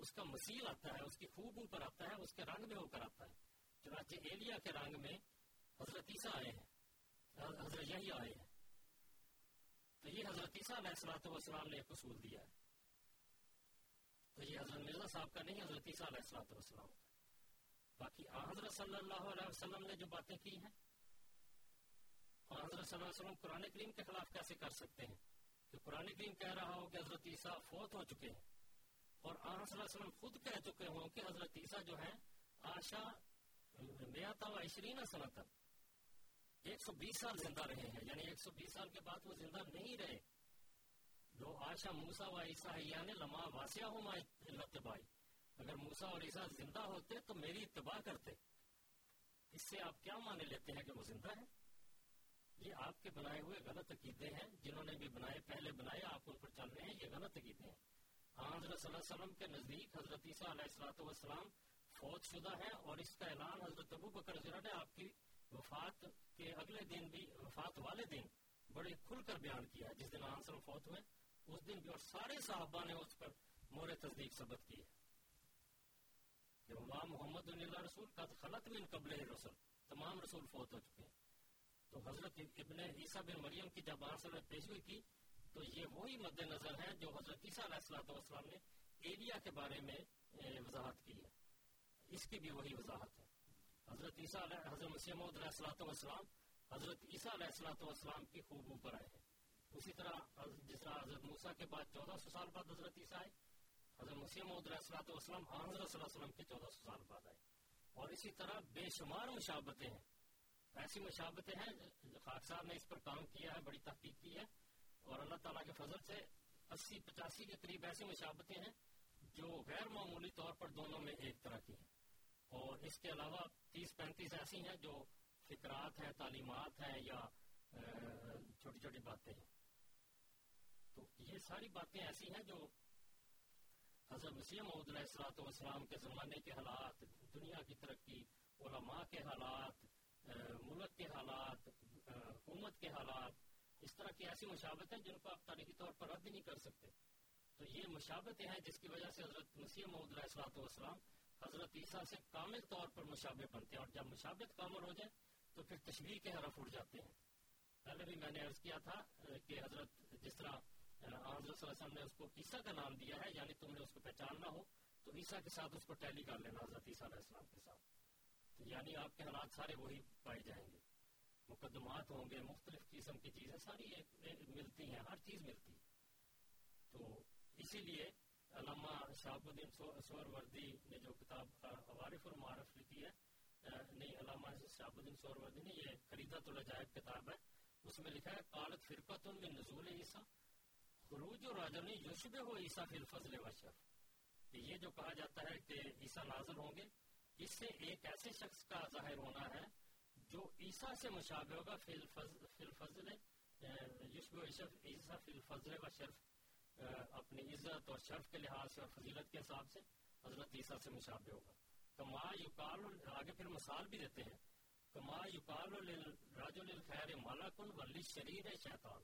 اس کا مسیح آتا ہے، اس کی خوب اوپر آتا ہے، اس کے رنگ میں ہو کر آتا ہے. چنانچہ ایلیا کے رنگ میں حضرت عیسیٰ آئے ہیں، حضرت یحییٰ آئے ہیں. تو یہ حضرت عیسیٰ علیہ السلام نے ایک اصول دیا ہے، تو یہ حضرت مرزا صاحب کا نہیں، حضرت عیسیٰ علیہ السلام کا. باقی حضرت صلی اللہ علیہ وسلم نے جو باتیں کی ہیں، حضرت صلی اللہ علیہ وسلم قرآن کریم کے خلاف کیسے کر سکتے ہیں؟ کہ قرآن کریم کہہ رہا ہو کہ حضرت عیسیٰ فوت ہو چکے ہیں اور آپ صلی اللہ علیہ وسلم خود کہہ چکے ہوں کہ حضرت عیسیٰ جو ہے آشا 120 سنہ تک 120 سال زندہ رہے ہیں، یعنی 120 سال کے بعد وہ زندہ نہیں رہے. جو آشا موسیٰ و عیسیٰ یعنی لما واسیہ ہما لتبائی، اگر موسیٰ اور عیسیٰ زندہ ہوتے تو میری اتباع کرتے. اس سے آپ کیا مانے لیتے ہیں کہ وہ زندہ ہے؟ یہ آپ کے بنائے ہوئے غلط عقیدے ہیں، جنہوں نے بھی بنائے پہلے بنائے، آپ ان پر چل رہے ہیں، یہ غلط عقیدے ہیں. حضرت صلی اللہ علیہ وسلم کے نزدیک حضرت عیسیٰ علیہ الصلوۃ والسلام فوت شدہ ہے، اور اس کا اعلان حضرت ابوبکر رضی اللہ عنہ نے آپ کی وفات کے اگلے دن بھی، وفات والے دن بڑے کھل کر بیان کیا. جس دن آپ فوت ہوئے اس دن بھی، اور سارے صحابہ نے اس پر مورے تصدیق ثبت کی کہ امام محمد اللہ رسول قد خلت من قبل رسل، تمام رسول فوت ہو چکے ہیں. تو حضرت ابن عیسیٰ بن مریم کی جب آپ نے پیشگوئی کی تو یہ وہی مد نظر ہے جو حضرت عیسیٰ علیہ السلام نے ایلیا کے بارے میں وضاحت کی ہے، اس کی بھی وہی وضاحت ہے. حضرت عیسیٰ حضرت مسیح موعود علیہ السلام حضرت عیسیٰ علیہ السلام کی خوب اوپر آئے ہیں. اسی طرح جس طرح حضرت موسیٰ کے بعد 1400 سال بعد حضرت عیسیٰ آئے، حضرت مسیح موعود علیہ السلام حضرت صلی اللہ علیہ وسلم کے 1400 سال بعد آئے. اور اسی طرح بے شمار مشابتیں ہیں، ایسی مشابتیں ہیں. خاک صاحب نے اس پر کام کیا ہے، بڑی تحقیق کی ہے، اور اللہ تعالیٰ کے فضل سے 80-85 کے قریب ایسی مشابتیں ہیں جو غیر معمولی طور پر دونوں میں ایک طرح کی ہیں. اور اس کے علاوہ 30-35 ایسی ہیں جو فکرات ہیں، تعلیمات ہیں، یا چھوٹی چھوٹی باتیں ہیں. تو یہ ساری باتیں ایسی ہیں جو حضرت مسیح موعود علیہ الصلوۃ والسلام کے زمانے کے حالات، دنیا کی ترقی، علماء کے حالات، ملک کے حالات، حکومت کے حالات، اس طرح کی ایسی مشابتیں جن کو آپ تاریخی طور پر رد نہیں کر سکتے. تو یہ مشابتیں ہیں جس کی وجہ سے حضرت مسیح موعود علیہ الصلوۃ والسلام حضرت عیسیٰ سے کامل طور پر مشابہ بنتے ہیں، اور جب مشابت کامل ہو جائے تو پھر تشبیہ کے حرف اٹھ جاتے ہیں. پہلے بھی میں نے عرض کیا تھا کہ حضرت جس طرح حضرت صلی اللہ علیہ وسلم نے اس کو عیسیٰ کا نام دیا ہے، یعنی تم نے اس کو پہچاننا ہو تو عیسیٰ کے ساتھ اس کو ٹیلی کر لینا، حضرت عیسیٰ علیہ السلام کے ساتھ. تو یعنی آپ کے حالات سارے وہی پائے جائیں گے، مقدمات ہوں گے، مختلف قسم کی چیزیں ساری ملتی ہیں، ہر چیز ملتی ہے. تو اسی لیے علامہ شہاب الدین سہروردی نے جو کتاب حوارف المعارف لکھی ہے، نہیں، علامہ شہاب الدین سہروردی نے، یہ خریدۃ العجائب کتاب ہے، اس میں لکھا ہے قالت فرقۃ من نزول عیسیٰ خروج الرجل یشبہ عیسیٰ فی الفضل والشرف. یہ جو کہا جاتا ہے کہ عیسیٰ نازل ہوں گے، اس سے ایک ایسے شخص کا ظاہر ہونا ہے جو عیسیٰ سے مشابہ ہوگا فی الفضل، یشبہ عیسیٰ فی الفضل و شرف، اپنی عزت اور شرف کے لحاظ سے اور فضیلت کے حساب سے حضرت عیسیٰ سے مشابہ ہوگا. کما یقال، آگے پھر مثال بھی دیتے ہیں، کما یقال للرجل الخیر ملک وللشریر شیطان.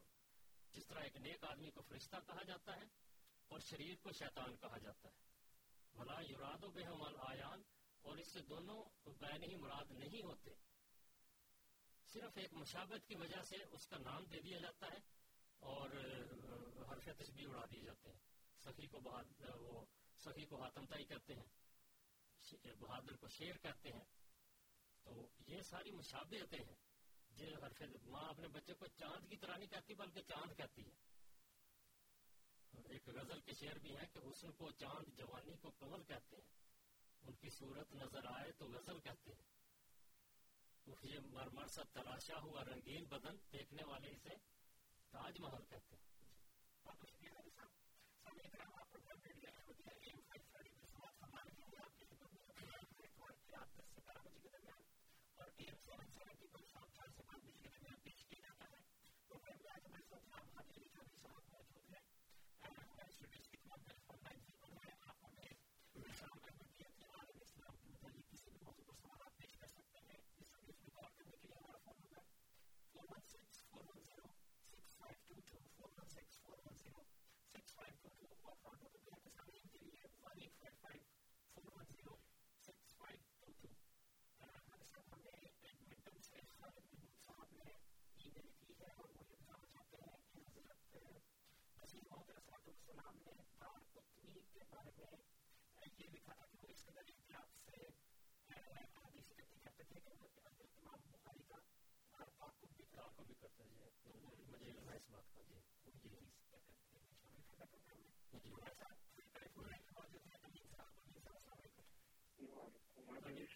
جس طرح ایک نیک آدمی کو فرشتہ کہا جاتا ہے اور شریر کو شیطان کہا جاتا ہے. ولا یراد بہما الآیان، اور اس سے دونوں بین ہی مراد نہیں ہوتے، صرف ایک مشابہت کی وجہ سے اس کا نام دے دیا جاتا ہے اور حرف تشبیہ اڑا دیے جاتے ہیں. سخی کو حاتم طائی کہتے ہیں، بہادر کو شیر کہتے ہیں. تو یہ ساری مشابہتیں ہیں. یہ حرف، ماں اپنے بچے کو چاند کی طرح نہیں کہتی بلکہ چاند کہتی ہے. ایک غزل کے شعر بھی ہیں کہ حسن کو چاند، جوانی کو کمل کہتے ہیں، ان کی صورت نظر آئے تو غزل کہتے ہیں. یہ مرمر سے تلاشا ہوا رنگین بدن، دیکھنے والے اسے تاج محل کہتے ہیں.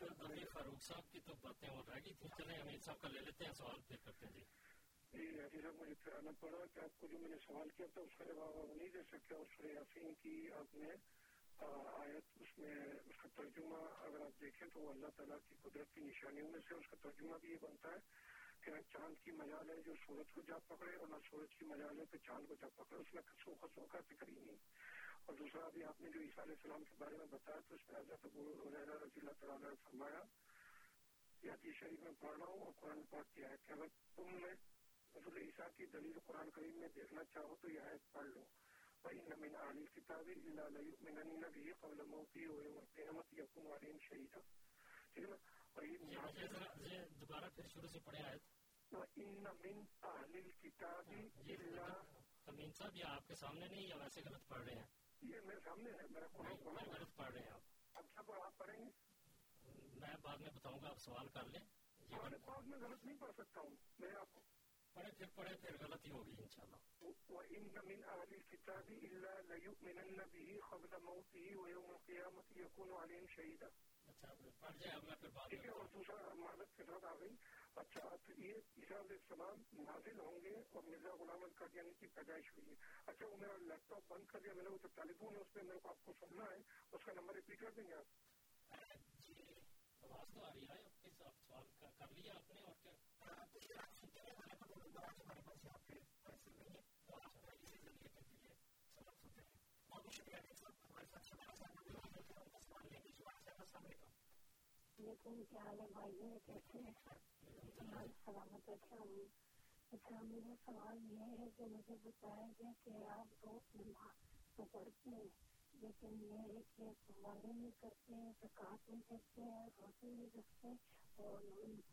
ضمیر فاروق صاحب کی تو باتیں آلریڈی تھیں. چلیں امیر صاحب کا لے لیتے ہیں سوال، پھر کرتے ہیں. جی حافظ صاحب، مجھے کہنا پڑا کہ آپ کو جو میں نے سوال کیا تھا اس کا جواب آپ نہیں دے سکتے، اور سورہ یاسین کی آپ نے آیت، اس میں اس کا ترجمہ اگر آپ دیکھیں تو اللہ تعالیٰ کی قدرت کی نشانیوں میں سے اس کا ترجمہ بھی یہ بنتا ہے کہ چاند کی مجال ہے جو سورج کو جا پکڑے، اور نہ سورج کی مجال ہے کہ چاند کو جا پکڑے. اس میں کسو خسو کا ذکر ہی نہیں. اور دوسرا ابھی آپ نے جو عیسیٰ علیہ السلام کے بارے میں بتایا تو اس میں حضرت ابو ہریرہ رضی اللہ تعالیٰ عنہ نے فرمایا، یہ حدیث شریف میں پڑھ رہا ہوں اور قرآن پاک کی آیت، کہ اگر تم نے حضرت عیسیٰ کی دلیل قرآن کریم میں دیکھنا چاہو تو یہ آیت پڑھ لو، فَإِنَّ مِنْ أَهْلِ الْكِتَابِ إِلَّا لَيُؤْمِنَنَّ بِهِ قَبْلَ مَوْتِهِ وَيَوْمَ الْقِيَامَةِ يَكُونُ عَلَيْهِمْ شَهِيدًا. ٹھیک ہے نا؟ اور یہ دوبارہ پھر شروع سے پڑھیں آیت، وَإِنَّ مِنْ أَهْلِ الْكِتَابِ إِلَّا. امین صاحب یہ آپ کے سامنے نہیں، یا ویسے غلط پڑھ رہے ہیں؟ یہ میرے سامنے ہے، میں غلط پڑھ رہے ہیں. آپ سب آپ پڑھیں گے، میں بعد میں بتاؤں گا، آپ سوال کر لیں. بعد میں غلط نہیں پڑھ سکتا ہوں میں، آپ کو پڑھے پھر غلطی ہوگی انشاءاللہ. وَإِنَّ مِنْ أَهْلِ الْكِتَابِ إِلَّا لَيُؤْمِنَنَّ بِهِ قَبْلَ مَوْتِهِ وَيَوْمَ الْقِيَامَةِ يَكُونُ عَلَيْهِمْ شَهِيدًا. اچھا پڑھ جائے ہم پھر بعد میں. اور دوسرا معذرت کے ساتھ آ گئی. اچھا تو یہ عیسیٰ علیہ السلام نازل ہوں گے اور مرزا غلام احمد قادیانی کی پیدائش ہوئی ہے. اچھا وہ میرا لیپ ٹاپ بند کر دیا میں نے، وہ جو طالبوں نے اس میں میرے کو آپ کو سننا ہے، اس کا نمبر ریپیٹ کر دیں گے آپ؟ آواز تو آ رہی ہے آپ کے ساتھ. سوال کر لیا آپ نے، اور کیا سلامت رکھا ہوں. اچھا میرا سوال یہ ہے کہ مجھے بتایا گیا کہ آپ بہت نماز تو پڑھتے ہیں، لیکن یہ ہے کہ قربانی نہیں کرتے، زکوٰۃ نہیں کرتے، روزے نہیں رکھتے، اور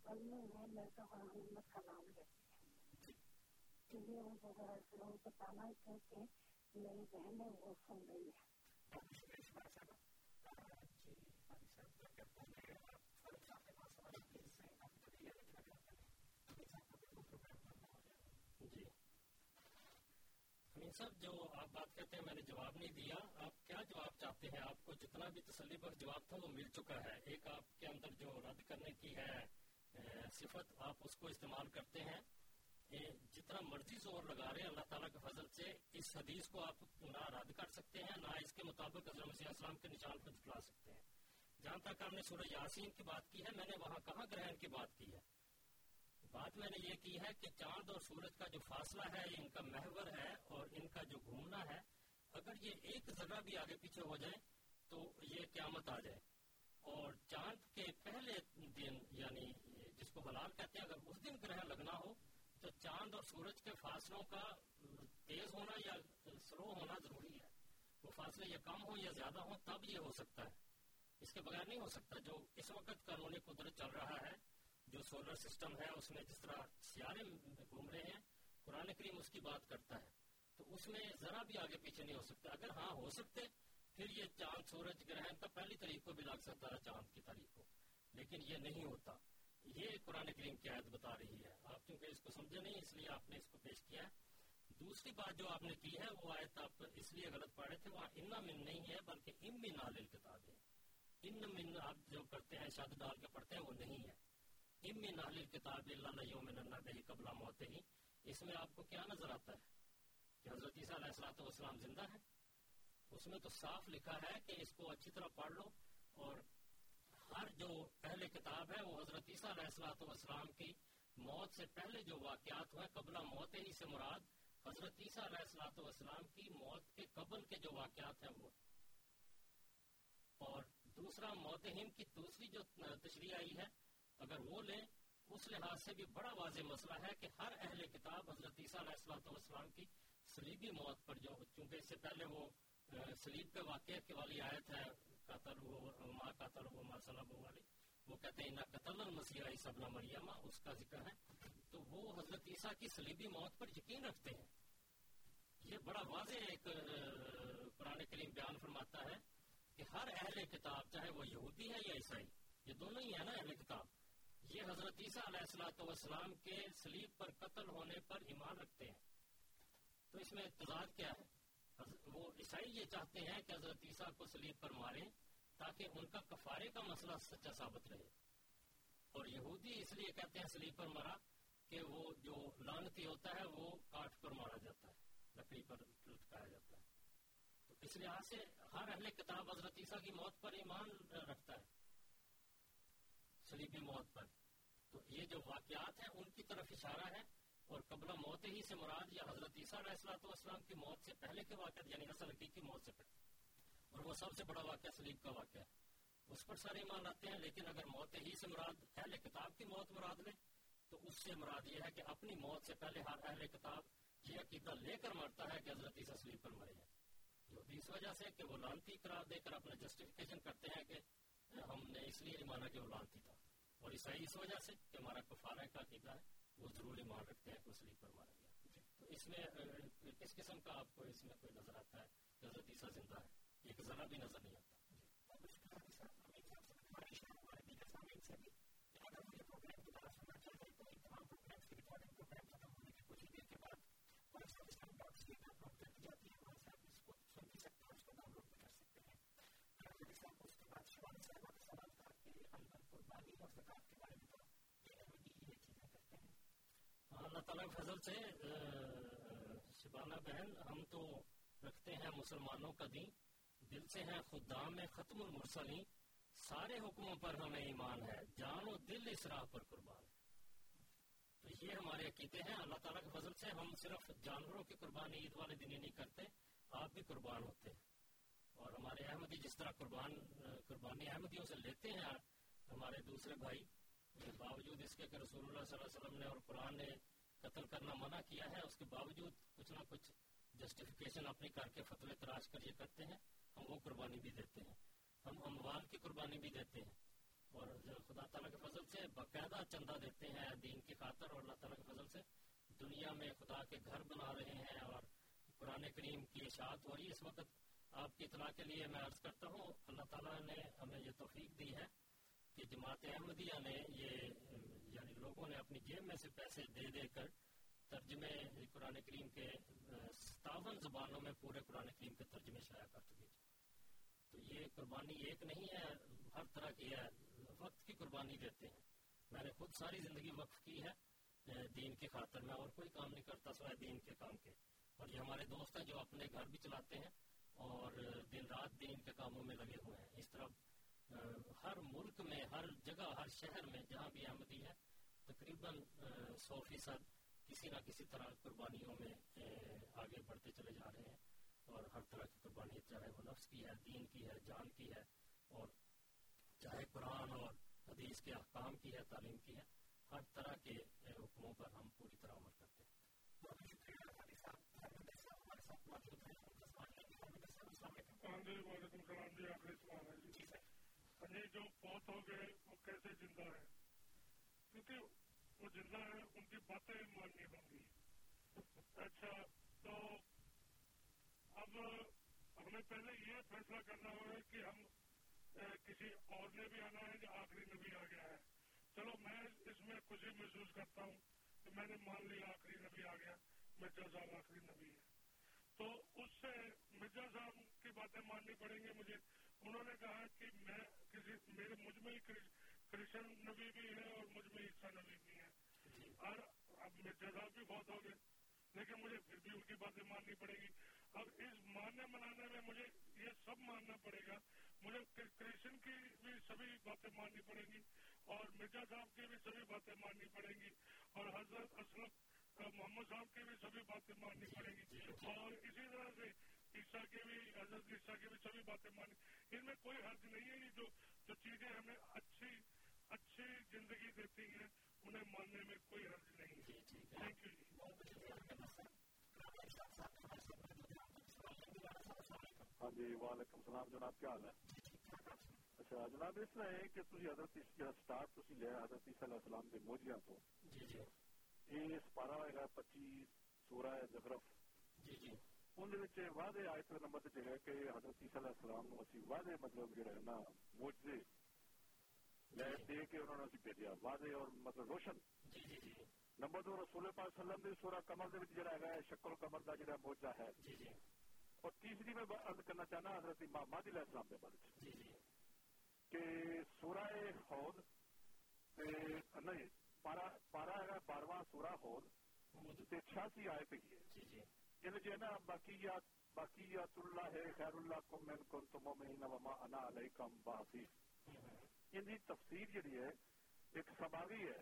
پڑھنے میں مرزا غلام احمد قدیانی رہتے ہیں. تو یہ وہ ذرا ضرور بتانا چاہتے ہیں، میری بہن ہے وہ سن رہی ہے. صاحب جو آپ بات کرتے ہیں میں نے جواب نہیں دیا، آپ کیا جواب چاہتے ہیں؟ آپ کو جتنا بھی تسلی بخش جواب تھا وہ مل چکا ہے. ایک آپ کے اندر جو رد کرنے کی ہے صفت، آپ اس کو استعمال کرتے ہیں. جتنا مرضی زور لگا رہے ہیں اللہ تعالیٰ کے فضل سے اس حدیث کو آپ نہ رد کر سکتے ہیں، نہ اس کے مطابق حضرت مسیح اسلام کے نشان کو جھٹلا سکتے ہیں. جہاں تک آپ نے سورہ یاسین کی بات کی ہے، میں نے وہاں کہاں گرہن کی بات کی ہے؟ بات میں نے یہ کی ہے کہ چاند اور سورج کا جو فاصلہ ہے، ان کا محور ہے اور ان کا جو گھومنا ہے، اگر یہ ایک ذرہ بھی آگے پیچھے ہو جائے تو یہ قیامت آ جائے. اور چاند کے پہلے دن، یعنی جس کو ہلال کہتے ہیں، اگر اس دن گرہن لگنا ہو تو چاند اور سورج کے فاصلوں کا تیز ہونا یا سلو ہونا ضروری ہے. وہ فاصلے یا کم ہو یا زیادہ ہو تب یہ ہو سکتا ہے، اس کے بغیر نہیں ہو سکتا. جو اس وقت قانون قدرت چل رہا ہے، جو سولر سسٹم ہے، اس میں جس طرح سیارے گھوم رہے ہیں، قرآن کریم اس کی بات کرتا ہے، تو اس میں ذرا بھی آگے پیچھے نہیں ہو سکتا. اگر ہاں ہو سکتے پھر یہ چاند سورج گرہن کا پہلی تاریخ کو بھی لگ سکتا ہے، چاند کی تاریخ کو، لیکن یہ نہیں ہوتا. یہ قرآن کریم کی آیت بتا رہی ہے. آپ کیونکہ اس کو سمجھے نہیں، اس لیے آپ نے اس کو پیش کیا ہے. دوسری بات جو آپ نے کی ہے، وہ آیت آپ اس لیے غلط پڑھ رہے تھے، وہاں اِنَّ مِن نہیں ہے بلکہ اِن مِن اہل الکتاب ہے. اِنَّ مِن آپ جو کرتے ہیں شد ڈال کے پڑھتے ہیں، وہ نہیں ہے. اِمِّنْ أَهْلِ الْكِتَابِ إِلَّا لَيُؤْمِنَنَّ بِهِ قَبْلَ مَوْتِهِ. اس میں آپ کو کیا نظر آتا ہے کہ حضرت عیسیٰ علیہ الصلوۃ والسلام زندہ ہے؟ اس میں تو صاف لکھا ہے کہ اس کو اچھی طرح پڑھ لو. اور ہر جو اہل کتاب ہے، وہ حضرت عیسیٰ علیہ الصلوۃ والسلام کی موت سے پہلے جو واقعات ہوئے، قبل موتہ سے مراد حضرت عیسیٰ علیہ الصلوۃ والسلام کی موت کے قبل کے جو واقعات ہیں وہ. اور دوسرا موتہم کی دوسری جو تشریح آئی ہے، اگر وہ لیں اس لحاظ سے بھی بڑا واضح مسئلہ ہے کہ ہر اہل کتاب حضرت عیسیٰ علیہ الصلوۃ والسلام کی صلیبی موت پر جو، چونکہ اس سے پہلے وہ صلیب پہ واقعہ کے والی آیت ہے، قاتلہ ما صلبہ والی، وہ کہتے ہیں انا قتلنا المسیح عیسی ابن مریم، اس کا ذکر ہے. تو وہ حضرت عیسیٰ کی صلیبی موت پر یقین رکھتے ہیں. یہ بڑا واضح ایک قرآن کریم بیان فرماتا ہے کہ ہر اہل کتاب، چاہے وہ یہودی ہے یا عیسائی، یہ دونوں ہی ہے نا اہل کتاب، یہ حضرت عیسیٰ علیہ الصلوۃ والسلام کے صلیب پر قتل ہونے پر ایمان رکھتے ہیں. تو اس میں تضاد کیا ہے؟ وہ عیسائی یہ چاہتے ہیں کہ حضرت عیسیٰ کو صلیب پر ماریں، تاکہ ان کا کفارے کا مسئلہ سچا ثابت رہے. اور یہودی اس لیے کہتے ہیں سلیب پر مرا کہ وہ جو لعنتی ہوتا ہے وہ کاٹ پر مارا جاتا ہے, لکڑی پر لٹکایا جاتا ہے. تو اس لحاظ سے ہر اہل کتاب حضرت عیسیٰ کی موت پر ایمان رکھتا ہے, صلیبی موت پر. تو یہ جو واقعات ہیں ان کی طرف اشارہ ہے, اور قبل موت ہی سے مراد یا حضرت عیسیٰ علیہ السلام کی موت سے پہلے کے واقعات, یعنی اصل حقیقی موت سے پہلے, اور وہ سب سے بڑا واقعہ صلیب کا واقعہ ہے, اس پر سارے ایمان رکھتے ہیں. لیکن اگر موت ہی سے مراد اہل کتاب کی موت مراد لیں تو اس سے مراد یہ ہے کہ اپنی موت سے پہلے ہر اہل کتاب یہ عقیدہ لے کر مرتا ہے کہ حضرت عیسیٰ صلیب پر مرے ہیں, جو اس وجہ سے کہ وہ لعنتی قرار دے کر اپنا جسٹیفیکیشن کرتے ہیں کہ ہم نے اس لیے نہیں مانا کہ وہ لعنتی تھا, اور عیسائی اس وجہ سے کہ ہمارا کفارہ کا عقیدہ ہے, وہ ضرور ایمان رکھتے ہیں کہ صلیب پر مارا گیا. تو اس میں کس قسم کا آپ کو اس میں کوئی نظر آتا ہے کہ حضرت عیسیٰ زندہ ہے؟ ایک ذرا بھی نظر نہیں آتا. اللہ تعالیٰ کے فضل سے شبانہ بہن, ہم تو رکھتے ہیں مسلمانوں کا دین, دل سے ہے خدا میں ختم المرسلین, سارے حکموں پر ہمیں ایمان ہے, جان و دل اس راہ پر قربان ہے. تو یہ ہمارے عقیدے ہیں. اللہ تعالیٰ کے فضل سے ہم صرف جانوروں کی قربانی عید والے دن ہی نہیں کرتے, آپ بھی قربان ہوتے ہیں. اور ہمارے احمدی جس طرح قربانی احمدیوں سے لیتے ہیں ہمارے دوسرے بھائی, باوجود اس کے کہ رسول اللہ صلی اللہ علیہ وسلم نے اور قرآن نے قتل کرنا منع کیا ہے, اس کے باوجود کچھ نہ کچھ جسٹیفیکیشن اپنی کر کے فتوے تراش کر یہ کرتے ہیں. ہم وہ قربانی بھی دیتے ہیں, ہم اموال کی قربانی بھی دیتے ہیں, اور خدا تعالیٰ کے فضل سے باقاعدہ چندہ دیتے ہیں دین کی خاطر. اور اللہ تعالیٰ کے فضل سے دنیا میں خدا کے گھر بنا رہے ہیں اور قرآن کریم کی اشاعت ہو رہی ہے. اس وقت آپ کی اطلاع کے لیے میں عرض کرتا ہوں, اللہ تعالیٰ نے ہمیں یہ توفیق دی ہے کہ جماعت احمدیہ نے یہ یعنی لوگوں نے اپنی جیب میں سے پیسے دے دے کر ترجمے قرآن کریم کے 57 زبانوں میں پورے قرآن کریم کے ترجمے شائع کر چکے ہیں. تو یہ قربانی ایک نہیں ہے, ہر طرح کی ہے, وقت کی قربانی دیتے ہیں. میں نے خود ساری زندگی وقف کی ہے دین کی خاطر, میں اور کوئی کام نہیں کرتا سوائے دین کے کام کے. اور یہ ہمارے دوست ہیں جو اپنے گھر بھی چلاتے ہیں اور دن رات دین کے کاموں میں لگے ہوئے ہیں. اس طرح ہر ملک میں, ہر جگہ, ہر شہر میں جہاں بھی احمدی ہے تقریباً 100% کسی نہ کسی طرح قربانیوں میں آگے بڑھتے چلے جا رہے ہیں. اور ہر طرح کی قربانی, چاہے وہ نفس کی ہے, دین کی ہے, جان کی ہے, اور چاہے قرآن اور حدیث کے احکام کی ہے, تعلیم کی ہے, ہر طرح کے حکموں پر ہم پوری طرح عمل کرتے ہیں. جو فوت ہو گئے وہ کیسے زندہ ہے, کیونکہ وہ زندہ ہے, ان کی باتیں ماننی ہوں گی. اچھا, تو اب ہمیں پہلے یہ فیصلہ کرنا ہوگا کہ ہم کسی اور نے بھی آنا ہے یا آخری نے بھی آ گیا ہے. چلو میں اس میں خوشی محسوس کرتا ہوں کہ میں نے مان لیا آخری نبی آ گیا, مرزا صاحب آخری نبی ہے, تو اس سے مرزا صاحب کی باتیں ماننی پڑیں گی مجھے. انہوں نے کہا کہ میں کسی میرے مجھ میں کرسچن نبی بھی ہے اور مجھ میں عیسیٰ نبی بھی ہے, اور اب مرزا صاحب بھی بہت ہو گئے, لیکن مجھے پھر بھی ان کی باتیں ماننی پڑے گی. اب اس ماننے منانے میں مجھے یہ سب ماننا پڑے گا, مجھے کرسچن کی بھی سبھی باتیں ماننی پڑیں گی اور مرزا صاحب کی بھی سبھی باتیں ماننی پڑیں گی اور حضرت اسلم محمد صاحب کی بھی سبھی باتیں ماننی پڑیں گی, اور اسی طرح سے عیسیٰ کے بھی, حضرت عیسیٰ کے بھی سبھی باتیں مانی. ان میں کوئی حرج نہیں ہے, جو چیزیں ہمیں اچھی زندگی دیتی ہیں انہیں ماننے میں کوئی حرج نہیں ہے. تھینک یو جی. وعلیکم السلام جناب, کیا حال ہے؟ اچھا جناب, اس میں کہ تجھے حضرت اسٹارٹ لے حضرت عیسیٰ علیہ السلام کے موجیاں تو یہ پارہ ہے 25 سورہ زخرف. جی جی, اندر واضح آیت نمبر سے ہے کہ حضرت عیسیٰ علیہ السلام اسی واضح مطلب جو ہے نا موجے لے دے کے انہوں نے اسی بھیجا, واضح اور مطلب روشن. نمبر 2 رسول پاک صلی اللہ علیہ وسلم دی سورہ قمر دے وچ جڑا ہے شکل قمر دا جڑا موجہ ہے. اور تیسری میں عرض کرنا چاہنا حضرت مہدی علیہ السلام دے بارے. کہ سورہ ہود نہیں پارہ ہے 12واں سورہ ہود 86 آیت کی ہے جو ہے نا باقیات اللہ ہے خیر اللہ کم ان کنتم مؤمنین وما انا علیکم بحفیظ. ان کی تفسیر جڑی ہے ایک سباوی ہے,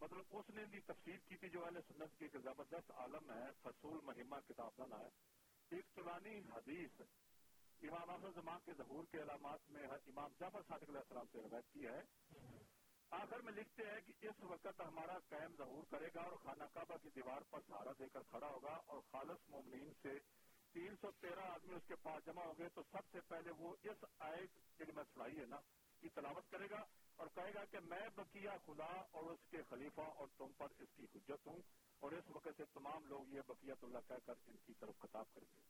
مطلب اس نے ان کی تفسیر کی تھی جو اہل سنت کی ایک زبردست عالم ہے, فصول مہمہ کتاب کا نام ہے. ایک طولانی حدیث امام آخر زمان کے ظہور کے علامات میں امام جعفر صادق علیہ السلام سے روایت کی ہے. آخر میں لکھتے ہیں کہ اس وقت ہمارا قائم ظہور کرے گا اور خانہ کعبہ کی دیوار پر سہارا دے کر کھڑا ہوگا, اور خالص مومنین سے 313 آدمی اس کے پاس جمع ہو گئے, تو سب سے پہلے وہ اس آیت جن میں سنائی ہے نا کی تلاوت کرے گا اور کہے گا کہ میں بقیہ خدا اور اس کے خلیفہ اور تم پر اس کی حجت ہوں, اور اس وقت سے تمام لوگ یہ بقیت اللہ کہہ کر ان کی طرف خطاب کریں گے.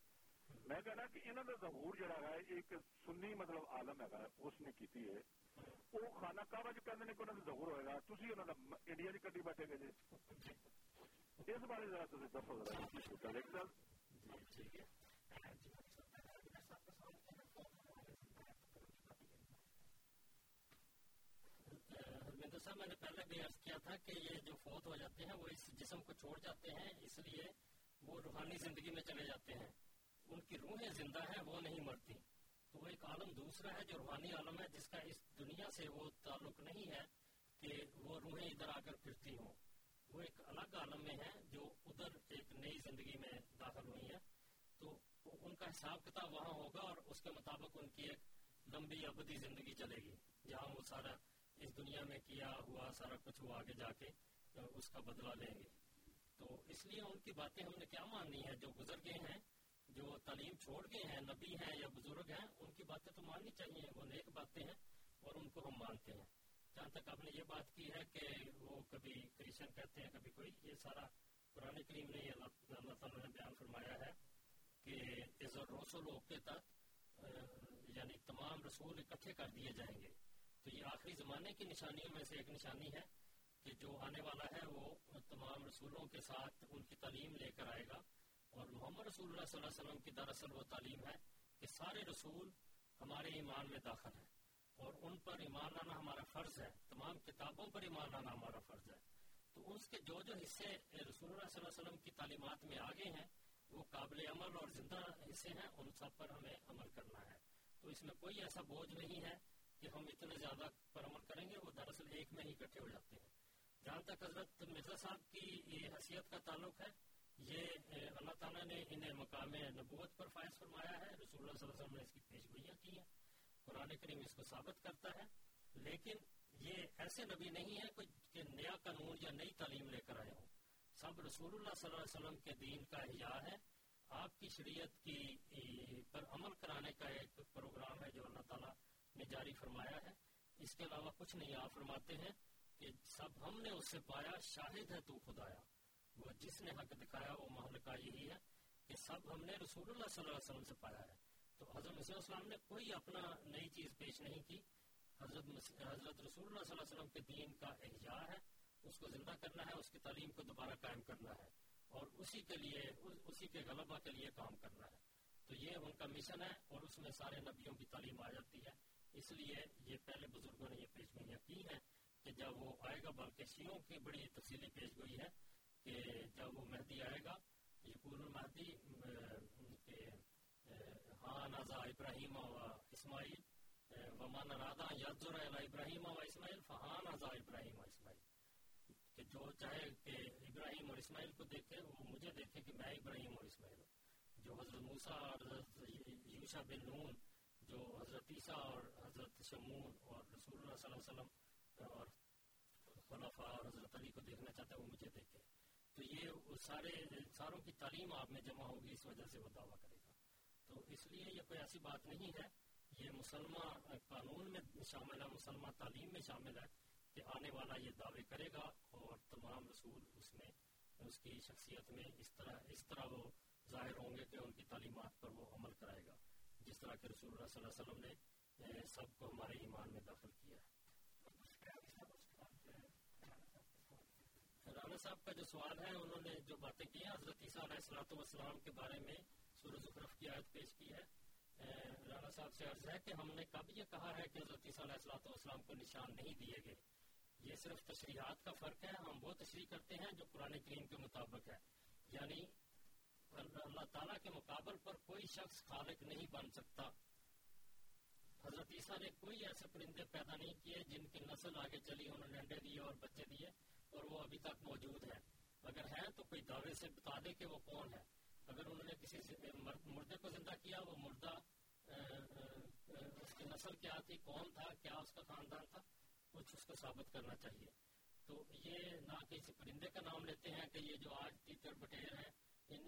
میں کہنا کہ انہوں کا ظہور جڑا ہے ایک سنی مطلب عالم ہے اس نے کی ہے, وہ خانہ کعبہ جو کہتے ہیں کہ انہوں کا ظہور ہوئے گا, تھی انہوں نے انڈیا کی کٹی بیٹھے گے جی, اس بارے ذرا تھی دسو ذرا ایک سال. میں نے پہلے بھی عرض کیا تھا کہ یہ جو فوت ہو جاتے ہیں وہ اس جسم کو چھوڑ جاتے ہیں, اس لیے وہ روحانی زندگی میں چلے جاتے ہیں, ان کی روحیں زندہ ہیں وہ نہیں مرتی. تو وہ ایک عالم دوسرا ہے جو روحانی عالم ہے جس کا اس دنیا سے وہ تعلق نہیں ہے کہ وہ روحیں ادھر آ کر پھرتی ہوں, وہ ایک الگ عالم میں ہے جو ادھر ایک نئی زندگی میں داخل ہوئی ہے. تو ان کا حساب کتاب وہاں ہوگا اور اس کے مطابق ان کی ایک لمبی ابدی زندگی چلے گی, جہاں وہ سارا اس دنیا میں کیا ہوا سارا کچھ وہ آگے جا کے اس کا بدلہ لیں گے. تو اس لیے ان کی باتیں ہم نے کیا ماننی ہے, جو گزر گئے ہیں, جو تعلیم چھوڑ گئے ہیں, نبی ہیں یا بزرگ ہیں, ان کی باتیں تو ماننی چاہیے, وہ نیک باتیں ہیں اور ان کو ہم مانتے ہیں. جہاں تک آپ نے یہ بات کی ہے کہ وہ کبھی کرسچن کہتے ہیں کبھی کوئی, یہ سارا قرآن کریم نے اللہ تعالیٰ نے بیان فرمایا ہے کہ اس رسول کے تحت یعنی تمام رسول اکٹھے کر دیے جائیں گے. تو یہ آخری زمانے کی نشانیوں میں سے ایک نشانی ہے کہ جو آنے والا ہے وہ تمام رسولوں کے ساتھ ان کی تعلیم لے کر آئے گا, اور محمد رسول اللہ صلی اللہ علیہ وسلم کی دراصل وہ تعلیم ہے کہ سارے رسول ہمارے ایمان میں داخل ہیں, اور ان پر ایمان لانا ہمارا فرض ہے, تمام کتابوں پر ایمان لانا ہمارا فرض ہے. تو اس کے جو جو حصے رسول اللہ صلی اللہ علیہ وسلم کی تعلیمات میں آگے ہیں وہ قابل عمل اور زندہ حصے ہیں, ان سب پر ہمیں عمل کرنا ہے. تو اس میں کوئی ایسا بوجھ نہیں ہے کہ ہم اتنے زیادہ پر عمل کریں گے, وہ دراصل ایک میں ہی اکٹھے ہو جاتے ہیں. جہاں تک حضرت مرزا صاحب کی یہ حیثیت کا تعلق ہے, یہ اللہ تعالیٰ نے انہیں مقام نبوت پر فائز فرمایا ہے, رسول اللہ صلی اللہ علیہ وسلم نے اس کی پیش گوئیاں کی ہیں, قرآن کریم اس کو ثابت کرتا ہے. لیکن یہ ایسے نبی نہیں ہے کوئی کہ نیا قانون یا نئی تعلیم لے کر آئے ہوں, سب رسول اللہ صلی اللہ علیہ وسلم کے دین کا احیاء ہے, آپ کی شریعت کی پر عمل کرانے کا ایک پروگرام ہے جو اللہ تعالیٰ نے جاری فرمایا ہے, اس کے علاوہ کچھ نہیں. آپ فرماتے ہیں کہ سب ہم نے اس سے پایا, شاہد ہے تو خدایا, وہ جس نے حق دکھایا وہ مہلکا. یہی ہے کہ سب ہم نے رسول اللہ صلی اللہ علیہ وسلم سے پایا ہے. تو حضرت مسیح السلام نے کوئی اپنا نئی چیز پیش نہیں کی, حضرت رسول اللہ صلی اللہ علیہ وسلم کے دین کا احیاء ہے, اس کو زندہ کرنا ہے, اس کی تعلیم کو دوبارہ قائم کرنا ہے, اور اسی کے لیے اسی کے غلبہ کے لیے کام کرنا ہے. تو یہ ان کا مشن ہے, اور اس میں سارے نبیوں کی تعلیم آ جاتی ہے. اس لیے یہ پہلے بزرگوں نے یہ پیش گوئیاں کی ہیں کہ جب وہ آئے گا, بلکہ شیعوں کی بڑی تفصیلی پیش گوئی ہے کہ جب وہ مہدی آئے گا, یقول المہدی ہاں نازا ابراہیم و اسماعیل ومان رادا یزر ابراہیم و اسماعیل فہاں نازا ابراہیم و اسماعیل, کہ جو چاہے کہ ابراہیم اور اسماعیل کو دیکھے وہ مجھے دیکھے کہ میں ابراہیم اور اسماعیل ہوں. جو حضرت موسیٰ اور حضرت یوشع بن نون, جو حضرت عیسیٰ اور حضرت شمون اور رسول اللہ صلی اللہ علیہ وسلم اور خلفاء اور حضرت علی کو دیکھنا چاہتا ہے وہ مجھے دیکھے. تو یہ ساروں کی تعلیم آپ میں جمع ہوگی, اس وجہ سے وہ دعویٰ کرے گا. تو اس لیے یہ کوئی ایسی بات نہیں ہے, یہ مسلمہ قانون میں شامل ہے, مسلمہ تعلیم میں شامل ہے کہ آنے والا یہ دعوے کرے گا, اور تمام رسول اس کی شخصیت میں اس طرح وہ ظاہر ہوں گے کہ ان کی تعلیمات پر وہ عمل کرائے گا, جس طرح کہ رسول اللہ صلی اللہ علیہ وسلم نے سب کو ہمارے ایمان میں داخل کیا ہے. رانا صاحب کا جو سوال ہے, انہوں نے جو باتیں کی ہیں حضرت عیسیٰ علیہ السلام کے بارے میں سورہ زخرف کی آیت پیش کی ہے مولانا صاحب سے عرض ہے کہ ہم نے کب یہ کہا ہے کہ حضرت عیسیٰ علیہ الصلوۃ والسلام کو نشان نہیں دیے گئے؟ یہ صرف تشریحات کا فرق ہے. ہم وہ تشریح کرتے ہیں جو قرآن کریم کے مطابق ہے، یعنی اللہ تعالیٰ کے مقابل پر کوئی شخص خالق نہیں بن سکتا. حضرت عیسیٰ نے کوئی ایسے پرندے پیدا نہیں کیے جن کی نسل آگے چلی، انہوں نے انڈے دیے اور بچے دیے اور وہ ابھی تک موجود ہے. اگر ہے تو کوئی دعوے سے بتا دے کہ وہ کون ہے. اگر انہوں نے کسی مردے کو زندہ کیا، وہ مردہ اس کی نسل کیا تھی، کون تھا، کیا اس کا خاندان تھا، کچھ اس کو ثابت کرنا چاہیے. تو یہ نہ کسی پرندے کا نام لیتے ہیں کہ یہ جو آج تیتر بٹیر ہیں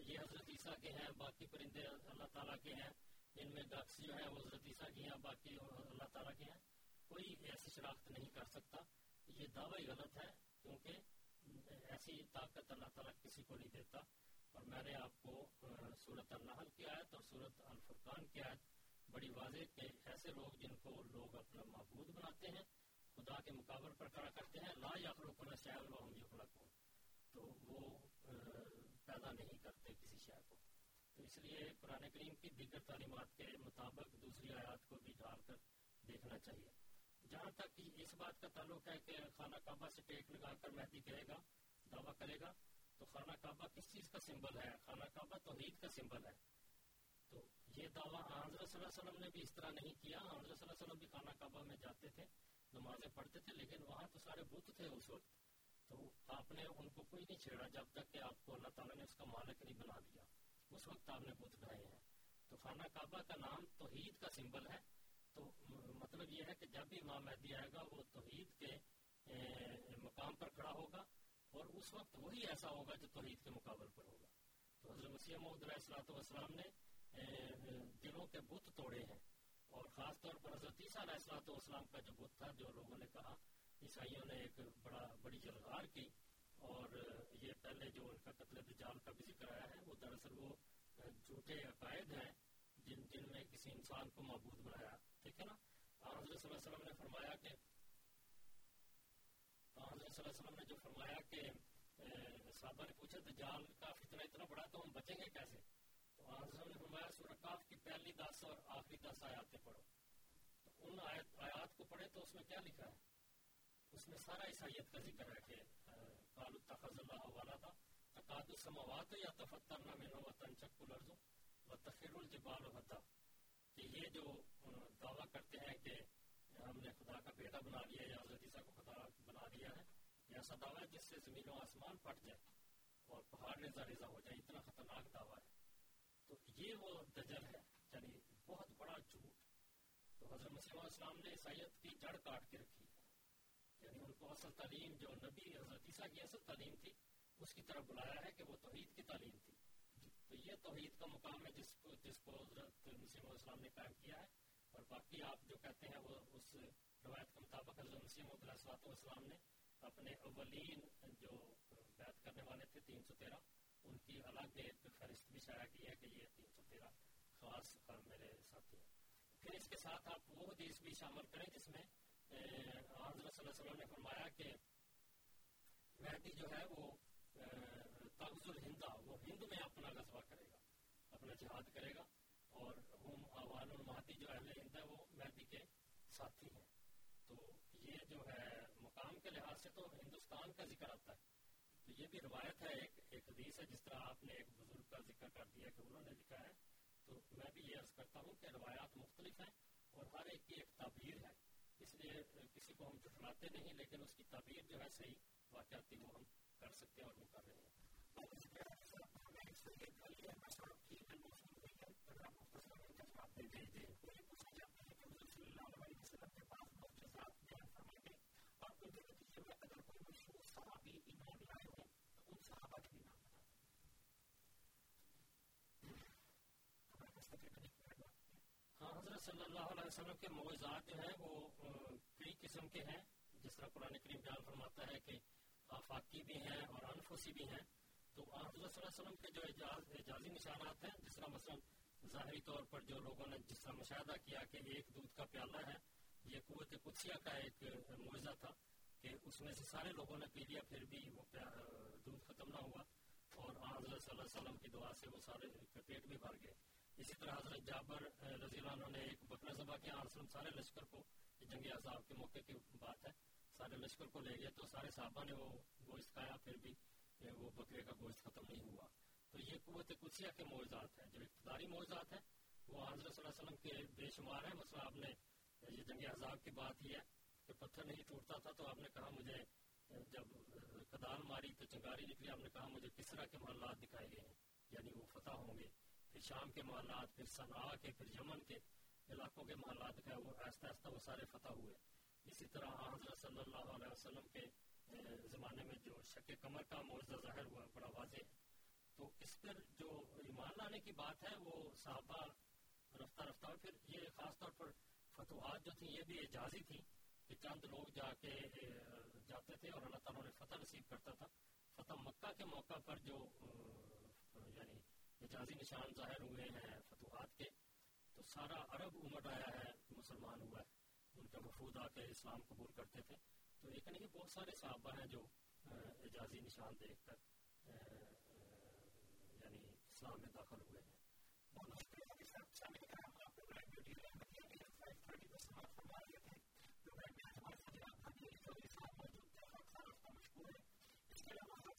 یہ حضرت عیسیٰ کے ہیں، باقی پرندے اللہ تعالیٰ کے ہیں، ان میں گاکس جو ہیں وہ حضرت عیسیٰ کے ہیں، باقی اللہ تعالیٰ کے ہیں. کوئی ایسی شناخت نہیں کر سکتا. یہ دعویٰ غلط ہے کیونکہ ایسی طاقت اللہ تعالیٰ کسی کو نہیں دیتا. اور میں نے آپ کو سورۃ النحل کی آیت اور سورۃ الفرقان کی آیت بڑی واضح کہ ایسے لوگ جن کو لوگ اپنا معبود بناتے ہیں، خدا کے مقابل پر کھڑا کرتے ہیں، لا یخلقون شیئا وہم یخلقون، تو وہ پیدا نہیں کرتے کسی شے کو. تو اس لیے قرآن کریم کی دیگر تعلیمات کے مطابق دوسری آیات کو بھی ڈھال کر دیکھنا چاہیے. جہاں تک اس بات کا تعلق ہے کہ خانہ کعبہ سے ٹیک لگا کر مہدی کہے گا، دعویٰ کرے گا، تو خانہ کعبہ کس چیز کا سمبل ہے؟ خانہ کعبہ توحید کا سمبل ہے. تو یہ دعویٰ حضرت صلی اللہ علیہ وسلم نے بھی اس طرح نہیں کیا. حضرت صلی اللہ علیہ وسلم بھی خانہ کعبہ میں جاتے تھے، نمازیں پڑھتے تھے، لیکن وہاں تو سارے بت تھے اس وقت. تو آپ نے ان کو کوئی نہیں چھیڑا جب تک کہ آپ کو اللہ تعالیٰ نے اس کا مالک نہیں بنا دیا. اس وقت آپ نے بت بنائے ہیں. تو خانہ کعبہ کا نام توحید کا سمبل ہے. تو مطلب یہ ہے کہ جب بھی امام مہدی آئے گا وہ توحید کے مقام پر کھڑا ہوگا، اور اس وقت وہی ایسا ہوگا جو توحید کے مقابل پر ہوگا. تو حضرت مسیح موعود علیہ الصلوۃ والسلام نے دلوں کے بت توڑے ہیں، اور خاص طور پر حضرت عیسیٰ علیہ الصلوۃ والسلام کا جو بت تھا، جو لوگوں نے کہا عیسائیوں نے ایک بڑی جلغار کی، اور یہ پہلے جو ان کا قتل دجال کا بھی ذکر آیا ہے، وہ دراصل وہ جھوٹے عقائد ہیں جن میں کسی انسان کو معبود بنایا. ٹھیک ہے نا. اور حضرت صلی اللہ علیہ وسلم نے فرمایا کہ جو فرمایا کہ صحابہ نے پوچھا دجال کا فتنہ اتنا بڑا تو ہم بچیں گے کیسے؟ تو حضرت صلی اللہ علیہ وسلم نے فرمایا سورۃ قاف کی پہلی 10 اور آخری 10 آیاتیں پڑھو. تو ان آیات کو پڑھے تو اس میں کیا لکھا ہے؟ اس میں سارا عیسائیت کا ذکر ہے کہ قالوا اتخذ اللہ ولدا تکاد السماوات یتفطرن منہ وتنشق الارض وتخر الجبال ہدا. کہ یہ جو دعویٰ کرتے ہیں کہ ہم نے خدا کا بیٹا بنا لیا یا حضرت عیسیٰ کو خدا بنا لیا ہے، یہ ایسا دعویٰ ہے جس سے زمین و آسمان پھٹ جائے اور پہاڑ ریزہ ریزہ ہو جائے، اتنا خطرناک دعویٰ ہے. تو یہ وہ دجل ہے، یعنی بہت بڑا جھوٹ. تو حضرت مسیح علیہ السلام نے عیسائیت کی جڑ کاٹ کے رکھی، یعنی ان کو اصل تعلیم جو نبی حضرت عیسیٰ کی اصل تعلیم تھی اس کی طرف بلایا ہے کہ وہ توحید کی تعلیم تھی. تو یہ توحید کا مقام ہے جس کو حضرت مسیح علیہ السلام نے قائم کیا ہے. اور باقی آپ جو کہتے ہیں وہ اس روایت کے مطابق حضرت مسیح علیہ الصلوۃ والسلام نے اپنے اولین جو بیعت کرنے والے تھے 313، ان کی الگ ایک فہرست بھی شائع کی ہے کہ یہ 313 خاص میرے ساتھی ہیں. پھر اس کے ساتھ آپ وہ حدیث بھی شامل کریں جس میں حضرت صلی اللہ علیہ وسلم نے فرمایا کہ مہدی جو ہے وہ تغزو الہند، وہ ہند میں اپنا غزوہ کرے گا، اپنا جہاد کرے گا، اور ہم اعوان المہدی جو اہل ہند ہے وہ مہدی کے ساتھی ہیں. تو یہ جو ہے مقام کے لحاظ سے تو ہندوستان کا ذکر آتا ہے. تو یہ بھی روایت ہے، ایک حدیث ہے جس طرح آپ نے ایک بزرگ کا ذکر کر دیا کہ انہوں نے لکھا ہے. تو میں بھی یہ عرض کرتا ہوں کہ روایات مختلف ہیں اور ہر ایک کی ایک تعبیر ہے، اس لیے کسی کو ہم جھٹلاتے نہیں، لیکن اس کی تعبیر جو ہے صحیح واقعاتی وہ ہم کر سکتے ہیں اور وہ کر رہے ہیں. حضرت صلی اللہ علیہ وسلم کے معجزات جو ہیں وہ کئی قسم کے ہیں، جس طرح قرآن کریم بیان فرماتا ہے کہ آفاقی بھی ہیں اور انفسی بھی ہیں. تو حضرت صلی اللہ علیہ وسلم کے جو اعجازی نشانات ہیں، جس طرح مثلا ظاہری طور پر جو لوگوں نے جس طرح مشاہدہ کیا کہ ایک دودھ کا پیالہ ہے، یہ قوت قدسیہ کا ایک معجزہ تھا کہ اس میں سے سارے لوگوں نے پی لیا پھر بھی وہ دودھ ختم نہ ہوا، اور حضرت صلی اللہ علیہ وسلم کی دعا سے وہ سارے پیٹ بھی بھر گئے. اسی طرح حضرت جابر رضی اللہ عنہ نے ایک بکرا ذبح کیا اور سارے لشکر کو، جنگ احزاب کے موقع کی بات ہے، سارے لشکر کو لے گئے تو سارے صحابہ نے وہ گوشت کھایا، پھر بھی وہ بکرے کا گوشت ختم نہیں ہوا. تو یہ قوت قدسیہ کے معجزات ہیں، جو اقتداری معجزات ہیں وہ حضرت صلی اللہ علیہ وسلم کے بے شمار ہیں. مثلا آپ نے یہ جنگ احزاب کی بات ہی ہے کہ پتھر نہیں ٹوٹتا تھا، تو آپ نے کہا مجھے جب کدال ماری تو چنگاری نکلی، آپ نے کہا مجھے کسرا کے معاملات دکھائے گئے ہیں، یعنی وہ فتح ہوں گے. پھر شام کے معاملات، پھر صنعاء کے، پھر یمن کے علاقوں کے معاملات دکھائے، وہ آہستہ آہستہ وہ سارے فتح ہوئے. اسی طرح حضرت صلی اللہ علیہ وسلم کے زمانے میں جو شک کمر کا معجزہ ظاہر ہوا بڑا واضح ہے. تو اس پر جو ایمان لانے کی بات ہے وہ صحابہ رفتہ رفتہ، پھر یہ خاص طور پر فتوحات جو تھیں یہ بھی اعجازی تھیں کہ چند لوگ جاتے تھے اور اللہ تعالیٰ نے فتح نصیب کرتا تھا. فتح مکہ کے موقع پر جو یعنی اعجازی نشان ظاہر ہوئے ہیں فتوحات کے، تو سارا عرب امت آیا ہے، مسلمان ہوا ہے، ان کا وفود آ کے اسلام قبول کرتے تھے. تو یہ کہنے کے بہت سارے صحابہ ہیں جو اعجازی نشان دیکھ کر یعنی اسلام میں داخل ہوئے ہیں.